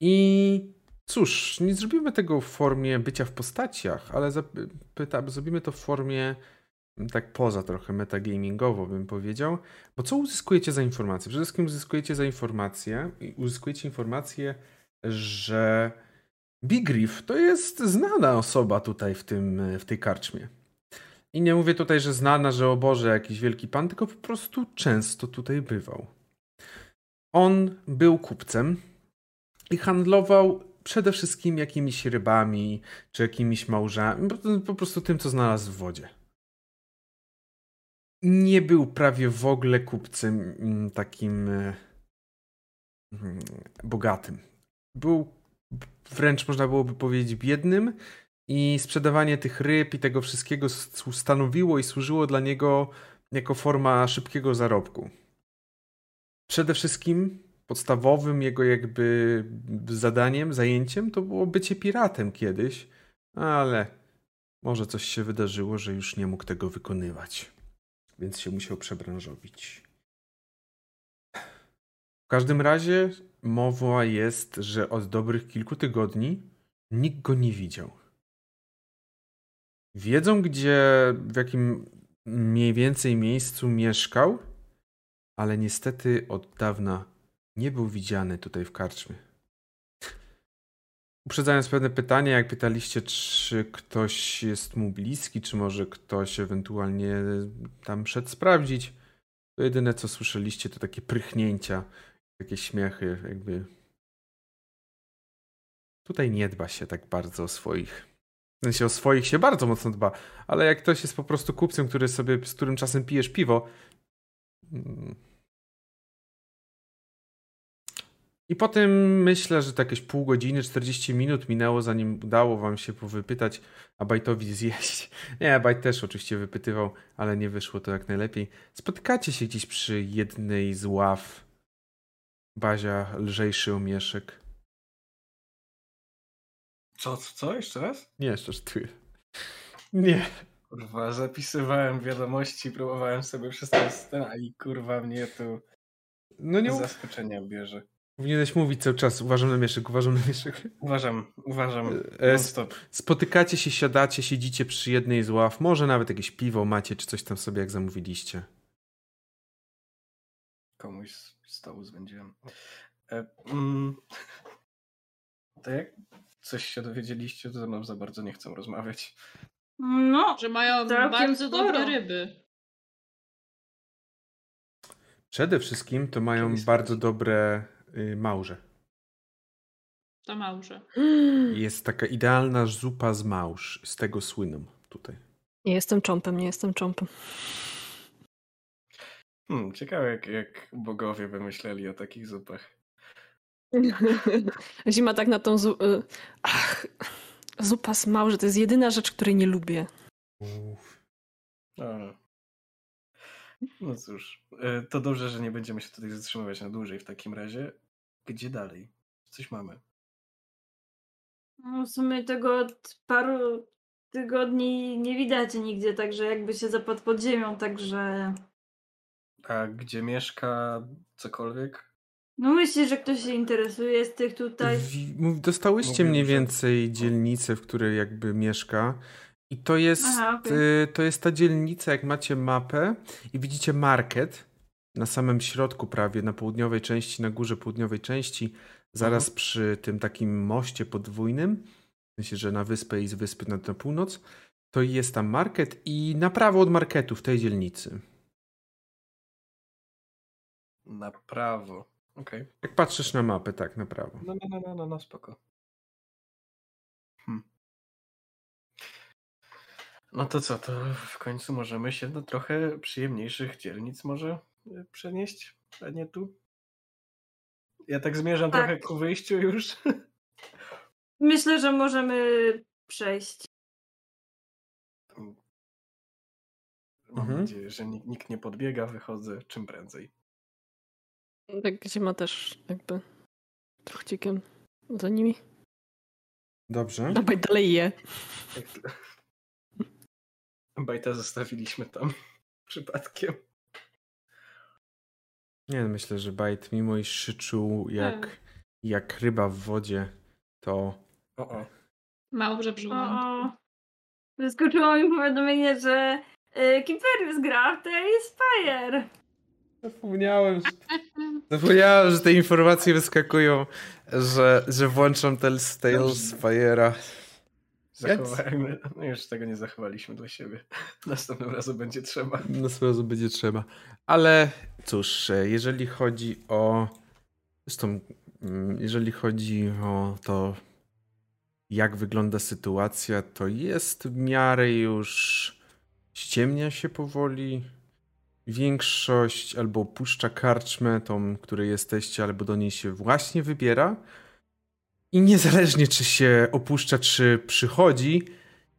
i... Cóż, nie zrobimy tego w formie bycia w postaciach, ale zapyta... zrobimy to w formie... Tak poza trochę metagamingowo bym powiedział. Bo co uzyskujecie za informację? Przede wszystkim uzyskujecie za informację i uzyskujecie informację, że Big Riff to jest znana osoba tutaj w, tym, w tej karczmie. I nie mówię tutaj, że znana, że o Boże, jakiś wielki pan, tylko po prostu często tutaj bywał. On był kupcem i handlował przede wszystkim jakimiś rybami, czy jakimiś małżami, po prostu tym, co znalazł w wodzie. Nie był prawie w ogóle kupcem takim bogatym. Był wręcz, można byłoby powiedzieć, biednym i sprzedawanie tych ryb i tego wszystkiego stanowiło i służyło dla niego jako forma szybkiego zarobku. Przede wszystkim podstawowym jego jakby zadaniem, zajęciem to było bycie piratem kiedyś, ale może coś się wydarzyło, że już nie mógł tego wykonywać, więc się musiał przebranżowić. W każdym razie mowa jest, że od dobrych kilku tygodni nikt go nie widział. Wiedzą, gdzie, w jakim mniej więcej miejscu mieszkał, ale niestety od dawna nie był widziany tutaj w karczmie. Uprzedzając pewne pytania, jak pytaliście, czy ktoś jest mu bliski, czy może ktoś ewentualnie tam szedł sprawdzić, to jedyne, co słyszeliście, to takie prychnięcia, takie śmiechy, jakby... Tutaj nie dba się tak bardzo o swoich. W sensie o swoich się bardzo mocno dba, ale jak ktoś jest po prostu kupcem, który sobie, z którym czasem pijesz piwo... I po tym myślę, że to jakieś pół godziny, czterdzieści minut minęło, zanim udało wam się powypytać, a Bajtowi zjeść. Nie, Bajt też oczywiście wypytywał, ale nie wyszło to jak najlepiej. Spotkacie się gdzieś przy jednej z ław. Bazia, lżejszy omieszek. Co, co, co? Jeszcze raz? Nie, jeszcze ty. Nie. Kurwa, zapisywałem wiadomości, próbowałem sobie przez tę scenę i kurwa mnie tu no nie... zaskoczenie bierze. Powinieneś mówić cały czas, uważam na mieszek, uważam na mieszek. Uważam, uważam, e, stop. Spotykacie się, siadacie, siedzicie przy jednej z ław, może nawet jakieś piwo macie, czy coś tam sobie jak zamówiliście. Komuś z stołu zwędziłem. E, mm, to jak coś się dowiedzieliście, to ze mną za bardzo nie chcą rozmawiać. No, że mają bardzo dobre ryby. Przede wszystkim to mają bardzo dobre... małże. To małże. Jest taka idealna zupa z małż. Z tego słyną tutaj. Nie jestem cząpem, nie jestem cząpem. Hmm, ciekawe jak, jak bogowie wymyśleli o takich zupach. Zima tak na tą zupę. Ach, zupa z małży to jest jedyna rzecz, której nie lubię. Uf. A. No cóż, to dobrze, że nie będziemy się tutaj zatrzymywać na dłużej w takim razie. Gdzie dalej? Coś mamy. No w sumie tego od paru tygodni nie widać nigdzie, także jakby się zapadł pod ziemią, także... A gdzie mieszka cokolwiek? No myślisz, że ktoś się interesuje z tych tutaj? W, dostałyście Mówię, mniej więcej że... dzielnicę, w której jakby mieszka. I to jest, Aha, okay. y, to jest ta dzielnica, jak macie mapę i widzicie market na samym środku prawie, na południowej części, na górze południowej części, zaraz mhm. przy tym takim moście podwójnym, myślę, że na wyspę i z wyspy na, na północ, to jest tam market i na prawo od marketu w tej dzielnicy. Na prawo, okej. Okay. Jak patrzysz na mapę, tak, na prawo. No, no, no, no, no spoko. Hmm. No to co, to w końcu możemy się do trochę przyjemniejszych dzielnic może przenieść, a nie tu? Ja tak zmierzam tak. trochę ku wyjściu już. Myślę, że możemy przejść. Mam mhm. nadzieję, że nikt nie podbiega, wychodzę czym prędzej. Tak, gdzie ma też jakby truchcikiem za nimi. Dobrze. Dawaj dalej je. Bajta zostawiliśmy tam przypadkiem. Nie, myślę, że Bajt, mimo iż szyczuł jak, hmm. jak ryba w wodzie, to... O-o. Mało brzebrzyło. Wyskoczyło mi powiadomienie, że y, Kiperius gra w tej Spire. Zapomniałem, że... Zapomniałem, że te informacje wyskakują, że, że włączam Tales Spire'a. Zachowajmy. No już tego nie zachowaliśmy dla siebie. Następnym razem będzie trzeba. Następnym razem będzie trzeba. Ale cóż, jeżeli chodzi o... Zresztą, jeżeli chodzi o to, jak wygląda sytuacja, to jest w miarę już... Ściemnia się powoli. Większość albo opuszcza karczmę, tą, której jesteście, albo do niej się właśnie wybiera. I niezależnie czy się opuszcza, czy przychodzi,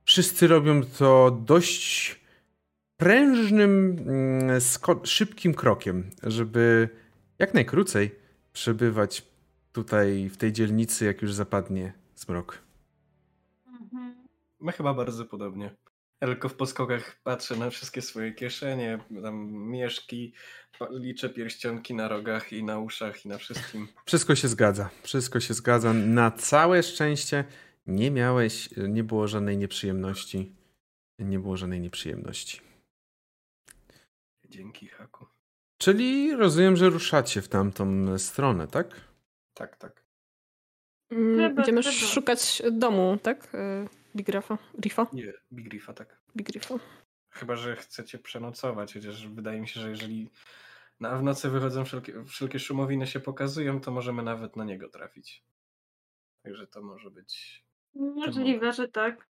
wszyscy robią to dość prężnym, sko- szybkim krokiem, żeby jak najkrócej przebywać tutaj w tej dzielnicy, jak już zapadnie zmrok. My chyba bardzo podobnie. Ja tylko w poskokach patrzę na wszystkie swoje kieszenie, tam mieszki, liczę pierścionki na rogach i na uszach i na wszystkim. Wszystko się zgadza, wszystko się zgadza. Na całe szczęście nie miałeś, nie było żadnej nieprzyjemności. Nie było żadnej nieprzyjemności. Dzięki, Haku. Czyli rozumiem, że ruszacie w tamtą stronę, tak? Tak, tak. Hmm, będziemy szukać domu, tak? Big Riffa? Riffa? Nie, Big Riffa, tak. Big Riffa. Chyba że chcecie przenocować, chociaż wydaje mi się, że jeżeli na, w nocy wychodzą wszelkie, wszelkie szumowiny się pokazują, to możemy nawet na niego trafić. Także to może być... Możliwe, że tak.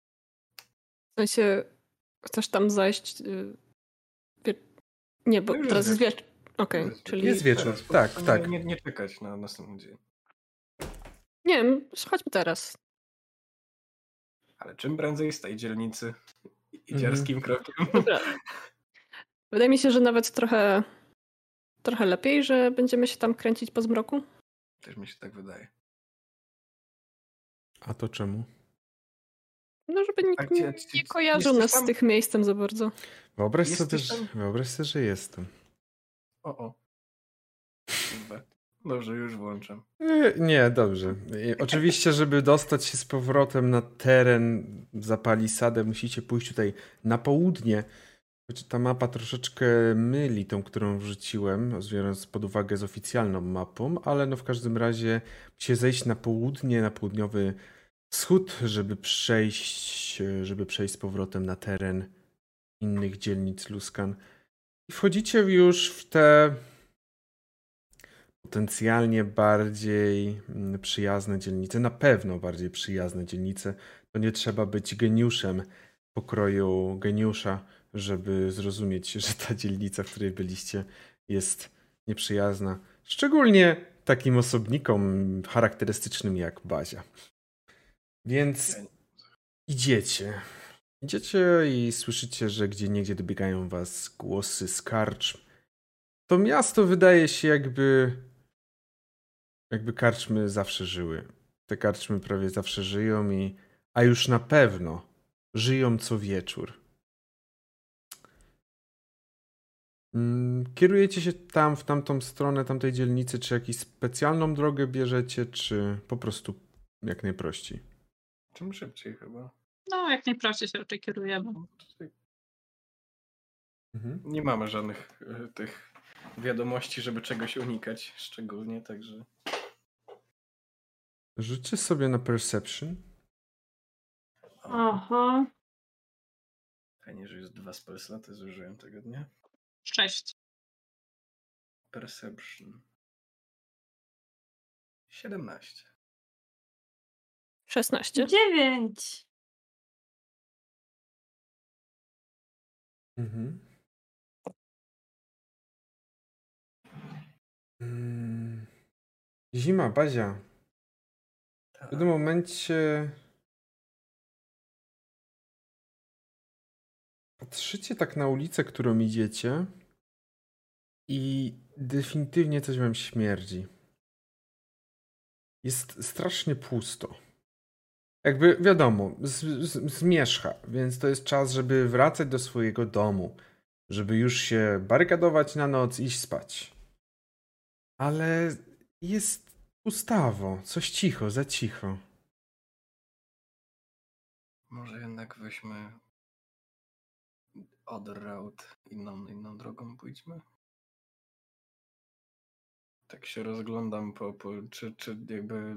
W sensie chcesz tam zajść... Wie... Nie, bo no teraz jest wieczór. Okej, okay, czyli... Jest wieczór, tak, tak. tak. Nie, nie czekać na następny dzień. Nie, chodźmy teraz. Ale czym prędzej z tej dzielnicy idziarskim krokiem. Dobra. Wydaje mi się, że nawet trochę, trochę lepiej, że będziemy się tam kręcić po zmroku. Też mi się tak wydaje. A to czemu? No, żeby nikt A, nie, nie kojarzył nas tam? z tych miejscem za bardzo. Wyobraź sobie, że, wyobraź sobie, że jestem. O, o. Dobrze, już włączam. Nie, dobrze. Oczywiście, żeby dostać się z powrotem na teren za palisadę, musicie pójść tutaj na południe. Choć ta mapa troszeczkę myli tą, którą wrzuciłem, biorąc pod uwagę z oficjalną mapą, ale no w każdym razie musicie zejść na południe, na południowy wschód, żeby przejść, żeby przejść z powrotem na teren innych dzielnic Luskan. I wchodzicie już w te... potencjalnie bardziej przyjazne dzielnice, na pewno bardziej przyjazne dzielnice, to nie trzeba być geniuszem pokroju geniusza, żeby zrozumieć, że ta dzielnica, w której byliście, jest nieprzyjazna. Szczególnie takim osobnikom charakterystycznym jak Bazia. Więc idziecie. Idziecie i słyszycie, że gdzieniegdzie dobiegają was głosy z karczm. To miasto wydaje się jakby... Jakby karczmy zawsze żyły. Te karczmy prawie zawsze żyją i... A już na pewno żyją co wieczór. Kierujecie się tam, w tamtą stronę, tamtej dzielnicy? Czy jakąś specjalną drogę bierzecie, czy po prostu jak najprościej? Czym szybciej chyba. No, jak najprościej się raczej kierujemy. Mhm. Nie mamy żadnych y, tych... wiadomości, żeby czegoś unikać szczególnie, także... Rzućcie sobie na Perception. Aha. Fajnie, że jest dwa spellsloty, zużyłem tego dnia. Sześć. Perception. Siedemnaście. Szesnaście. Dziewięć. Mhm. Zima, Bazia. W tym momencie patrzycie tak na ulicę, którą idziecie i definitywnie coś wam śmierdzi. Jest strasznie pusto. Jakby wiadomo, z- z- zmierzcha, więc to jest czas, żeby wracać do swojego domu, żeby już się barykadować na noc i iść spać. Ale jest pustawo, coś cicho, za cicho. Może jednak weźmy odrout, inną, inną drogą pójdźmy? Tak się rozglądam po, po czy, czy jakby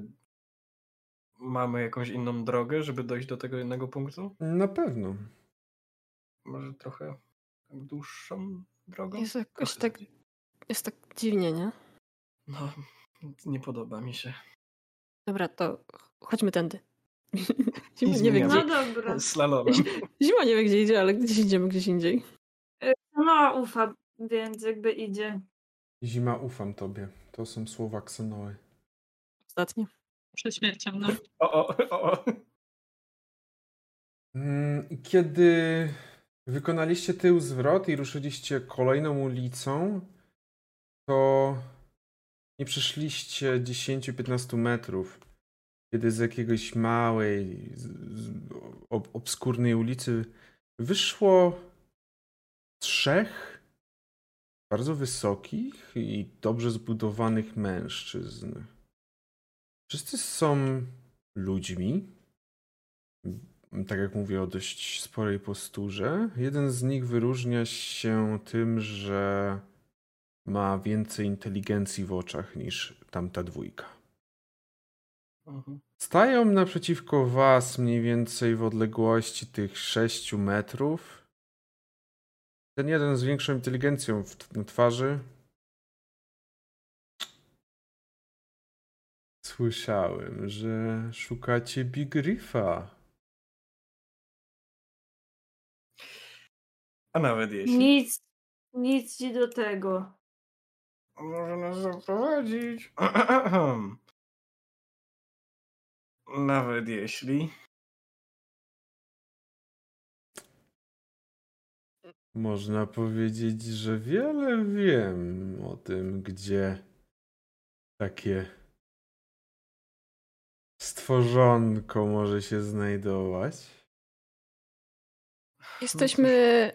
mamy jakąś inną drogę, żeby dojść do tego jednego punktu? Na pewno. Może trochę dłuższą drogą? Jest jakoś tak, jest tak dziwnie, nie? No, nie podoba mi się. Dobra, to chodźmy tędy. Zima nie wie, gdzie... No dobra. Slalomem. Zima nie wie, gdzie idzie, ale gdzieś idziemy, gdzieś indziej. No, ufa, więc jakby idzie. Zima, ufam tobie. To są słowa Ksenoły. Ostatnie. Przed śmiercią, no. O, o, o, o. Kiedy wykonaliście tył zwrot i ruszyliście kolejną ulicą, to nie przeszliście dziesięć do piętnastu metrów, kiedy z jakiejś małej, ob- obskurnej ulicy wyszło trzech bardzo wysokich i dobrze zbudowanych mężczyzn. Wszyscy są ludźmi, tak jak mówię, o dość sporej posturze. Jeden z nich wyróżnia się tym, że ma więcej inteligencji w oczach niż tamta dwójka. Mhm. Stają naprzeciwko was mniej więcej w odległości tych sześciu metrów. Ten jeden z większą inteligencją w, na twarzy. Słyszałem, że szukacie Big Riffa. A nawet jeśli... Nic, nic ci do tego. Może nas zaprowadzić. Nawet jeśli... Można powiedzieć, że wiele wiem o tym, gdzie takie stworzonko może się znajdować. Jesteśmy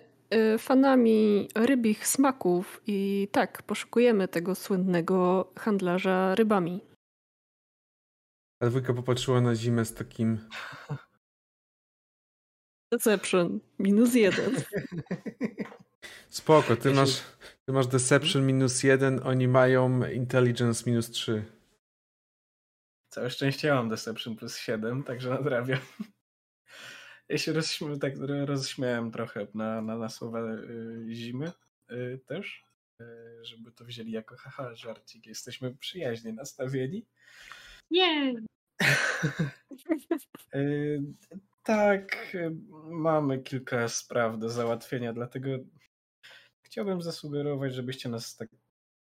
fanami rybich smaków i tak, poszukujemy tego słynnego handlarza rybami. A dwójka popatrzyła na Zimę z takim... Deception, minus jeden. Spoko, ty masz, ty masz deception minus jeden, oni mają intelligence minus trzy. Całe szczęście ja mam deception plus siedem, także nadrabiam. Ja się rozśmiałem, tak, rozśmiałem trochę na, na, na słowa y, Zimy y, też, y, żeby to wzięli jako haha, żarcik. Jesteśmy przyjaźnie nastawieni. Nie! y, tak, y, mamy kilka spraw do załatwienia, dlatego chciałbym zasugerować, żebyście nas tak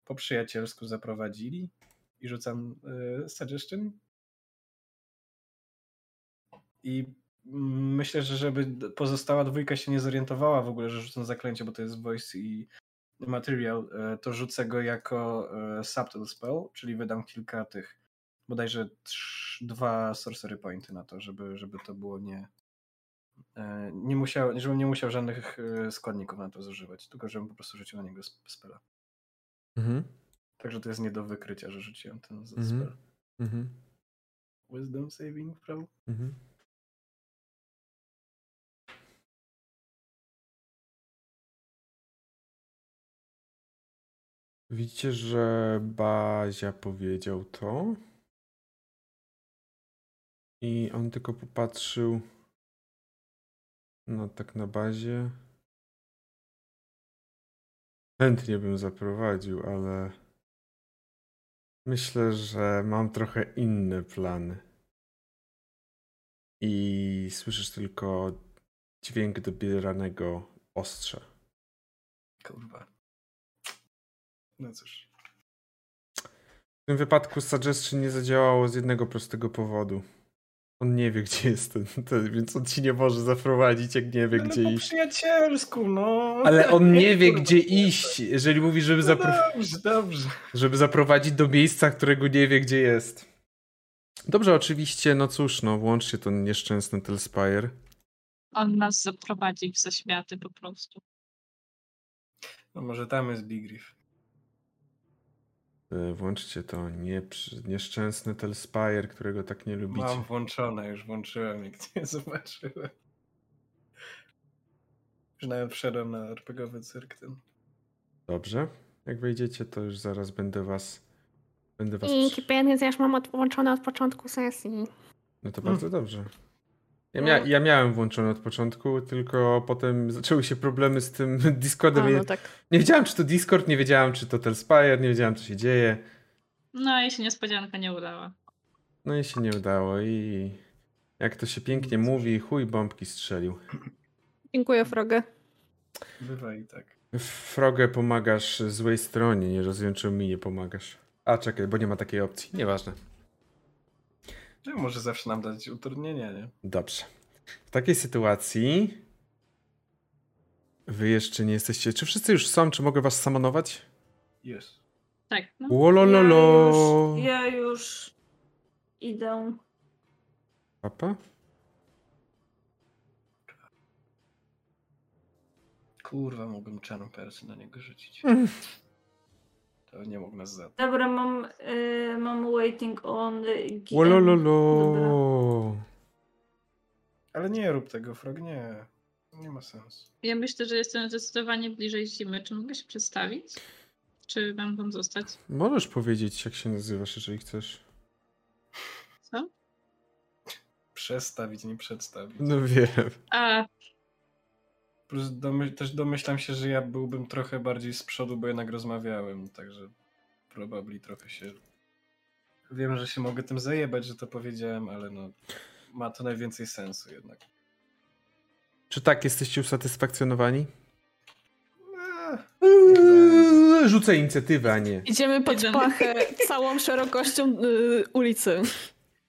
po przyjacielsku zaprowadzili. I rzucam y, suggestion. I myślę, że żeby pozostała dwójka się nie zorientowała w ogóle, że rzucam zaklęcie, bo to jest voice i material, y, to rzucę go jako y, subtle spell, czyli wydam kilka tych, bodajże trz, dwa sorcery pointy na to, żeby, żeby to było nie... Y, nie musiał, żebym nie musiał żadnych y, składników na to zużywać, tylko żebym po prostu rzucił na niego spela. Mhm. Także to jest nie do wykrycia, że rzuciłem ten mm-hmm. spell. Mm-hmm. Wisdom saving, prawda? Mm-hmm. Widzicie, że Bazia powiedział to. I on tylko popatrzył no tak na Bazie. Chętnie bym zaprowadził, ale... Myślę, że mam trochę inne plany. I słyszysz tylko dźwięk dobieranego ostrza. Kurwa. No cóż. W tym wypadku suggestion nie zadziałało z jednego prostego powodu. On nie wie, gdzie jest ten, ten, więc on ci nie może zaprowadzić, jak nie wie, ale gdzie po iść. Przyjacielsku, no. Ale on nie, nie wie, kurwa, gdzie iść, jeżeli mówi, żeby, no zapro... dobrze, dobrze. żeby zaprowadzić do miejsca, którego nie wie, gdzie jest. Dobrze, oczywiście, no cóż, no, włączcie ten nieszczęsny Telspire. On nas zaprowadzi w zaświaty po prostu. No może tam jest Big Riff. Włączcie to nie, nieszczęsny Telspire, którego tak nie lubicie. Mam włączone, już włączyłem, jak nie zobaczyłem. Już nawet wszedłem na er pe gie owy cyrk ten. Dobrze. Jak wejdziecie, to już zaraz będę was... Będę was... I Kiperius, ja już mam od, włączone od początku sesji. No to bardzo hmm. dobrze. Ja, mia ja miałem włączone od początku, tylko potem zaczęły się problemy z tym Discordem. A, no tak. Nie wiedziałem, czy to Discord, nie wiedziałem, czy to Telspire, nie wiedziałem, co się dzieje. No i się niespodzianka nie udała. No i się nie udało i jak to się pięknie mówi, chuj bombki strzelił. Dziękuję, Frogę. Bywa i tak. Frogę pomagasz złej stronie, nie rozumiem, czemu mi nie pomagasz. A czekaj, bo nie ma takiej opcji, nieważne. No, może zawsze nam dać utrudnienie, nie? Dobrze. W takiej sytuacji wy jeszcze nie jesteście... Czy wszyscy już są? Czy mogę was samonować? Jest. Yes. Tak. No. Łolololo. Ja, ja już idę. Papa? Kurwa, mogłem czarną persy na niego rzucić. Mm. To nie mógł nas zabić. Dobra, mam, y, mam waiting on... Łolololo. Ale nie rób tego, Frog, nie. Nie ma sensu. Ja myślę, że jestem zdecydowanie bliżej zimy. Czy mogę się przedstawić? Czy mam tam zostać? Możesz powiedzieć, jak się nazywasz, jeżeli chcesz. Co? Przestawić, nie przedstawić. No wiem. A... Plus domy też domyślam się, że ja byłbym trochę bardziej z przodu, bo jednak rozmawiałem, także probably trochę się... Wiem, że się mogę tym zajebać, że to powiedziałem, ale no ma to najwięcej sensu jednak. Czy tak jesteście usatysfakcjonowani? Eee, rzucę inicjatywę, a nie. Idziemy pod pachę całą szerokością yy, ulicy.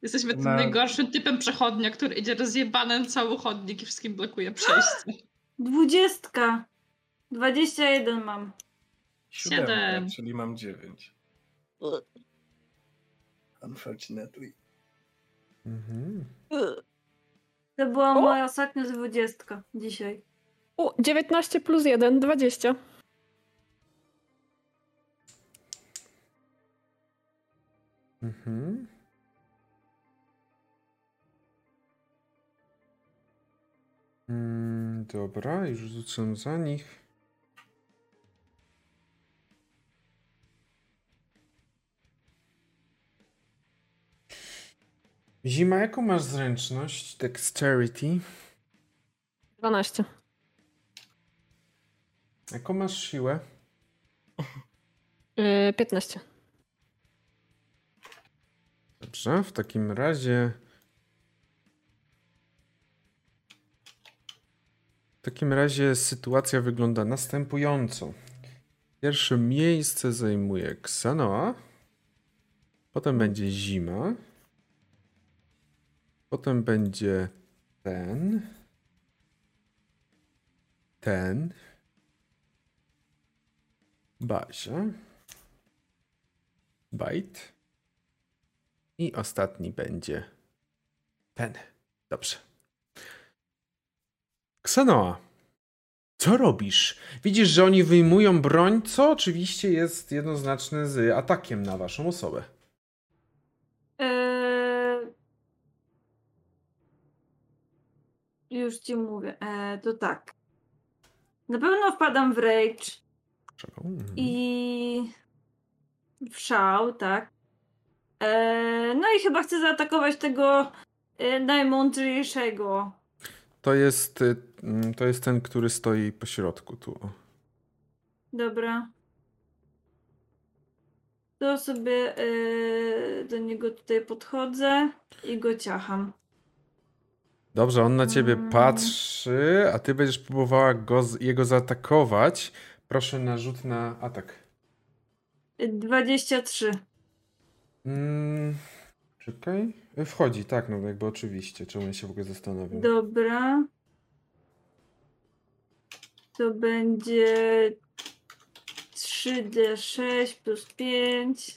Jesteśmy tym Na... najgorszym typem przechodnia, który idzie rozjebanym cały chodnik i wszystkim blokuje przejście. Dwudziestka. Dwadzieścia jeden mam. Siedem. Czyli mam dziewięć. Unfortunately. Mhm. To była o. moja ostatnia dwudziestka dzisiaj. U, dziewiętnaście plus jeden, dwadzieścia. Mhm. Mm, dobra, już rzucę za nich. Zima, jaką masz zręczność? Dexterity? dwanaście. Jaką masz siłę? Yy, piętnaście. Dobrze, w takim razie... W takim razie sytuacja wygląda następująco. Pierwsze miejsce zajmuje Xanoa, potem będzie Zima, potem będzie ten, ten, Basia, Bajt i ostatni będzie ten. Dobrze. Xanoa, co robisz? Widzisz, że oni wyjmują broń, co oczywiście jest jednoznaczne z atakiem na waszą osobę. Eee... Już ci mówię. Eee, to tak. Na pewno wpadam w rage. Mm. I w szał, tak. Eee, no i chyba chcę zaatakować tego e, najmądrzejszego. To jest, to jest ten, który stoi po środku tu. Dobra. To sobie yy, do niego tutaj podchodzę i go ciacham. Dobrze, on na ciebie hmm. patrzy, a ty będziesz próbowała go, jego zaatakować. Proszę na rzut na atak. dwadzieścia trzy. Hmm. Czekaj. Wchodzi, tak, no jakby oczywiście. Czemu ja się w ogóle zastanawiam? Dobra. To będzie trzy d sześć plus pięć.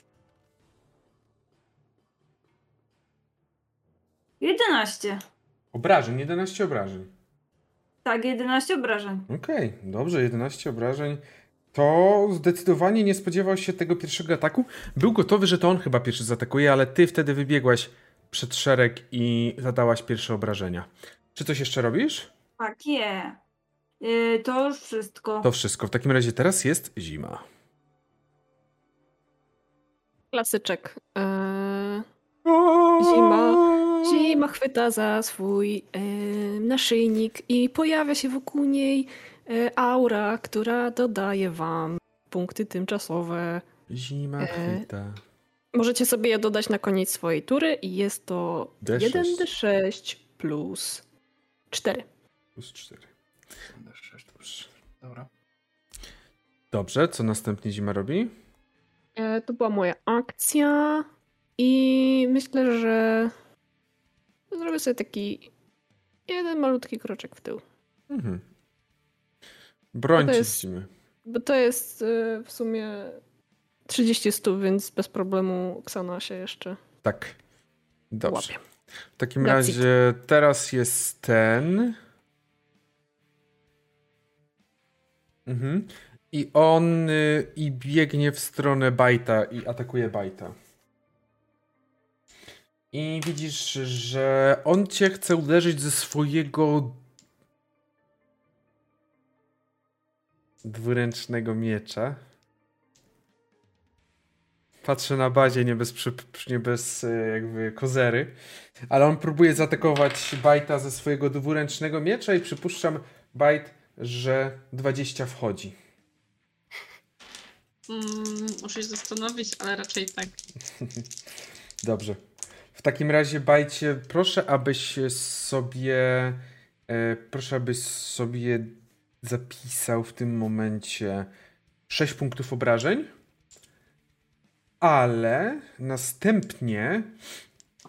jedenaście. Obrażeń, jedenaście obrażeń. Tak, jedenaście obrażeń. Okej, okay, dobrze, jedenaście obrażeń. To zdecydowanie nie spodziewał się tego pierwszego ataku. Był gotowy, że to on chyba pierwszy zaatakuje, ale ty wtedy wybiegłaś przed szereg i zadałaś pierwsze obrażenia. Czy coś jeszcze robisz? Tak, nie. Yy, to już wszystko. To wszystko. W takim razie teraz jest zima. Klasyczek. Yy... Zima. Ziemia chwyta za swój e, naszyjnik i pojawia się wokół niej e, aura, która dodaje wam punkty tymczasowe. Zima chwyta. E, możecie sobie je dodać na koniec swojej tury i jest to D sześć. jeden d sześć plus cztery. Plus cztery. jeden d sześć plus cztery. Dobra. Dobrze, co następnie Zima robi? E, to była moja akcja i myślę, że zrobię sobie taki jeden malutki kroczek w tył. Mhm. Brońcie Zimy. Bo to jest y, w sumie trzydzieści stóp, więc bez problemu Ksana się jeszcze. Tak. Dobrze. Łapie. W takim That's razie it. Teraz jest ten. Mhm. I on y, i biegnie w stronę Bajta i atakuje Bajta. I widzisz, że on cię chce uderzyć ze swojego dwuręcznego miecza. Patrzę na bazie nie bez, nie bez jakby kozery, ale on próbuje zaatakować Bajta ze swojego dwuręcznego miecza i przypuszczam, Bajt, że dwadzieścia wchodzi. Mm, muszę się zastanowić, ale raczej tak. Dobrze. W takim razie, Bajcie, proszę, abyś sobie e, proszę, abyś sobie zapisał w tym momencie sześć punktów obrażeń, ale następnie...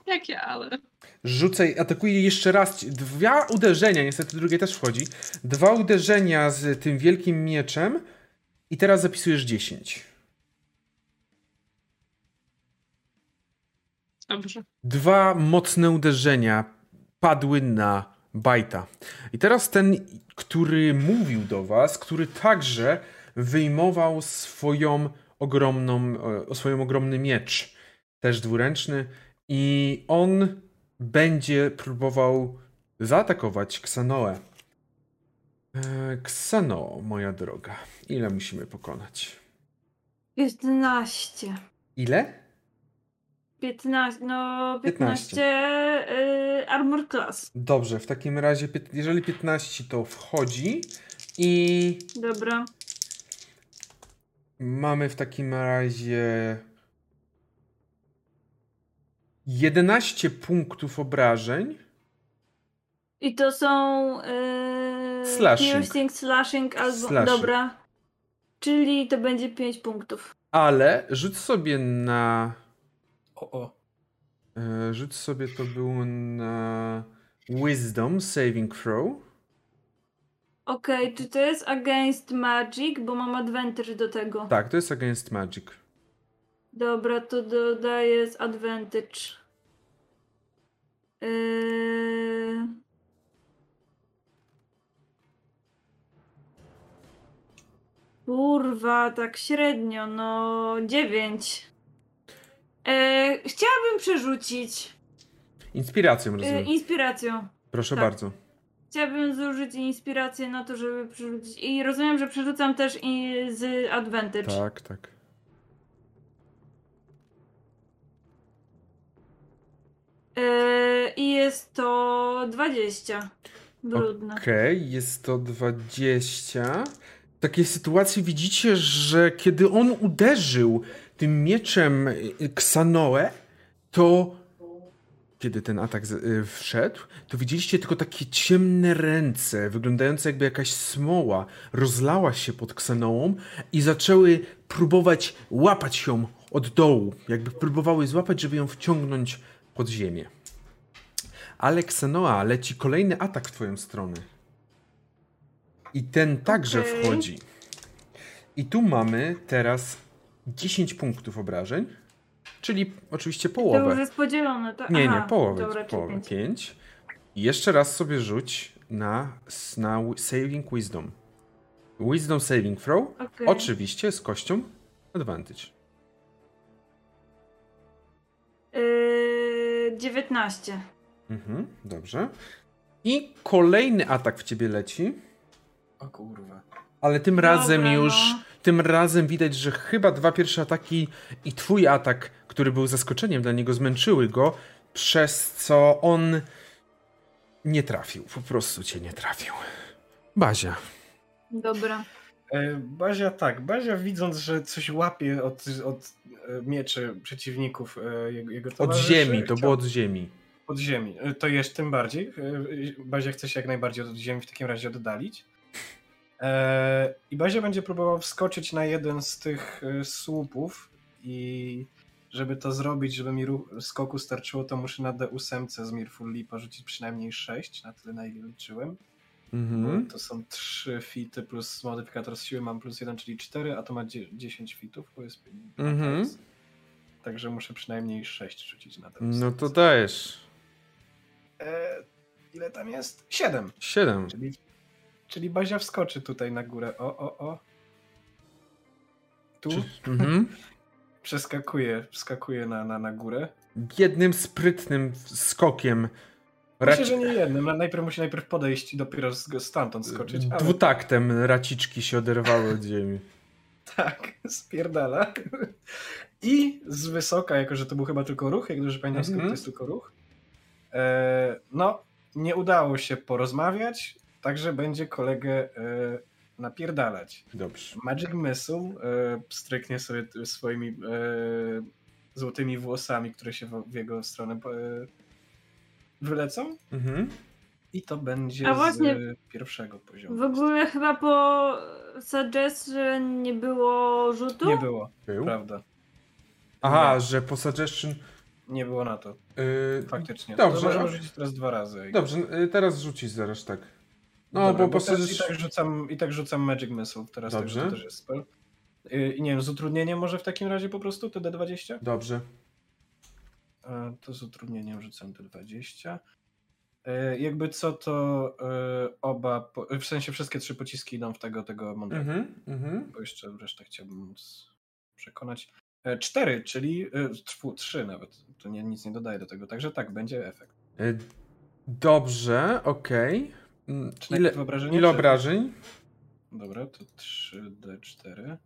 Jakie ale? Rzucaj, atakuje jeszcze raz. Dwa uderzenia, niestety drugie też wchodzi. Dwa uderzenia z tym wielkim mieczem i teraz zapisujesz dziesięć. Dobrze. Dwa mocne uderzenia padły na Bajta. I teraz ten, który mówił do was, który także wyjmował swoją ogromną, swoją ogromny miecz, też dwuręczny, i on będzie próbował zaatakować Ksanoę. Ksano, moja droga, ile musimy pokonać? jedenaście. Ile? piętnaście, no piętnaście, piętnaście. Y, armor class. Dobrze, w takim razie, jeżeli piętnaście to wchodzi i... Dobra. Mamy w takim razie jedenaście punktów obrażeń. I to są... Y, slashing. Piercing, slashing, albo... Slashing. Dobra. Czyli to będzie pięć punktów. Ale rzuć sobie na... O, o. Rzuć sobie, to był na Wisdom Saving Throw. Okej, okay, czy to jest Against Magic, bo mam advantage do tego. Tak, to jest Against Magic. Dobra, to dodaję z advantage. Yy... Kurwa, tak średnio, no dziewięć. E, chciałabym przerzucić. Inspiracją, rozumiem. E, inspiracją. Proszę tak. bardzo. Chciałabym zużyć inspirację na to, żeby przerzucić. I rozumiem, że przerzucam też i z advantage. Tak, tak. E, I jest to dwadzieścia. Brudne. Okej, okay, jest to dwadzieścia. W takiej sytuacji widzicie, że kiedy on uderzył tym mieczem Ksanoę, to kiedy ten atak wszedł, to widzieliście tylko takie ciemne ręce, wyglądające jakby jakaś smoła rozlała się pod Ksanoą i zaczęły próbować łapać ją od dołu, jakby próbowały złapać, żeby ją wciągnąć pod ziemię. Ale Ksanoa, leci kolejny atak w twoją stronę. I ten także okay. wchodzi. I tu mamy teraz dziesięć punktów obrażeń, czyli oczywiście połowę. To już jest podzielone, tak? Nie, nie, połowę. Dobra, połowę pięć. I jeszcze raz sobie rzuć na, na Saving Wisdom. Wisdom Saving Throw. Okay. Oczywiście z kością advantage. Yy, dziewiętnaście. Mhm, dobrze. I kolejny atak w ciebie leci. O kurwa. Ale tym Dobra, razem już, no. tym razem widać, że chyba dwa pierwsze ataki i twój atak, który był zaskoczeniem dla niego, zmęczyły go przez co on nie trafił. Po prostu cię nie trafił. Bazia. Dobra. Bazia tak, Bazia widząc, że coś łapie od, od mieczy przeciwników jego, jego towarzyszy. Od ziemi, to było od ziemi. Od ziemi, to jeszcze tym bardziej. Bazia chce się jak najbardziej od ziemi w takim razie oddalić. I Bazia będzie próbował wskoczyć na jeden z tych słupów i żeby to zrobić, żeby mi skoku starczyło, to muszę na D osiem z Mirfulli porzucić przynajmniej sześć, na tyle na ile liczyłem. Mm-hmm. To są trzy fity plus modyfikator z siły mam plus jeden, czyli cztery, a to ma dziesięć fitów, bo jest mm-hmm. Także muszę przynajmniej sześć rzucić na ten. No to dajesz. E, ile tam jest? siedem. siedem. Czyli, czyli Bazia wskoczy tutaj na górę. O, o, o. Tu. Czy, mm-hmm. Przeskakuje, wskakuje na, na, na górę. Jednym sprytnym skokiem. Raci... Myślę, że nie jednym. Najpierw musi najpierw podejść i dopiero stamtąd skoczyć. Ale... Dwutaktem raciczki się oderwały od ziemi. Tak, spierdala. I z wysoka, jako że to był chyba tylko ruch, jak dobrze pamiętam, skok mm-hmm. to jest tylko ruch. E, no, nie udało się porozmawiać, także będzie kolegę e, napierdalać. Dobrze. Magic Missile e, stryknie sobie swoimi e, złotymi włosami, które się w, w jego stronę e, wylecą. Mm-hmm. I to będzie A właśnie, z pierwszego poziomu. W ogóle chyba po Suggestion nie było rzutu? Nie było, Był? prawda. Aha, nie. Że po Suggestion... Nie było na to. Yy, Faktycznie. Dobrze. To możemy rzucić teraz dwa razy. Dobrze, teraz rzucić zaraz, tak. No, Dobra, bo po Suggestion... I tak rzucam, i tak rzucam Magic Missile teraz, Dobrze. Tak, to też jest spell. Yy, nie wiem, z utrudnieniem może w takim razie po prostu te D dwadzieścia? Dobrze. Yy, to z utrudnieniem rzucam D dwadzieścia. Jakby co, to y, oba, po, w sensie wszystkie trzy pociski idą w tego, tego mądrego, mm-hmm. bo jeszcze resztę chciałbym móc przekonać. E, cztery, czyli e, trzy nawet, to nie, nic nie dodaję do tego, także tak, będzie efekt. E, dobrze, okej. Okay. Ile, ile obrażeń? Dobra, to trzy d cztery.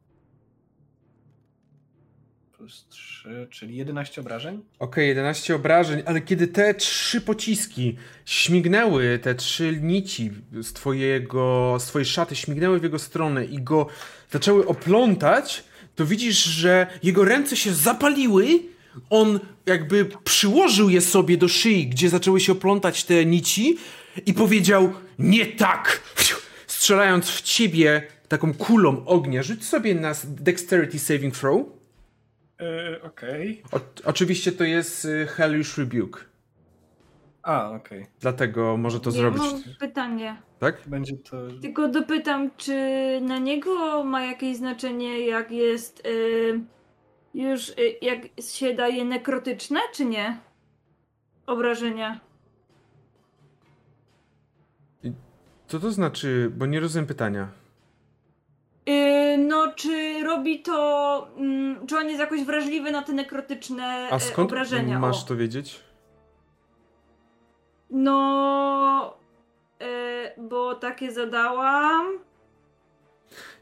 Plus trzy, czyli jedenaście obrażeń? Okej, okay, jedenaście obrażeń, ale kiedy te trzy pociski śmignęły, te trzy nici z, twojego, z twojej szaty śmignęły w jego stronę i go zaczęły oplątać, to widzisz, że jego ręce się zapaliły, on jakby przyłożył je sobie do szyi, gdzie zaczęły się oplątać te nici i powiedział: nie tak! Strzelając w ciebie taką kulą ognia. Rzuć sobie na Dexterity Saving Throw. Yy, okej. Okay. Oczywiście to jest Hellish Rebuke. A, okej. Okay. Dlatego może to ja zrobić. Mam pytanie. Tak? Będzie to... Tylko dopytam, czy na niego ma jakieś znaczenie, jak jest yy, już, yy, jak się daje nekrotyczne, czy nie? Obrażenia. Co to znaczy? Bo nie rozumiem pytania. No, czy robi to... Mm, czy on jest jakoś wrażliwy na te nekrotyczne obrażenia? A skąd obrażenia? Masz o. to wiedzieć? No... Y, bo takie zadałam.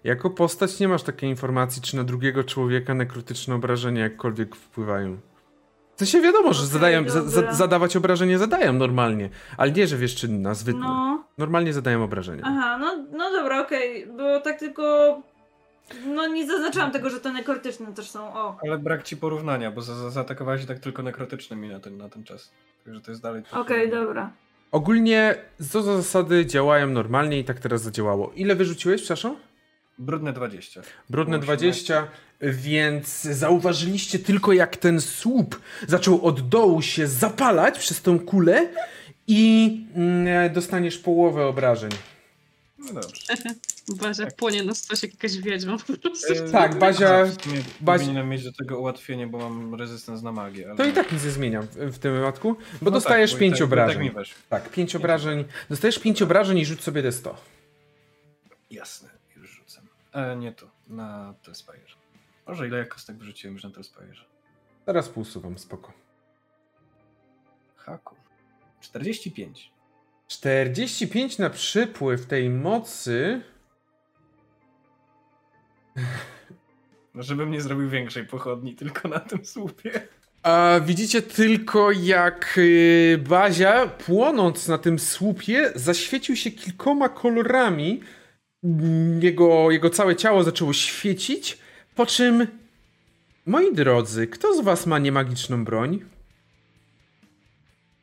Jako postać nie masz takiej informacji, czy na drugiego człowieka nekrotyczne obrażenia jakkolwiek wpływają. W sensie wiadomo, że okay, zadają, za, za, zadawać obrażenie zadają normalnie, ale nie, że wiesz, czy nazwy... No. Normalnie zadają obrażenia. Aha, no, no dobra, okej, okay, bo tak tylko... No nie zaznaczałam tego, że te nekrotyczne też są, o. Ale brak ci porównania, bo za, za, zaatakowałeś tak tylko nekrotycznymi na ten, na ten czas. Także to jest dalej... Okej, okay, dobra. Ogólnie co za zasady działają normalnie i tak teraz zadziałało. Ile wyrzuciłeś, przepraszam? Brudne dwadzieścia. Brudne dwadzieścia, więc zauważyliście tylko, jak ten słup zaczął od dołu się zapalać przez tą kulę i mm, dostaniesz połowę obrażeń. No dobrze. Bazia tak. Płonie na stosie jakaś wiedźma po prostu. Yy, tak, Bazia... Powinienem mieć do tego ułatwienie, bo mam rezystans na magię. Ale... To i tak nic nie zmieniam w tym wypadku, bo no dostajesz tak, bo pięć tak, obrażeń. Tak, tak pięć obrażeń. Dostajesz pięć obrażeń i rzuć sobie D sto. Jasne. E, nie to, na Telspire. Może ile jak kostek wyrzuciłem już na Telspire. Teraz pousuwam, spoko. Haku. czterdzieści pięć. czterdzieści pięć na przypływ tej mocy. No żebym nie zrobił większej pochodni tylko na tym słupie. A widzicie tylko, jak Bazia, płonąc na tym słupie, zaświecił się kilkoma kolorami. Jego, jego całe ciało zaczęło świecić, po czym... Moi drodzy, kto z was ma niemagiczną broń?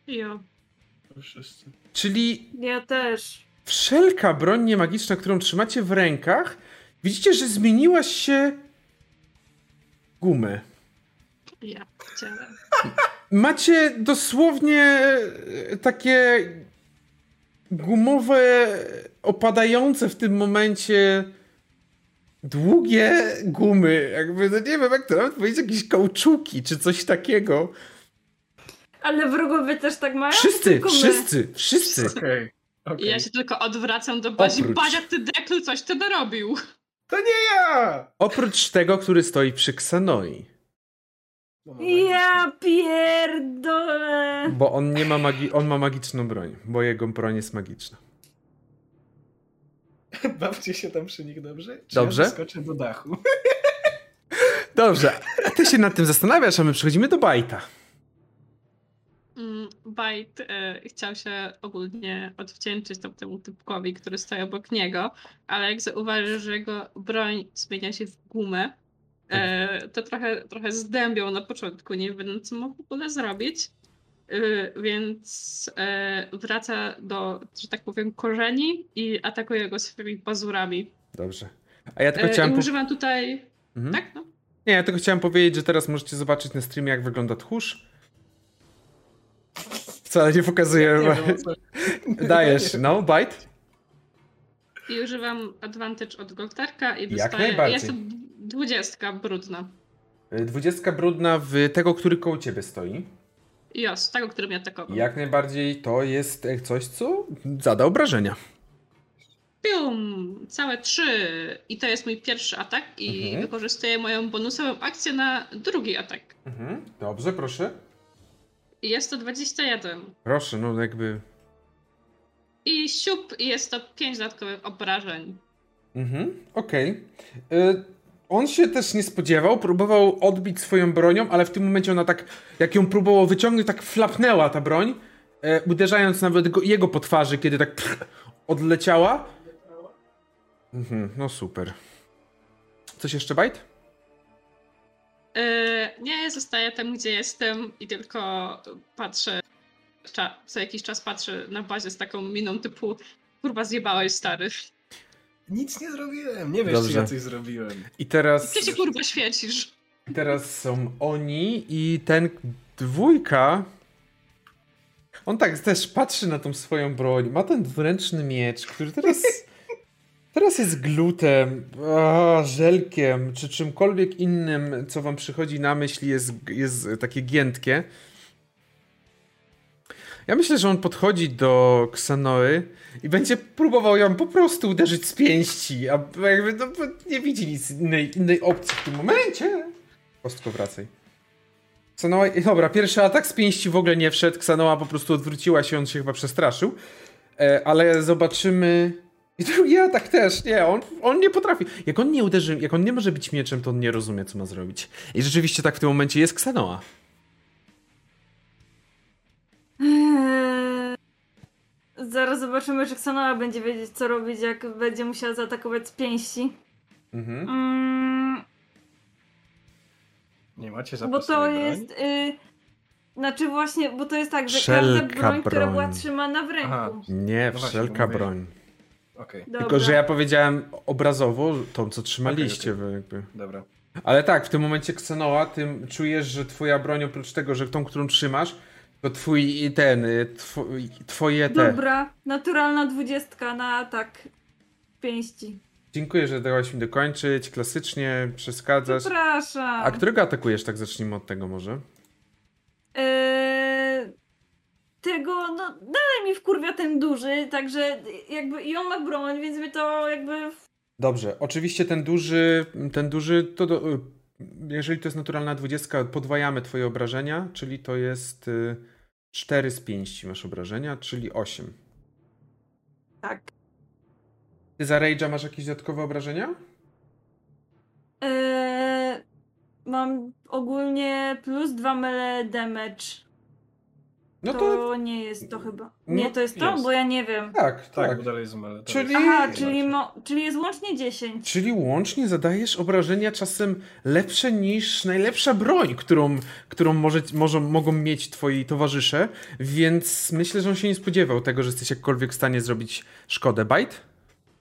Ja. Wszyscy. Czyli... Ja też. Wszelka broń niemagiczna, którą trzymacie w rękach, widzicie, że zmieniła się... gumę. Ja chciałem. Macie dosłownie takie gumowe, opadające w tym momencie długie gumy. Jakby, no nie wiem, jak to nawet powiedzieć, jakieś kauczuki czy coś takiego. Ale wrogowie też tak mają? Wszyscy, wszyscy, wszyscy. Okay, okay. Ja się tylko odwracam do Bazi. Bazia, ty deklu coś ty dorobił. To nie ja! Oprócz tego, który stoi przy Ksanoi. Ja pierdolę! Bo on nie ma magii, on ma magiczną broń, bo jego broń jest magiczna. Bawcie się tam przy nich dobrze? Czy dobrze? Ja skoczę do dachu. Dobrze, a ty się nad tym zastanawiasz, a my przechodzimy do Bajta. Mm, Bajt y, chciał się ogólnie odwdzięczyć tam temu typkowi, który stoi obok niego, ale jak zauważysz, że jego broń zmienia się w gumę, Yy, to trochę, trochę zdębiał na początku, nie wiem co mógł w ogóle zrobić, yy, więc yy, wraca do, że tak powiem, korzeni i atakuje go swoimi pazurami. Dobrze. A ja tylko yy, chciałem... używam tutaj... Mhm. Tak? No. Nie, ja tylko chciałem powiedzieć, że teraz możecie zobaczyć na streamie, jak wygląda tchórz. Wcale nie pokazuję. Ja nie Dajesz, no, bite. I używam advantage od Golterka i dostaję... Jak najbardziej. Ja Dwudziestka brudna. Dwudziestka brudna w tego, który koło ciebie stoi. Jos, tego, który mnie atakował. Jak najbardziej to jest coś, co zada obrażenia. Pium! Całe trzy. I to jest mój pierwszy atak i mhm. wykorzystuję moją bonusową akcję na drugi atak. Mhm. Dobrze, proszę. I jest to dwadzieścia jeden. Proszę, no jakby... I siup, i jest to pięć dodatkowych obrażeń. Mhm, okej. Okay. Y On się też nie spodziewał, próbował odbić swoją bronią, ale w tym momencie ona tak, jak ją próbował wyciągnąć, tak flapnęła ta broń, e, uderzając nawet go, jego po twarzy, kiedy tak pff, odleciała. Mhm, no super. Coś jeszcze, Bajt? Yy, nie, zostaję tam, gdzie jestem i tylko patrzę, cza, co jakiś czas patrzę na Bazie z taką miną typu kurwa zjebałeś, stary. Nic nie zrobiłem, nie wiesz, czy ja coś zrobiłem. I teraz... Ty się kurwa świecisz. I teraz są oni i ten dwójka... On tak też patrzy na tą swoją broń. Ma ten dwuręczny miecz, który teraz... teraz jest glutem, a, żelkiem, czy czymkolwiek innym, co wam przychodzi na myśl, jest, jest takie giętkie. Ja myślę, że on podchodzi do Ksanoy i będzie próbował ją po prostu uderzyć z pięści, a jakby no, nie widzi nic innej, innej opcji w tym momencie. Kostko, wracaj. Ksanoa, dobra, pierwszy atak z pięści w ogóle nie wszedł, Ksanoa po prostu odwróciła się, on się chyba przestraszył, e, ale zobaczymy... I drugi atak też, nie, on, on nie potrafi. Jak on nie uderzy, jak on nie może bić mieczem, to on nie rozumie, co ma zrobić. I rzeczywiście tak w tym momencie jest Ksanoa. Eee, zaraz zobaczymy, czy Xanoa będzie wiedzieć, co robić, jak będzie musiała zaatakować z pięści. Mhm. Mm. Nie macie zapasowej Bo to broń? Jest... Y, znaczy właśnie, bo to jest tak, że każda broń, broń, która była trzymana w ręku. Aha. Nie, no wszelka właśnie, broń. Okay. Tylko, że ja powiedziałem obrazowo tą, co trzymaliście. Okay, okay. Jakby. Dobra. Ale tak, w tym momencie Xanoa, tym czujesz, że twoja broń, oprócz tego, że tą, którą trzymasz, to twój ten, twój, twoje te... Dobra, naturalna dwudziestka na atak pięści. Dziękuję, że dałaś mi dokończyć, klasycznie, przeszkadzasz. Przepraszam. A którego atakujesz, tak zacznijmy od tego może? Eee, tego, no dalej mi wkurwia ten duży, także jakby i on ma broń, więc by to jakby... Dobrze, oczywiście ten duży, ten duży to... Do... Jeżeli to jest naturalna dwudziestka, podwajamy twoje obrażenia, czyli to jest cztery z pięści masz obrażenia, czyli osiem. Tak. Ty za rage'a masz jakieś dodatkowe obrażenia? Eee, mam ogólnie plus dwa melee damage. No to, to nie jest to chyba. Nie, no, to jest to? Jest. Bo ja nie wiem. Tak, tak. tak. Bo dalej jest melee. Czyli... Aha, czyli, mo... czyli jest łącznie dziesięć. Czyli łącznie zadajesz obrażenia czasem lepsze niż najlepsza broń, którą, którą może, może, mogą mieć twoi towarzysze, więc myślę, że on się nie spodziewał tego, że jesteś jakkolwiek w stanie zrobić szkodę. Bite?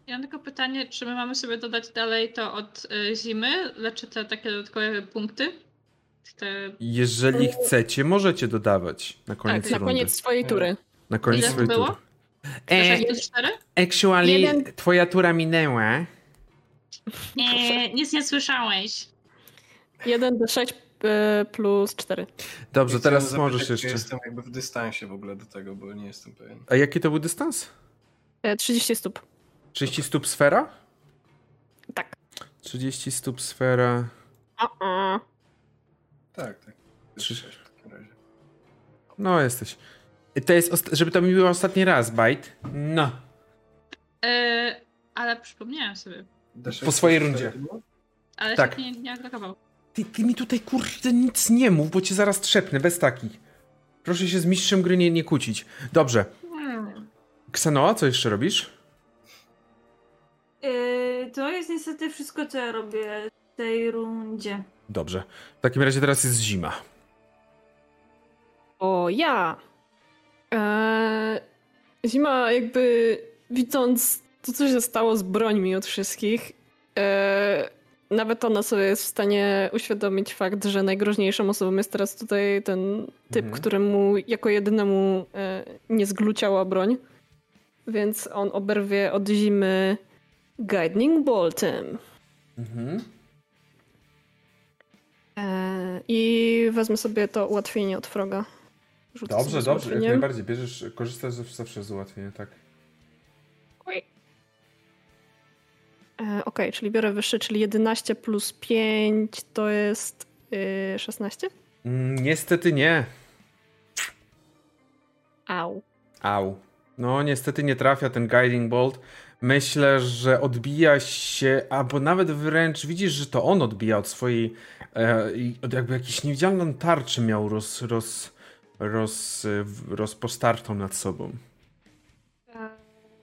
Ja mam tylko pytanie, czy my mamy sobie dodać dalej to od y, zimy? Leczy te takie dodatkowe punkty? Te... Jeżeli chcecie, możecie dodawać na koniec tak, rundy. na koniec swojej tury. Na koniec Ile swojej to było? tury. E, actually, Jeden... twoja tura minęła. Nie, nic nie słyszałeś. jeden do sześciu y, plus cztery. Dobrze, ja teraz możesz zapytać, jeszcze. Jestem jakby w dystansie w ogóle do tego, bo nie jestem pewien. A jaki to był dystans? E, trzydzieści stóp. trzydzieści stóp sfera? Tak. trzydzieści stóp sfera. Uh-uh. Tak, tak. Jesteś w takim razie. No, jesteś. To jest, żeby to mi było ostatni raz, Bite. No. Yy, ale przypomniałem sobie. Po swojej rundzie. Ale tak. nie, nie atakował. Ty, ty mi tutaj kurde nic nie mów, bo cię zaraz trzepnę, bez takich. Proszę się z mistrzem gry nie, nie kłócić. Dobrze. Hmm. Ksanoa, co jeszcze robisz? Yy, to jest niestety wszystko, co ja robię w tej rundzie. Dobrze. W takim razie teraz jest zima. O, ja. Eee, zima jakby widząc to, co się stało z brońmi od wszystkich, eee, nawet ona sobie jest w stanie uświadomić fakt, że najgroźniejszą osobą jest teraz tutaj ten typ, mhm. któremu jako jedynemu e, nie zgluciała broń. Więc on oberwie od zimy Guiding Boltem. Mhm. I wezmę sobie to ułatwienie od Froga. Rzucę dobrze, dobrze, jak najbardziej. Bierzesz, korzystasz zawsze z ułatwienia, tak. Okej, okay, czyli biorę wyższy, czyli jedenaście plus pięć to jest yy, szesnaście? Mm, niestety nie. Au. Au. No niestety nie trafia ten Guiding Bolt. Myślę, że odbija się, albo nawet wręcz widzisz, że to on odbija od swojej, e, od jakby jakiejś niewidzialną tarczy miał roz, roz, roz, rozpostartą nad sobą.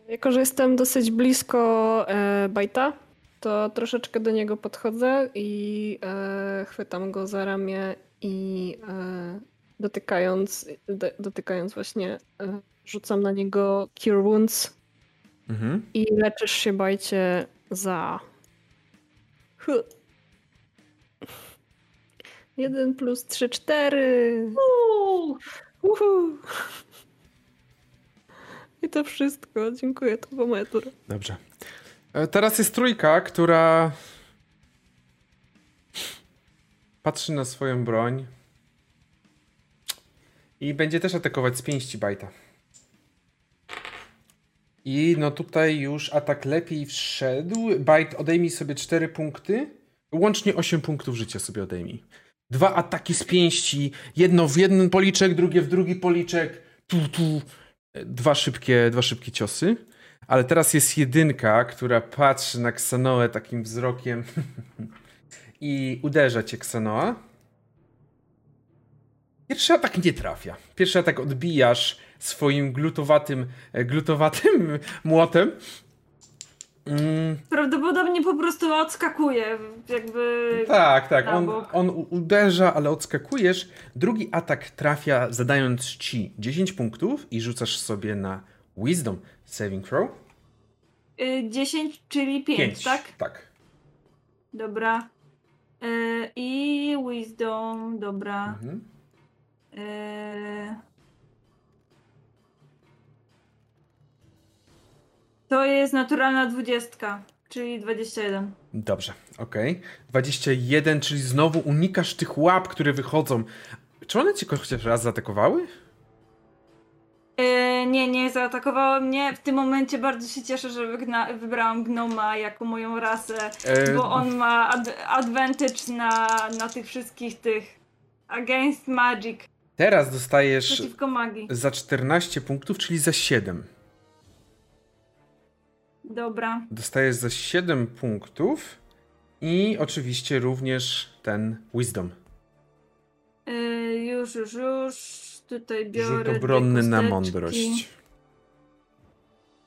Jako, że jestem dosyć blisko e, Bajta, to troszeczkę do niego podchodzę i e, chwytam go za ramię i e, dotykając, do, dotykając właśnie e, rzucam na niego Cure Wounds. Mhm. I leczysz się, Bajcie, za huh. jeden plus trzy, cztery. Uuu. Uuu. I to wszystko. Dziękuję, to była moja tura. Dobrze. Teraz jest trójka, która patrzy na swoją broń i będzie też atakować z pięści Bajta. I no tutaj już atak lepiej wszedł. Bite, odejmij sobie cztery punkty. Łącznie osiem punktów życia sobie odejmij. Dwa ataki z pięści. Jedno w jeden policzek, drugie w drugi policzek. Tu, tu. Dwa szybkie, dwa szybkie ciosy. Ale teraz jest jedynka, która patrzy na Ksanoę takim wzrokiem. I uderza cię, Ksanoa. Pierwszy atak nie trafia. Pierwszy atak odbijasz swoim glutowatym, glutowatym młotem. Mm. Prawdopodobnie po prostu odskakuje. Jakby tak, tak. On, on uderza, ale odskakujesz. Drugi atak trafia, zadając ci dziesięć punktów i rzucasz sobie na Wisdom Saving Throw. Yy, dziesięć, czyli pięć, pięć, tak? Tak. Dobra. Yy, I Wisdom, dobra. Mhm. Yy... To jest naturalna dwudziestka, czyli dwadzieścia jeden. Dobrze, okej. Okay. dwadzieścia jeden, czyli znowu unikasz tych łap, które wychodzą. Czy one cię chociaż raz zaatakowały? Yy, nie, nie zaatakowały mnie. W tym momencie bardzo się cieszę, że wygna wybrałam Gnoma jako moją rasę, yy... bo on ma ad advantage na, na tych wszystkich tych against magic. Teraz dostajesz przeciwko magii za czternaście punktów, czyli za siedem. Dobra. Dostajesz za siedem punktów I oczywiście również ten Wisdom. Yy, już, już, już. Tutaj biorę rzut obronny na mądrość.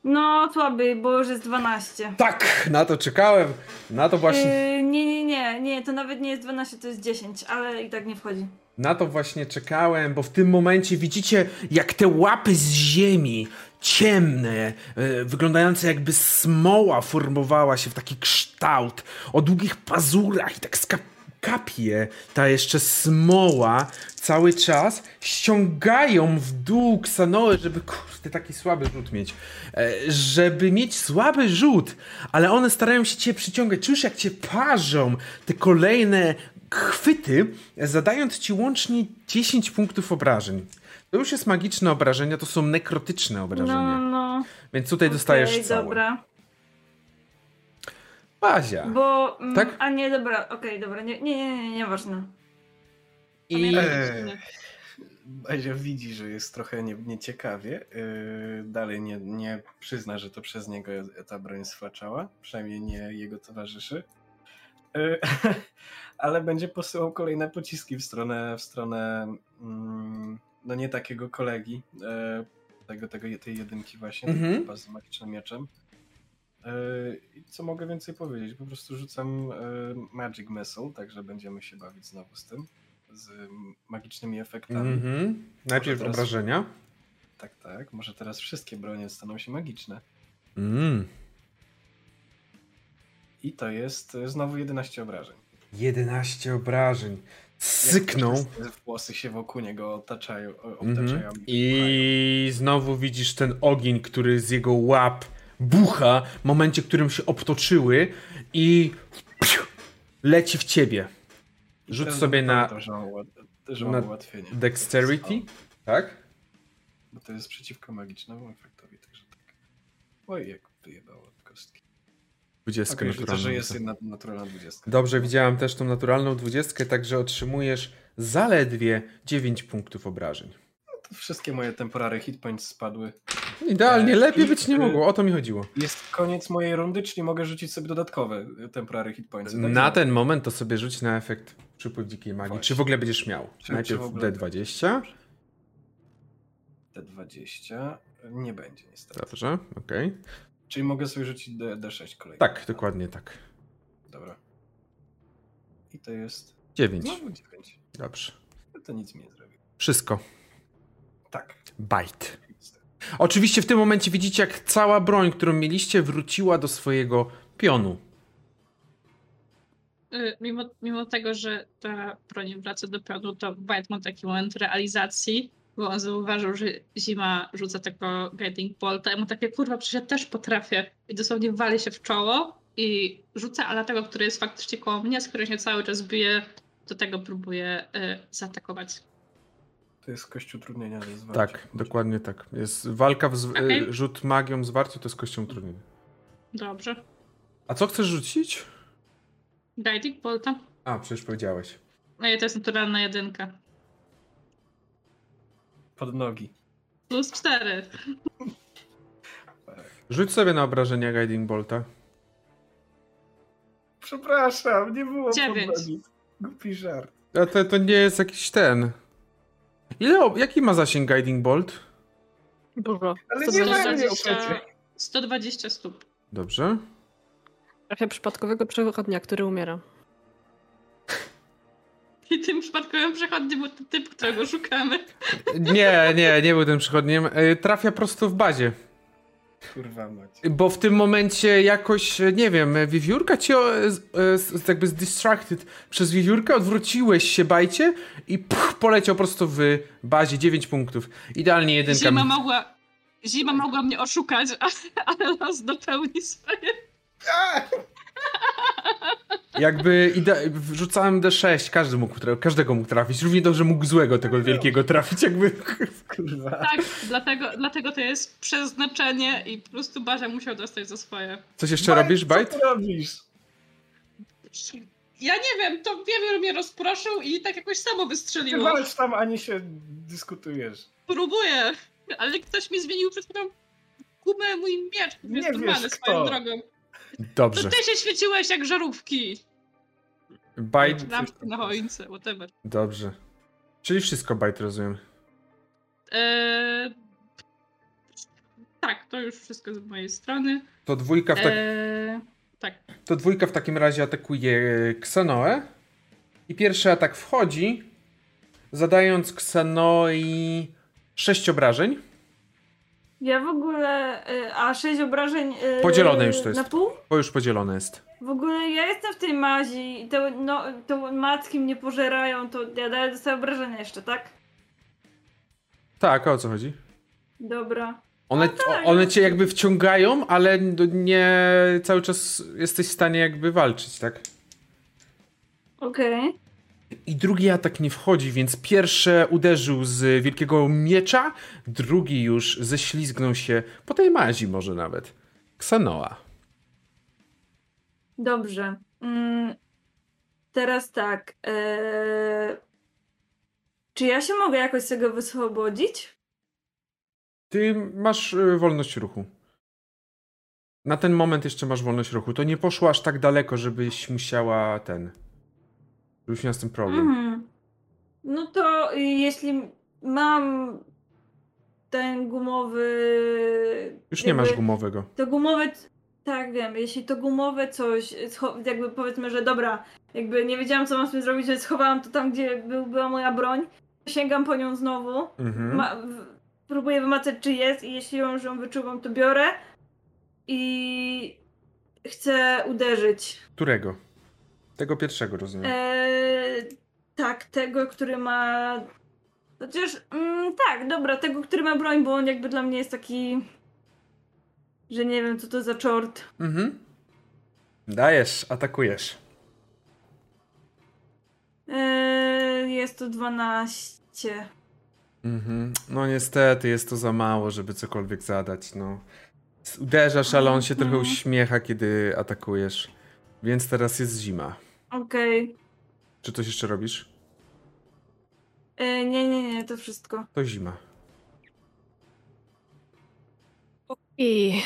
No słaby, bo już jest dwanaście. Tak, na to czekałem. Na to właśnie... Yy, nie, nie, nie, nie, to nawet nie jest dwanaście, to jest dziesięć, ale i tak nie wchodzi. Na to właśnie czekałem, bo w tym momencie widzicie, jak te łapy z ziemi, ciemne, yy, wyglądające jakby smoła, formowała się w taki kształt o długich pazurach i tak skap... kapie, ta jeszcze smoła, cały czas ściągają w dół Ksanoę, żeby, kurde, taki słaby rzut mieć, e, żeby mieć słaby rzut, ale one starają się cię przyciągać, czujesz jak cię parzą te kolejne chwyty, zadając ci łącznie dziesięć punktów obrażeń. To już jest magiczne obrażenia, to są nekrotyczne obrażenia, no, no. Więc tutaj okay, dostajesz całe. Dobra. Bazia. Bo, mm, tak? A nie, dobra, okej, okay, dobra, nie, nie, nie, nie, nieważne. I... Eee, Bazia widzi, że jest trochę nie, nieciekawie, yy, dalej nie, nie przyzna, że to przez niego ta broń swaczała, przynajmniej nie jego towarzyszy, yy, ale będzie posyłał kolejne pociski w stronę, w stronę mm, no nie takiego kolegi, yy, tego, tego, tej jedynki właśnie, mm-hmm. tego, chyba z magicznym mieczem. I co mogę więcej powiedzieć? Po prostu rzucam Magic Missile, także będziemy się bawić znowu z tym, z magicznymi efektami. Mm-hmm. Najpierw teraz... obrażenia. Tak, tak. Może teraz wszystkie bronie staną się magiczne. Mm. I to jest znowu jedenaście obrażeń. jedenaście obrażeń. Syknął. Włosy się wokół niego otaczają. obtaczają mm-hmm. I znowu widzisz ten ogień, który z jego łap bucha w momencie, w którym się obtoczyły i piu, leci w ciebie. Rzuć sobie na, na dexterity, tak? Bo to jest przeciwko magicznemu efektowi, także tak. Oj, jak wyjebało od kostki. dwudziestka okay, naturalna. Widzę, że jest naturalna dwudziestka. Dobrze, widziałem też tą naturalną dwudziestkę, także otrzymujesz zaledwie dziewięć punktów obrażeń. Wszystkie moje temporary hit points spadły. Idealnie, lepiej I, być nie mogło, o to mi chodziło. Jest koniec mojej rundy, czyli mogę rzucić sobie dodatkowe temporary hit points. Tak na ten moment to sobie rzuć na efekt przypływ dzikiej magii. Właśnie. Czy w ogóle będziesz miał? Czy, Najpierw czy D dwadzieścia. D dwadzieścia nie będzie niestety. Dobrze, okej. Okay. Czyli mogę sobie rzucić D, D sześć kolejny. Tak, dokładnie tak. Dobra. I to jest... dziewięć. No, dziewięć. Dobrze. No to nic mi nie zrobiło. Wszystko. Tak. Bite. Oczywiście w tym momencie widzicie, jak cała broń, którą mieliście, wróciła do swojego pionu. Mimo, mimo tego, że ta broń wraca do pionu, to Bite ma taki moment realizacji, bo on zauważył, że Zima rzuca tego Guiding Bolta i mu takie, kurwa, przecież ja też potrafię. I dosłownie wali się w czoło i rzuca, ale tego, który jest faktycznie koło mnie, z którego się cały czas bije, do tego próbuje y, zaatakować. To jest kością utrudnienia ze zwarcia. Tak, dokładnie tak. Jest walka, w zw- okay. rzut magią zwarciu to jest kością utrudnienia. Dobrze. A co chcesz rzucić? Guiding Bolta. A, przecież powiedziałeś. No i to jest naturalna jedynka. Pod nogi. Plus cztery. Rzuć sobie na obrażenia Guiding Bolta. Przepraszam, nie było dziewięć. Pod nogi. Głupi żart. A to, to nie jest jakiś ten... Ile, jaki ma zasięg Guiding Bolt? Dużo. Ale sto dwadzieścia stóp. Dobrze. Trochę przypadkowego przechodnia, który umiera. I tym przypadkowym przechodniem był ten typ, którego szukamy. Nie, nie, nie był tym przechodniem. Trafia prosto w bazie. Kurwa macie. Bo w tym momencie jakoś, nie wiem, wiewiórka cię jakby zdistracted przez wiewiórkę, odwróciłeś się, Bajcie, i puch, poleciał prosto w bazie, dziewięć punktów. Idealnie jedynka. Zima mogła, zima mogła mnie oszukać, ale nas dopełni swoje. Jakby ide- wrzucałem D sześć, każdy mógł, każdego mógł trafić, równie dobrze mógł złego tego wielkiego trafić, jakby kurwa. Tak, dlatego, dlatego to jest przeznaczenie i po prostu Bazia musiał dostać za swoje. Coś jeszcze Bajt, robisz, Bajt? Co robisz? Ja nie wiem, to wiewiór mnie rozproszył i tak jakoś samo wystrzeliło. Ty walcz tam, a nie się dyskutujesz. Próbuję, ale ktoś mi zmienił przed chwilą gumę, mój miecz, jest normalny swoją drogą. Dobrze. To ty się świeciłeś jak żarówki. Bite. Na choince, whatever. Dobrze. Czyli wszystko bite, rozumiem. Eee, tak, to już wszystko z mojej strony. To dwójka w, ta... eee, tak. to dwójka w takim razie atakuje Xenoe. I pierwszy atak wchodzi, zadając Xenoi sześć obrażeń. Ja w ogóle... A sześć obrażeń... Podzielone już to jest. Na pół? Bo już podzielone jest. W ogóle ja jestem w tej mazi i te, no, te macki mnie pożerają, to ja dalej dostaję obrażenia jeszcze, tak? Tak, a o co chodzi? Dobra. One, no tak. o, one cię jakby wciągają, ale nie cały czas jesteś w stanie jakby walczyć, tak? Okej. Okay. I drugi atak nie wchodzi, więc pierwszy uderzył z wielkiego miecza, drugi już ześlizgnął się po tej mazi może nawet. Xanoa. Dobrze. Mm, teraz tak. Eee... Czy ja się mogę jakoś z tego wyswobodzić? Ty masz wolność ruchu. Na ten moment jeszcze masz wolność ruchu. To nie poszło aż tak daleko, żebyś musiała ten... Już miał z tym problem. Mm. No to jeśli mam ten gumowy... Już nie jakby, masz gumowego. To gumowe... Tak, wiem. Jeśli to gumowe coś... Jakby powiedzmy, że dobra, jakby nie wiedziałam, co mam z tym zrobić, że schowałam to tam, gdzie był, była moja broń. Sięgam po nią znowu. Mm-hmm. Ma, w, próbuję wymacać, czy jest i jeśli ją, ją wyczuwam, to biorę. I... Chcę uderzyć. Którego? Tego pierwszego, rozumiem. Eee, tak, tego, który ma... Chociaż, mm, tak, dobra, tego, który ma broń, bo on jakby dla mnie jest taki... Że nie wiem, co to za czort. Mhm. Dajesz, atakujesz. Eee, jest to dwanaście. Mhm. No niestety, jest to za mało, żeby cokolwiek zadać, no. Uderzasz, ale on się mhm. trochę uśmiecha, kiedy atakujesz. Więc teraz jest zima. Okej. Okay. Czy coś jeszcze robisz? Yy, nie, nie, nie, to wszystko. To zima. I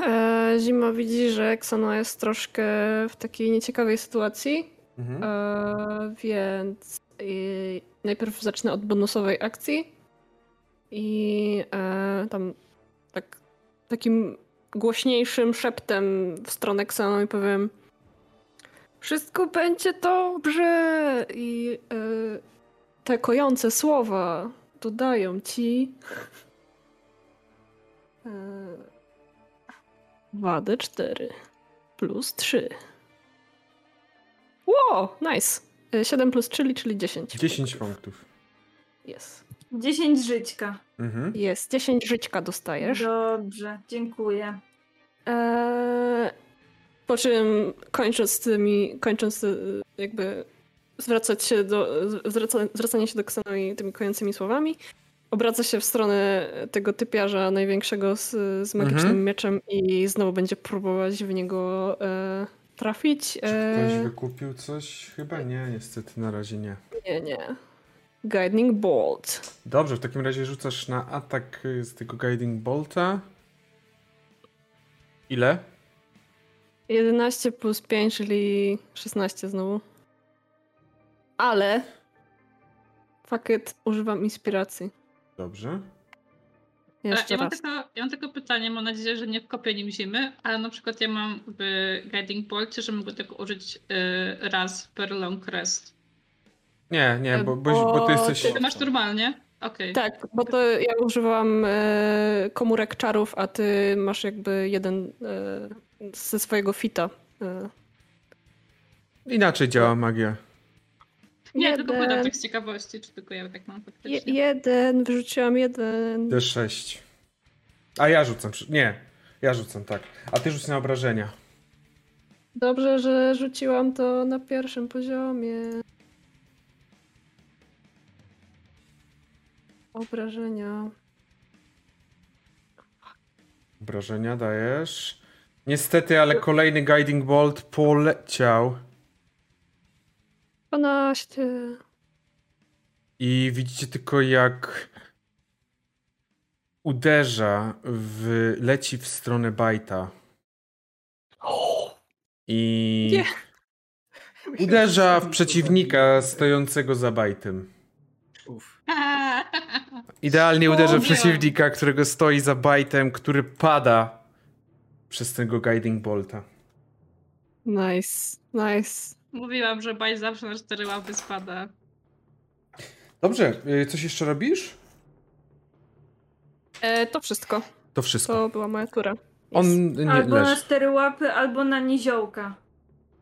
e, zima widzi, że Xanoa jest troszkę w takiej nieciekawej sytuacji, mhm. e, więc e, najpierw zacznę od bonusowej akcji i e, tam tak takim głośniejszym szeptem w stronę Xanoa i powiem: wszystko będzie dobrze i yy, te kojące słowa dodają ci yy, dwa d cztery plus trzy. Wow, nice. siedem plus trzy, czyli dziesięć. dziesięć punktów. Jest. dziesięć żyćka. Jest, dziesięć żyćka dostajesz. Dobrze, dziękuję. Eee... Po czym kończąc tymi, kończąc jakby zwracać się do, zwraca, zwracanie się do Xenoi tymi kojącymi słowami, obraca się w stronę tego typiarza największego z, z magicznym mhm. mieczem i znowu będzie próbować w niego e, trafić. E... Czy ktoś wykupił coś? Chyba nie, niestety na razie nie. Nie, nie. Guiding Bolt. Dobrze, w takim razie rzucasz na atak z tego Guiding Bolta. Ile? jedenaście plus pięć, czyli szesnaście znowu. Ale... Fuck it, używam inspiracji. Dobrze. Jeszcze ja, mam raz. Tylko, ja mam tylko pytanie, mam nadzieję, że nie wkopię nim zimy, ale na przykład ja mam w Guiding Bolt, że mogę tego użyć y, raz per long rest. Nie, nie, bo, bo, bo, bo ty jesteś... Ty, ty masz normalnie? Okay. Tak, bo to ja używam y, komórek czarów, a ty masz jakby jeden... Y, ze swojego fita. Inaczej działa magia. Nie, jeden. Tylko pytam tak z ciekawości, czy tylko ja tak mam faktycznie. Je, jeden, wyrzuciłam jeden. D sześć. A ja rzucam, nie. Ja rzucam, tak. A ty rzuć na obrażenia. Dobrze, że rzuciłam to na pierwszym poziomie. Obrażenia. Obrażenia dajesz... Niestety, ale kolejny Guiding Bolt poleciał. dwanaście. I widzicie tylko, jak uderza, w, leci w stronę Bajta. I Uderza w przeciwnika stojącego za bajtem. Uf. Idealnie uderza w przeciwnika, którego stoi za bajtem, który pada przez tego Guiding Bolta. Nice, nice. Mówiłam, że bajt zawsze na cztery łapy spada. Dobrze, coś jeszcze robisz? E, to wszystko. To wszystko. To była moja tura. Yes. On nie, albo leży. Na cztery łapy, albo na niziołka.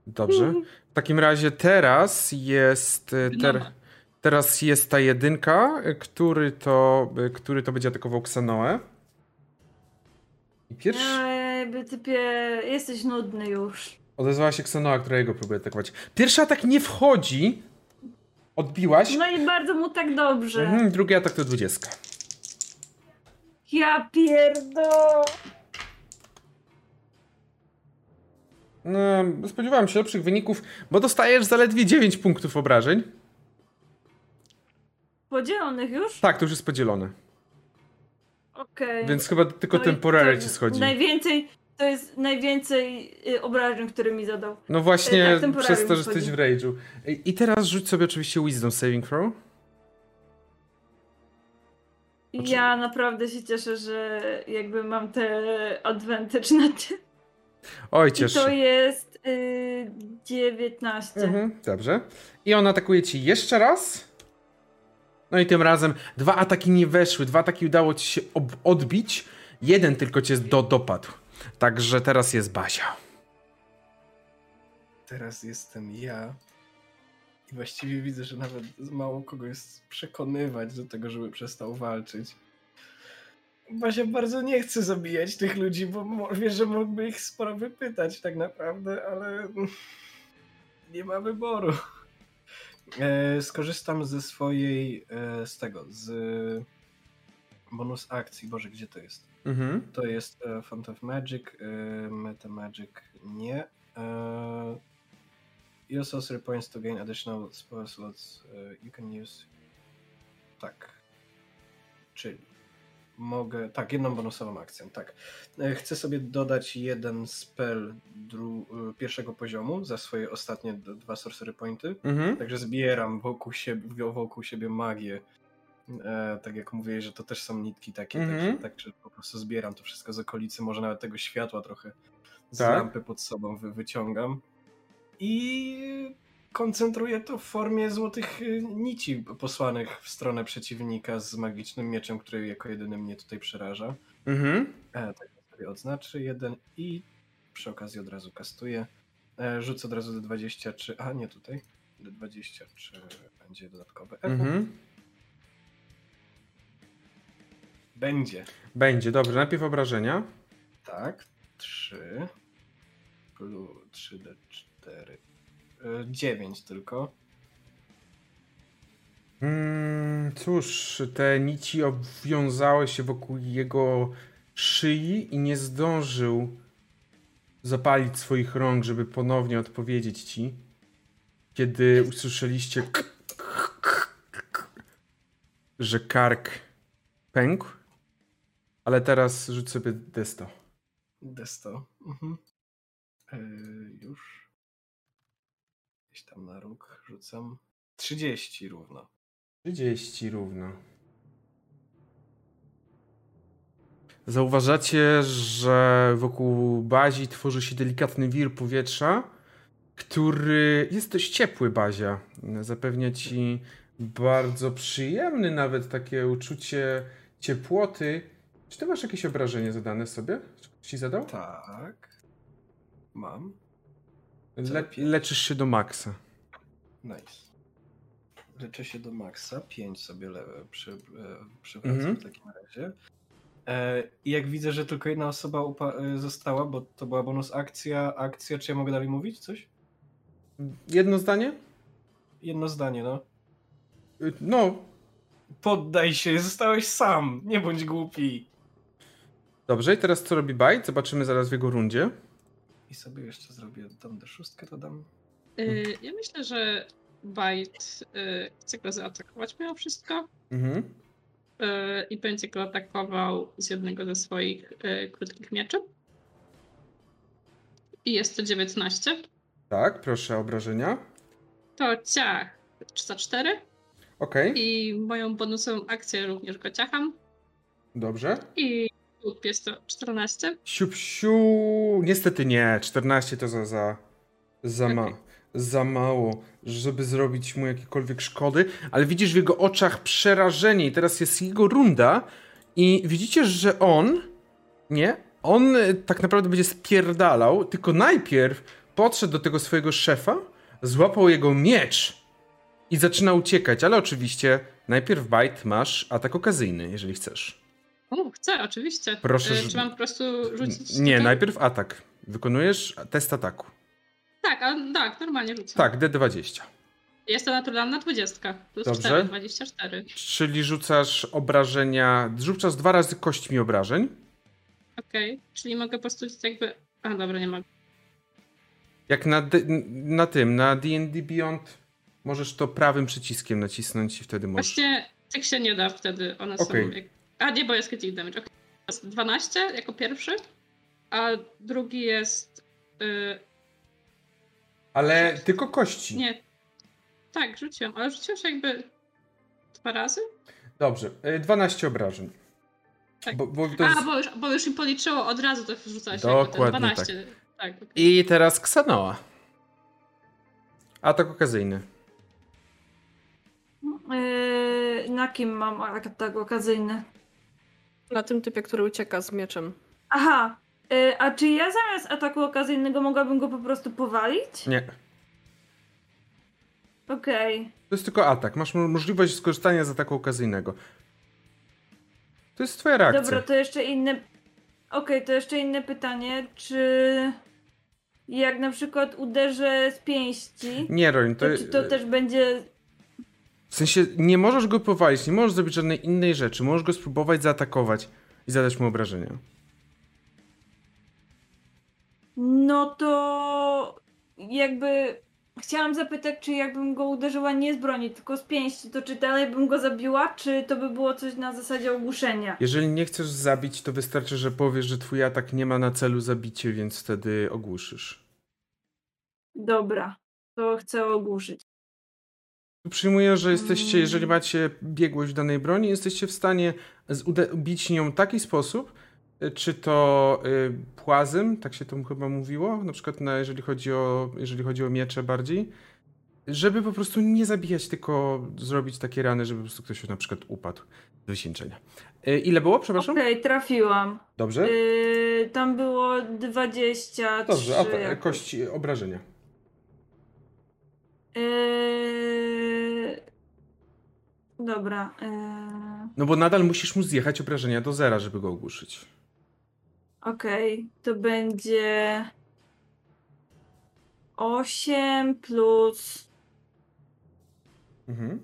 Dobrze. W takim razie teraz jest... Ter, teraz jest ta jedynka, który to, który to będzie atakował Ksanoę. I pierwszy... No, typie, jesteś nudny już. Odezwała się Ksanoa, która jego próbuje atakować. Pierwszy atak nie wchodzi. Odbiłaś. No i bardzo mu tak dobrze. Mhm, drugi atak to dwudziestka. Ja pierdo. No, spodziewałem się lepszych wyników, bo dostajesz zaledwie dziewięć punktów obrażeń. Podzielonych już? Tak, to już jest podzielone. Okej. Okay. Więc chyba tylko no temporary ci schodzi. Najwięcej, to jest najwięcej obrażeń, które mi zadał. No właśnie, tak, przez to, że jesteś w rage'u. I teraz rzuć sobie oczywiście Wisdom Saving Throw. Ja naprawdę się cieszę, że jakby mam te advantage na tym. Oj, cieszę. I to jest y, dziewiętnaście. Mhm, dobrze. I on atakuje ci jeszcze raz. No i tym razem dwa ataki nie weszły. Dwa ataki udało ci się odbić. Jeden tylko cię do, dopadł. Także teraz jest Basia. Teraz jestem ja. I właściwie widzę, że nawet mało kogo jest przekonywać do tego, żeby przestał walczyć. Basia bardzo nie chce zabijać tych ludzi, bo wiesz, że mógłby ich sporo wypytać tak naprawdę, ale nie ma wyboru. E, skorzystam ze swojej, e, z tego, z bonus akcji. Boże, gdzie to jest? Mhm. To jest e, Font of Magic, e, Meta Magic nie. E, use sorcery points to gain additional spell slots e, you can use. Tak. Czyli mogę, tak, jedną bonusową akcją, tak. Chcę sobie dodać jeden spell dru, pierwszego poziomu za swoje ostatnie dwa sorcery pointy, mm-hmm. Także zbieram wokół siebie, wokół siebie magię. E, tak jak mówię, że to też są nitki takie, mm-hmm. także, także po prostu zbieram to wszystko z okolicy, może nawet tego światła trochę z tak. lampy pod sobą wy, wyciągam i koncentruję to w formie złotych nici posłanych w stronę przeciwnika z magicznym mieczem, który jako jedyny mnie tutaj przeraża. Mhm. E, tak sobie odznaczę jeden i przy okazji od razu kastuję. E, rzucę od razu D dwadzieścia trzy, a nie tutaj. D dwadzieścia trzy będzie dodatkowe. Mhm. Będzie. Będzie, dobrze. Najpierw obrażenia. Tak, trzy. Plus trzy D cztery. dziewięć tylko. Mm, cóż, te nici obwiązały się wokół jego szyi i nie zdążył zapalić swoich rąk, żeby ponownie odpowiedzieć ci. Kiedy usłyszeliście, k- k- k- k- że kark pękł, ale teraz rzuć sobie desto. Desto. Mhm. Yy, już. Gdzieś tam na róg rzucam. trzydzieści równo. trzydzieści równo. Zauważacie, że wokół Bazi tworzy się delikatny wir powietrza, który jest dość ciepły, Bazia. Zapewnia ci bardzo przyjemny nawet takie uczucie ciepłoty. Czy ty masz jakieś obrażenie zadane sobie? Czy ktoś ci zadał? Tak. Mam. Le- leczysz się do maksa. Nice. Leczę się do maksa. pięć sobie lewe przy, przywracam mm-hmm. w takim razie. E, I jak widzę, że tylko jedna osoba upa- została, bo to była bonus akcja, akcja, czy ja mogę dalej mówić coś? Jedno zdanie? Jedno zdanie, no. No. Poddaj się, zostałeś sam. Nie bądź głupi. Dobrze, i teraz co robi Bajt? Zobaczymy zaraz w jego rundzie. I sobie jeszcze zrobię, dam D sześć, to dam. Yy, ja myślę, że Bajt yy, chce go zaatakować mimo wszystko. Mm-hmm. Yy, I będzie go atakował z jednego ze swoich yy, krótkich mieczy. I jest to dziewiętnaście. Tak, proszę o obrażenia. To ciach za cztery. Okej. Okay. I moją bonusową akcję również go ciacham. Dobrze. I jest to czternaście. Siup, siup. Niestety nie. czternaście to za, za, za, okay. ma, za mało, żeby zrobić mu jakiekolwiek szkody. Ale widzisz w jego oczach przerażenie. I teraz jest jego runda. I widzicie, że on... Nie. On tak naprawdę będzie spierdalał. Tylko najpierw podszedł do tego swojego szefa, złapał jego miecz i zaczyna uciekać. Ale oczywiście najpierw bite, masz atak okazyjny, jeżeli chcesz. O, chcę, oczywiście. Proszę, czy mam po prostu rzucić? Nie, tutaj? Najpierw atak. Wykonujesz test ataku. Tak, a, tak, normalnie rzucę. Tak, D dwadzieścia. Jest to naturalna dwadzieścia, plus Dobrze. cztery, dwadzieścia cztery. Czyli rzucasz obrażenia, rzucasz dwa razy kośćmi obrażeń. Okej, okay. Czyli mogę po prostu jakby... A, dobra, nie mogę. Jak na, na tym, na D and D Beyond możesz to prawym przyciskiem nacisnąć i wtedy możesz... Właśnie tak się nie da wtedy, one okay. są... Jak... A nie, bo jest critic damage. Okay. dwanaście jako pierwszy, a drugi jest... Yy... Ale rzuciłem. Tylko kości. Nie. Tak, rzuciłam, ale rzuciłam się jakby dwa razy. Dobrze, dwanaście obrażeń. Tak. Bo, bo to jest... A, bo już, bo już im policzyło od razu, to rzucałaś jakby dwanaście. Tak. Tak, okay. I teraz Ksanoa. Atak okazyjny. Yy, na kim mam atak okazyjny? Na tym typie, który ucieka z mieczem. Aha, yy, a czy ja zamiast ataku okazyjnego mogłabym go po prostu powalić? Nie. Okej. Okay. To jest tylko atak, masz możliwość skorzystania z ataku okazyjnego. To jest twoja reakcja. Dobra, to jeszcze inne... Okej, okay, to jeszcze inne pytanie, czy... Jak na przykład uderzę z pięści... Nie, Rolin, to... to... Czy to też będzie... W sensie nie możesz go powalić, nie możesz zrobić żadnej innej rzeczy. Możesz go spróbować zaatakować i zadać mu obrażenia. No to... Jakby... Chciałam zapytać, czy jakbym go uderzyła nie z broni, tylko z pięści, to czy dalej bym go zabiła, czy to by było coś na zasadzie ogłuszenia? Jeżeli nie chcesz zabić, to wystarczy, że powiesz, że twój atak nie ma na celu zabicie, więc wtedy ogłuszysz. Dobra, to chcę ogłuszyć. Przyjmuję, że jesteście, jeżeli macie biegłość w danej broni, jesteście w stanie ubić nią w taki sposób, czy to y, płazem, tak się to chyba mówiło, na przykład na, jeżeli, chodzi o, jeżeli chodzi o miecze bardziej, żeby po prostu nie zabijać, tylko zrobić takie rany, żeby po prostu ktoś na przykład upadł z wycieńczenia. Y, ile było, przepraszam? Okej, okay, trafiłam. Dobrze. Y, tam było dwadzieścia trzy. Dobrze, a, kości obrażenia. Yy... Dobra. Yy... No bo nadal musisz mu zjechać obrażenia do zera, żeby go ogłuszyć. Okej, okay, to będzie osiem plus... Mhm.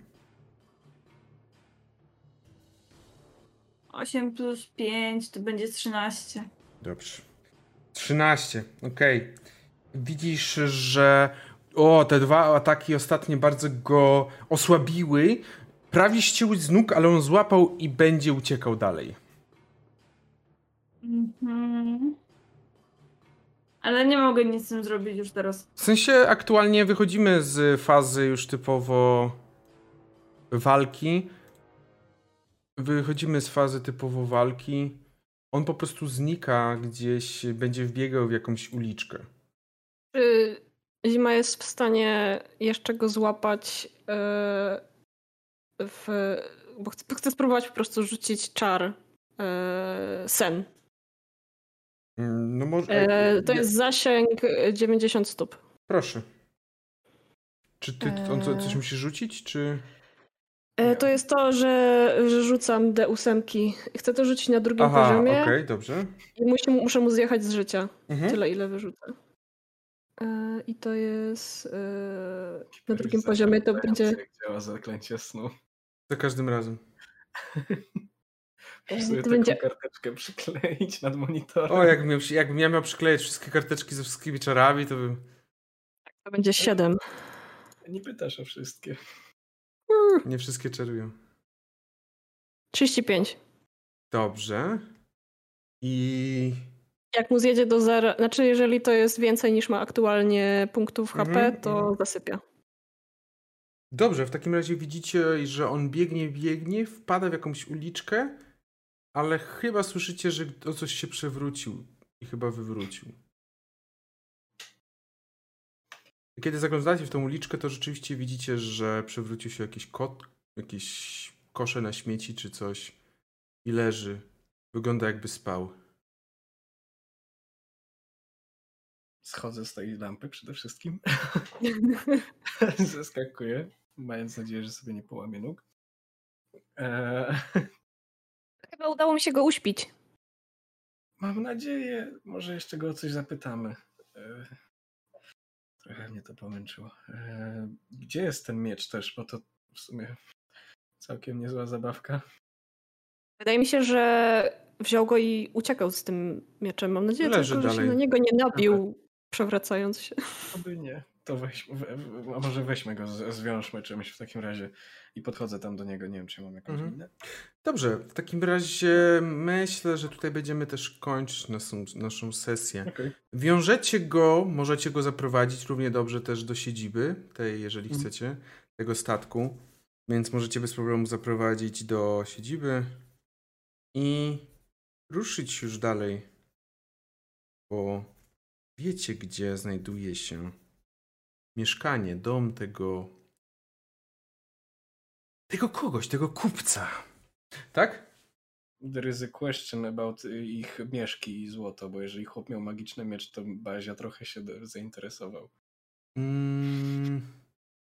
osiem plus pięć to będzie trzynaście. Dobrze. trzynaście, okej. Okay. Widzisz, że... O, te dwa ataki ostatnie bardzo go osłabiły. Prawie ścięły z nóg, ale on złapał i będzie uciekał dalej. Mhm. Ale nie mogę nic z tym zrobić już teraz. W sensie aktualnie wychodzimy z fazy już typowo walki. Wychodzimy z fazy typowo walki. On po prostu znika gdzieś, będzie wbiegał w jakąś uliczkę. Y- Zima jest w stanie jeszcze go złapać, yy, w, bo chcę, chcę spróbować po prostu rzucić czar yy, sen. No może, yy, to jest zasięg dziewięćdziesiąt stóp. Proszę. Czy ty on co, coś musisz rzucić, czy... Yy, to jest to, że, że rzucam D osiem. Chcę to rzucić na drugim Aha, poziomie. Okej, okay, dobrze. I muszę, muszę mu zjechać z życia. Mhm. Tyle, ile wyrzucę. I to jest yy, na drugim poziomie to będzie... Jak działa zaklęcie snu. Za każdym razem. Muszę sobie taką będzie... karteczkę przykleić nad monitorem. O, jakbym miał, jakbym ja miał przykleić wszystkie karteczki ze wszystkimi czarami, to bym... To będzie siedem. Nie pytasz o wszystkie. Nie wszystkie czarują. trzydzieści pięć. Dobrze. I... Jak mu zjedzie do zera, znaczy jeżeli to jest więcej niż ma aktualnie punktów H P, mm-hmm. to zasypia. Dobrze, w takim razie widzicie, że on biegnie, biegnie, wpada w jakąś uliczkę, ale chyba słyszycie, że o coś się przewrócił i chyba wywrócił. Kiedy zaglądacie w tą uliczkę, to rzeczywiście widzicie, że przewrócił się jakiś kot, jakieś kosze na śmieci czy coś i leży. Wygląda, jakby spał. Schodzę z tej lampy przede wszystkim. Zeskakuję, mając nadzieję, że sobie nie połamie nóg. Eee... Chyba udało mi się go uśpić. Mam nadzieję, może jeszcze go o coś zapytamy. Eee... Trochę mnie to pomęczyło. Eee... Gdzie jest ten miecz też, bo to w sumie całkiem niezła zabawka. Wydaje mi się, że wziął go i uciekał z tym mieczem. Mam nadzieję, tylko, że dalej. Się na niego nie nabił. Przewracając się. Oby nie, to weźmy, we, we, może weźmy go, z, zwiążmy czymś w takim razie i podchodzę tam do niego, nie wiem czy mam jakąś mhm. minę. Dobrze, w takim razie myślę, że tutaj będziemy też kończyć naszą, naszą sesję. Okay. Wiążecie go, możecie go zaprowadzić równie dobrze też do siedziby tej, jeżeli mhm. chcecie, tego statku, więc możecie bez problemu zaprowadzić do siedziby i ruszyć już dalej, bo wiecie, gdzie znajduje się mieszkanie, dom tego... tego kogoś, tego kupca. Tak? There is a question about ich mieszki i złoto, bo jeżeli chłop miał magiczny miecz, to Bazia trochę się zainteresował. Mm,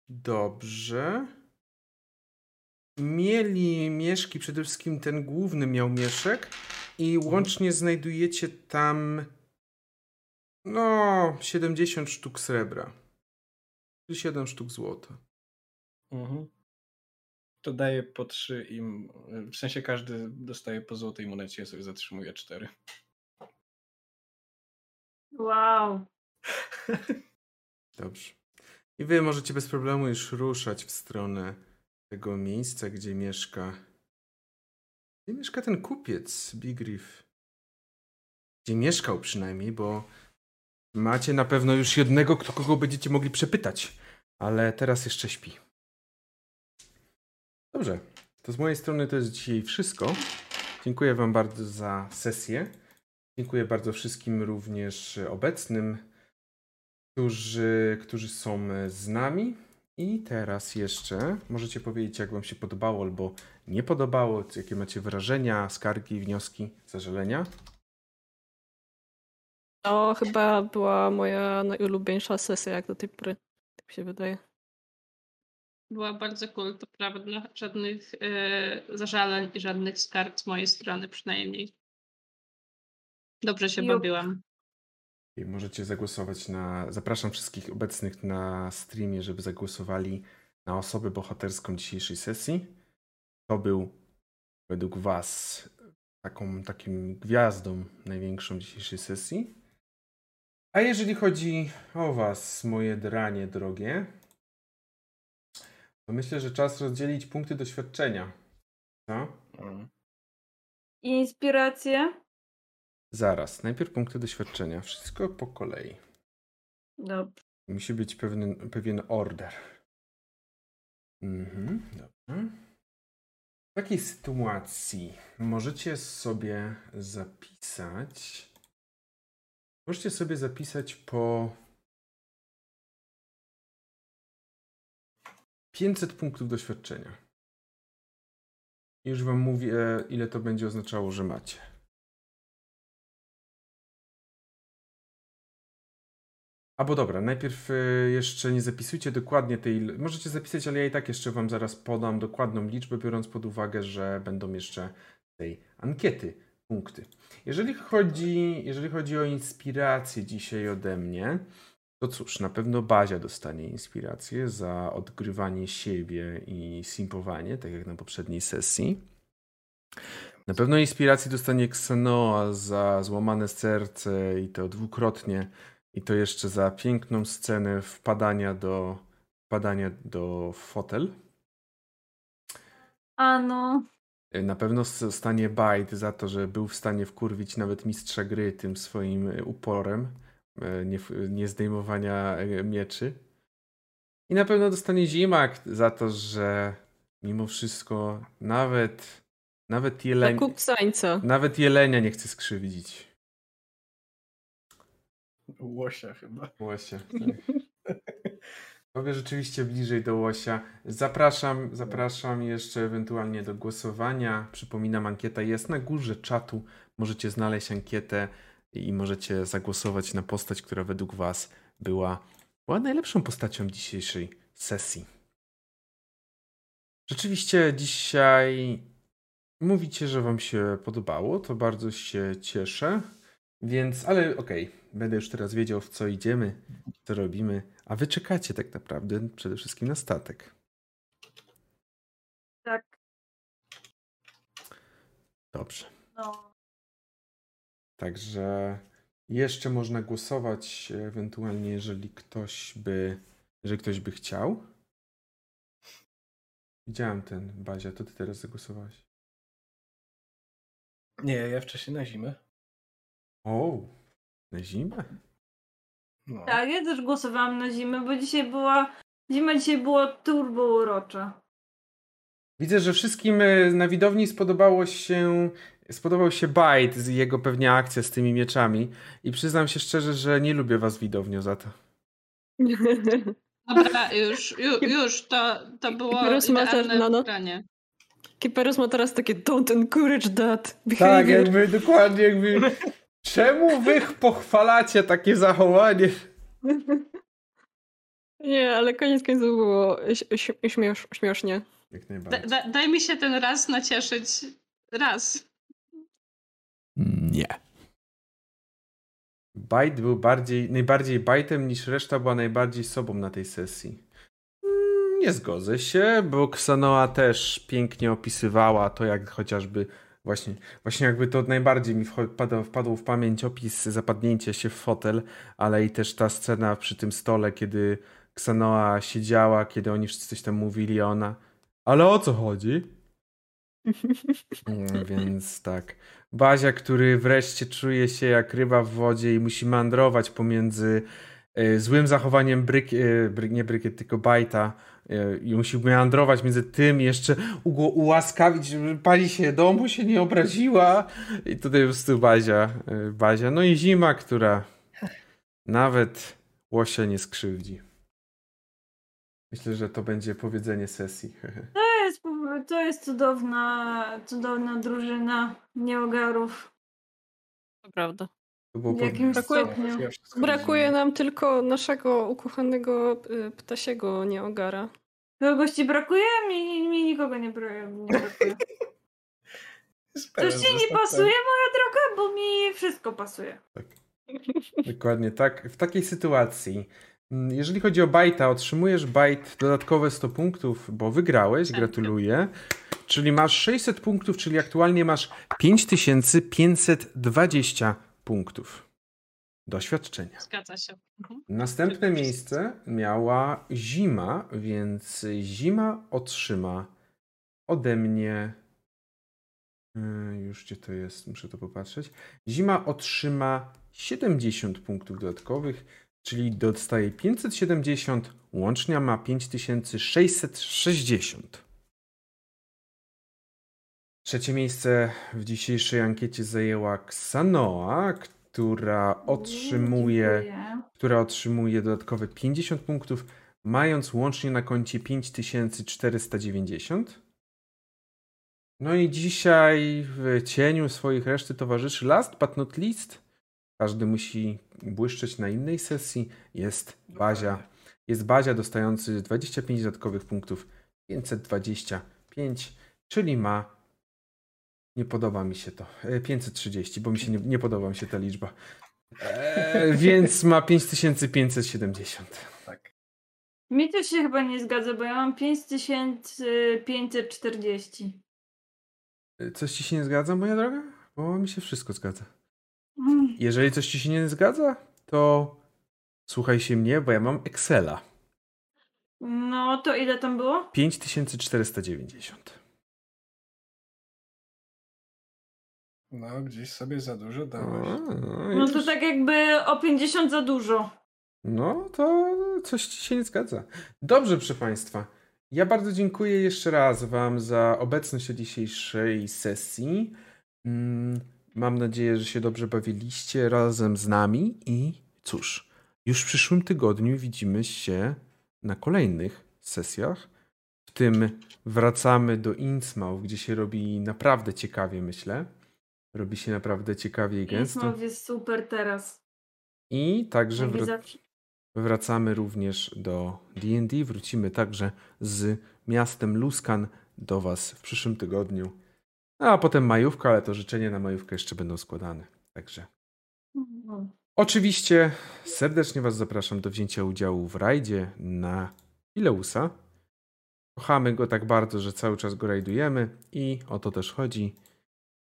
dobrze. Mieli mieszki, przede wszystkim ten główny miał mieszek i łącznie znajdujecie tam... No, siedemdziesiąt sztuk srebra. siedem sztuk złota. Mhm. To daje po trzy im. W sensie każdy dostaje po złotej monecie, ja sobie zatrzymuję cztery. Wow. Dobrze. I wy możecie bez problemu już ruszać w stronę tego miejsca, gdzie mieszka. Gdzie mieszka ten kupiec, Big Riff. Gdzie mieszkał przynajmniej, bo. Macie na pewno już jednego, kogo będziecie mogli przepytać, ale teraz jeszcze śpi. Dobrze, to z mojej strony to jest dzisiaj wszystko. Dziękuję wam bardzo za sesję. Dziękuję bardzo wszystkim również obecnym, którzy, którzy są z nami. I teraz jeszcze możecie powiedzieć, jak wam się podobało albo nie podobało, jakie macie wrażenia, skargi, wnioski, zażalenia. To chyba była moja najulubieńsza sesja jak do tej pory, tak się wydaje. Była bardzo cool, to prawda. Żadnych yy, zażaleń i żadnych skarg z mojej strony przynajmniej. Dobrze się Jup. bawiłam. I możecie zagłosować na... Zapraszam wszystkich obecnych na streamie, żeby zagłosowali na osobę bohaterską dzisiejszej sesji. To był według was taką, takim gwiazdą największą dzisiejszej sesji. A jeżeli chodzi o was, moje dranie drogie, to myślę, że czas rozdzielić punkty doświadczenia. Co? I inspiracje? Zaraz. Najpierw punkty doświadczenia. Wszystko po kolei. Dobrze. Musi być pewien, pewien order. Mhm, dobrze. W takiej sytuacji możecie sobie zapisać... Możecie sobie zapisać po pięćset punktów doświadczenia. Już wam mówię, ile to będzie oznaczało, że macie. A bo dobra, najpierw jeszcze nie zapisujcie dokładnie tej... Możecie zapisać, ale ja i tak jeszcze wam zaraz podam dokładną liczbę, biorąc pod uwagę, że będą jeszcze tej ankiety. Punkty. Jeżeli chodzi, jeżeli chodzi o inspirację dzisiaj ode mnie, to cóż, na pewno Bazia dostanie inspirację za odgrywanie siebie i simpowanie, tak jak na poprzedniej sesji. Na pewno inspirację dostanie Xenoa za złamane serce i to dwukrotnie, i to jeszcze za piękną scenę wpadania do, wpadania do fotel. A no... Na pewno stanie Bite za to, że był w stanie wkurwić nawet mistrza gry tym swoim uporem nie, nie zdejmowania mieczy. I na pewno dostanie ziemak za to, że mimo wszystko nawet nawet jelenia, nawet jelenia nie chce skrzywdzić. Łosia chyba. Łosia. Powiem rzeczywiście bliżej do łosia. Zapraszam, zapraszam jeszcze ewentualnie do głosowania. Przypominam, ankieta jest na górze czatu. Możecie znaleźć ankietę i możecie zagłosować na postać, która według was była, była najlepszą postacią dzisiejszej sesji. Rzeczywiście dzisiaj mówicie, że wam się podobało. To bardzo się cieszę. Więc, ale okej, okay, będę już teraz wiedział, w co idziemy, co robimy, a wy czekacie tak naprawdę przede wszystkim na statek. Tak. Dobrze. No. Także jeszcze można głosować, ewentualnie, jeżeli ktoś by, jeżeli ktoś by chciał. Widziałem ten, Bazia, to ty teraz zagłosowałeś. Nie, ja wcześniej na zimę. O, na zimę? No. Tak, ja też głosowałam na zimę, bo dzisiaj była zima, dzisiaj było turbo urocza. Widzę, że wszystkim na widowni spodobało się, spodobał się Bite z jego pewnie akcja z tymi mieczami i przyznam się szczerze, że nie lubię was widownio za to. Dobra, już, ju, już, to, to było idealne nagranie. Kiperius ma teraz takie don't encourage that behavior. Tak, jakby, dokładnie jakby... Czemu wy pochwalacie takie zachowanie? Nie, ale koniec końców było śmiesz, śmiesznie. Jak najbardziej. Da, da, daj mi się ten raz nacieszyć. Raz. Nie. Bajt był bardziej, najbardziej bajtem niż reszta była najbardziej sobą na tej sesji. Nie zgodzę się, bo Ksanoa też pięknie opisywała to, jak chociażby... Właśnie, właśnie jakby to najbardziej mi wpadło, wpadło w pamięć opis zapadnięcia się w fotel, ale i też ta scena przy tym stole, kiedy Ksanoa siedziała, kiedy oni wszyscy coś tam mówili, a ona ale o co chodzi? Więc tak. Bazia, który wreszcie czuje się jak ryba w wodzie i musi mandrować pomiędzy y, złym zachowaniem bryk, y, bry, nie brykiet, tylko bajta, i musi meandrować między tym i jeszcze ułaskawić, żeby pani się domu się nie obraziła. I tutaj po prostu Bazia. Bazia. No i zima, która nawet łosia nie skrzywdzi. Myślę, że to będzie powiedzenie sesji. To jest, to jest cudowna, cudowna drużyna nieogarów. To prawda. Brakuje, brakuje nam tylko naszego ukochanego ptasiego nieogara. Kogoś ci brakuje? Mi, mi nikogo nie brakuje. Coś ci nie pasuje, moja droga, bo mi wszystko pasuje. Tak. Dokładnie tak. W takiej sytuacji, jeżeli chodzi o bajta, otrzymujesz bajt dodatkowe sto punktów, bo wygrałeś, gratuluję. Czyli masz sześćset punktów, czyli aktualnie masz pięć tysięcy pięćset dwadzieścia punktów doświadczenia. Zgadza się. Mhm. Następne miejsce miała zima, więc zima otrzyma ode mnie już gdzie to jest, muszę to popatrzeć. Zima otrzyma siedemdziesiąt punktów dodatkowych, czyli dostaje pięćset siedemdziesiąt, łącznie ma pięć tysięcy sześćset sześćdziesiąt. Trzecie miejsce w dzisiejszej ankiecie zajęła Ksanoa, która otrzymuje, która otrzymuje dodatkowe pięćdziesiąt punktów, mając łącznie na koncie pięć tysięcy czterysta dziewięćdziesiąt. No i dzisiaj w cieniu swoich reszty towarzyszy last but not least, każdy musi błyszczeć na innej sesji, jest Bazia. Jest Bazia dostający dwadzieścia pięć dodatkowych punktów, pięćset dwadzieścia pięć, czyli ma... Nie podoba mi się to. pięćset trzydzieści, bo mi się nie, nie podoba mi się ta liczba. E, więc ma pięć tysięcy pięćset siedemdziesiąt. Tak. Mi to się chyba nie zgadza, bo ja mam pięć tysięcy pięćset czterdzieści. Coś ci się nie zgadza, moja droga? Bo mi się wszystko zgadza. Mm. Jeżeli coś ci się nie zgadza, to słuchaj się mnie, bo ja mam Excela. No to ile tam było? pięć tysięcy czterysta dziewięćdziesiąt. No, gdzieś sobie za dużo dałeś. No to tak jakby o pięćdziesiąt za dużo. No, to coś ci się nie zgadza. Dobrze, proszę Państwa. Ja bardzo dziękuję jeszcze raz Wam za obecność w dzisiejszej sesji. Mam nadzieję, że się dobrze bawiliście razem z nami i cóż, już w przyszłym tygodniu widzimy się na kolejnych sesjach. W tym wracamy do Innsmouth, gdzie się robi naprawdę ciekawie, myślę. Robi się naprawdę ciekawie i gęsto. Innsmouth jest super teraz. I także wr- wracamy również do D and D. Wrócimy także z miastem Luskan do Was w przyszłym tygodniu. A potem majówka, ale to życzenia na majówkę jeszcze będą składane. Także. Oczywiście serdecznie Was zapraszam do wzięcia udziału w rajdzie na Ileusa. Kochamy go tak bardzo, że cały czas go rajdujemy i o to też chodzi.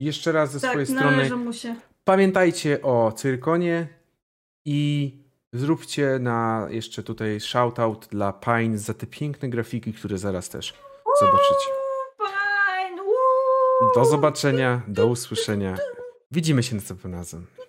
Jeszcze raz ze tak, swojej strony mu się. Pamiętajcie o Cyrkonie i zróbcie na jeszcze tutaj shoutout dla Pine za te piękne grafiki, które zaraz też zobaczycie. Do zobaczenia, do usłyszenia. Widzimy się następnym razem.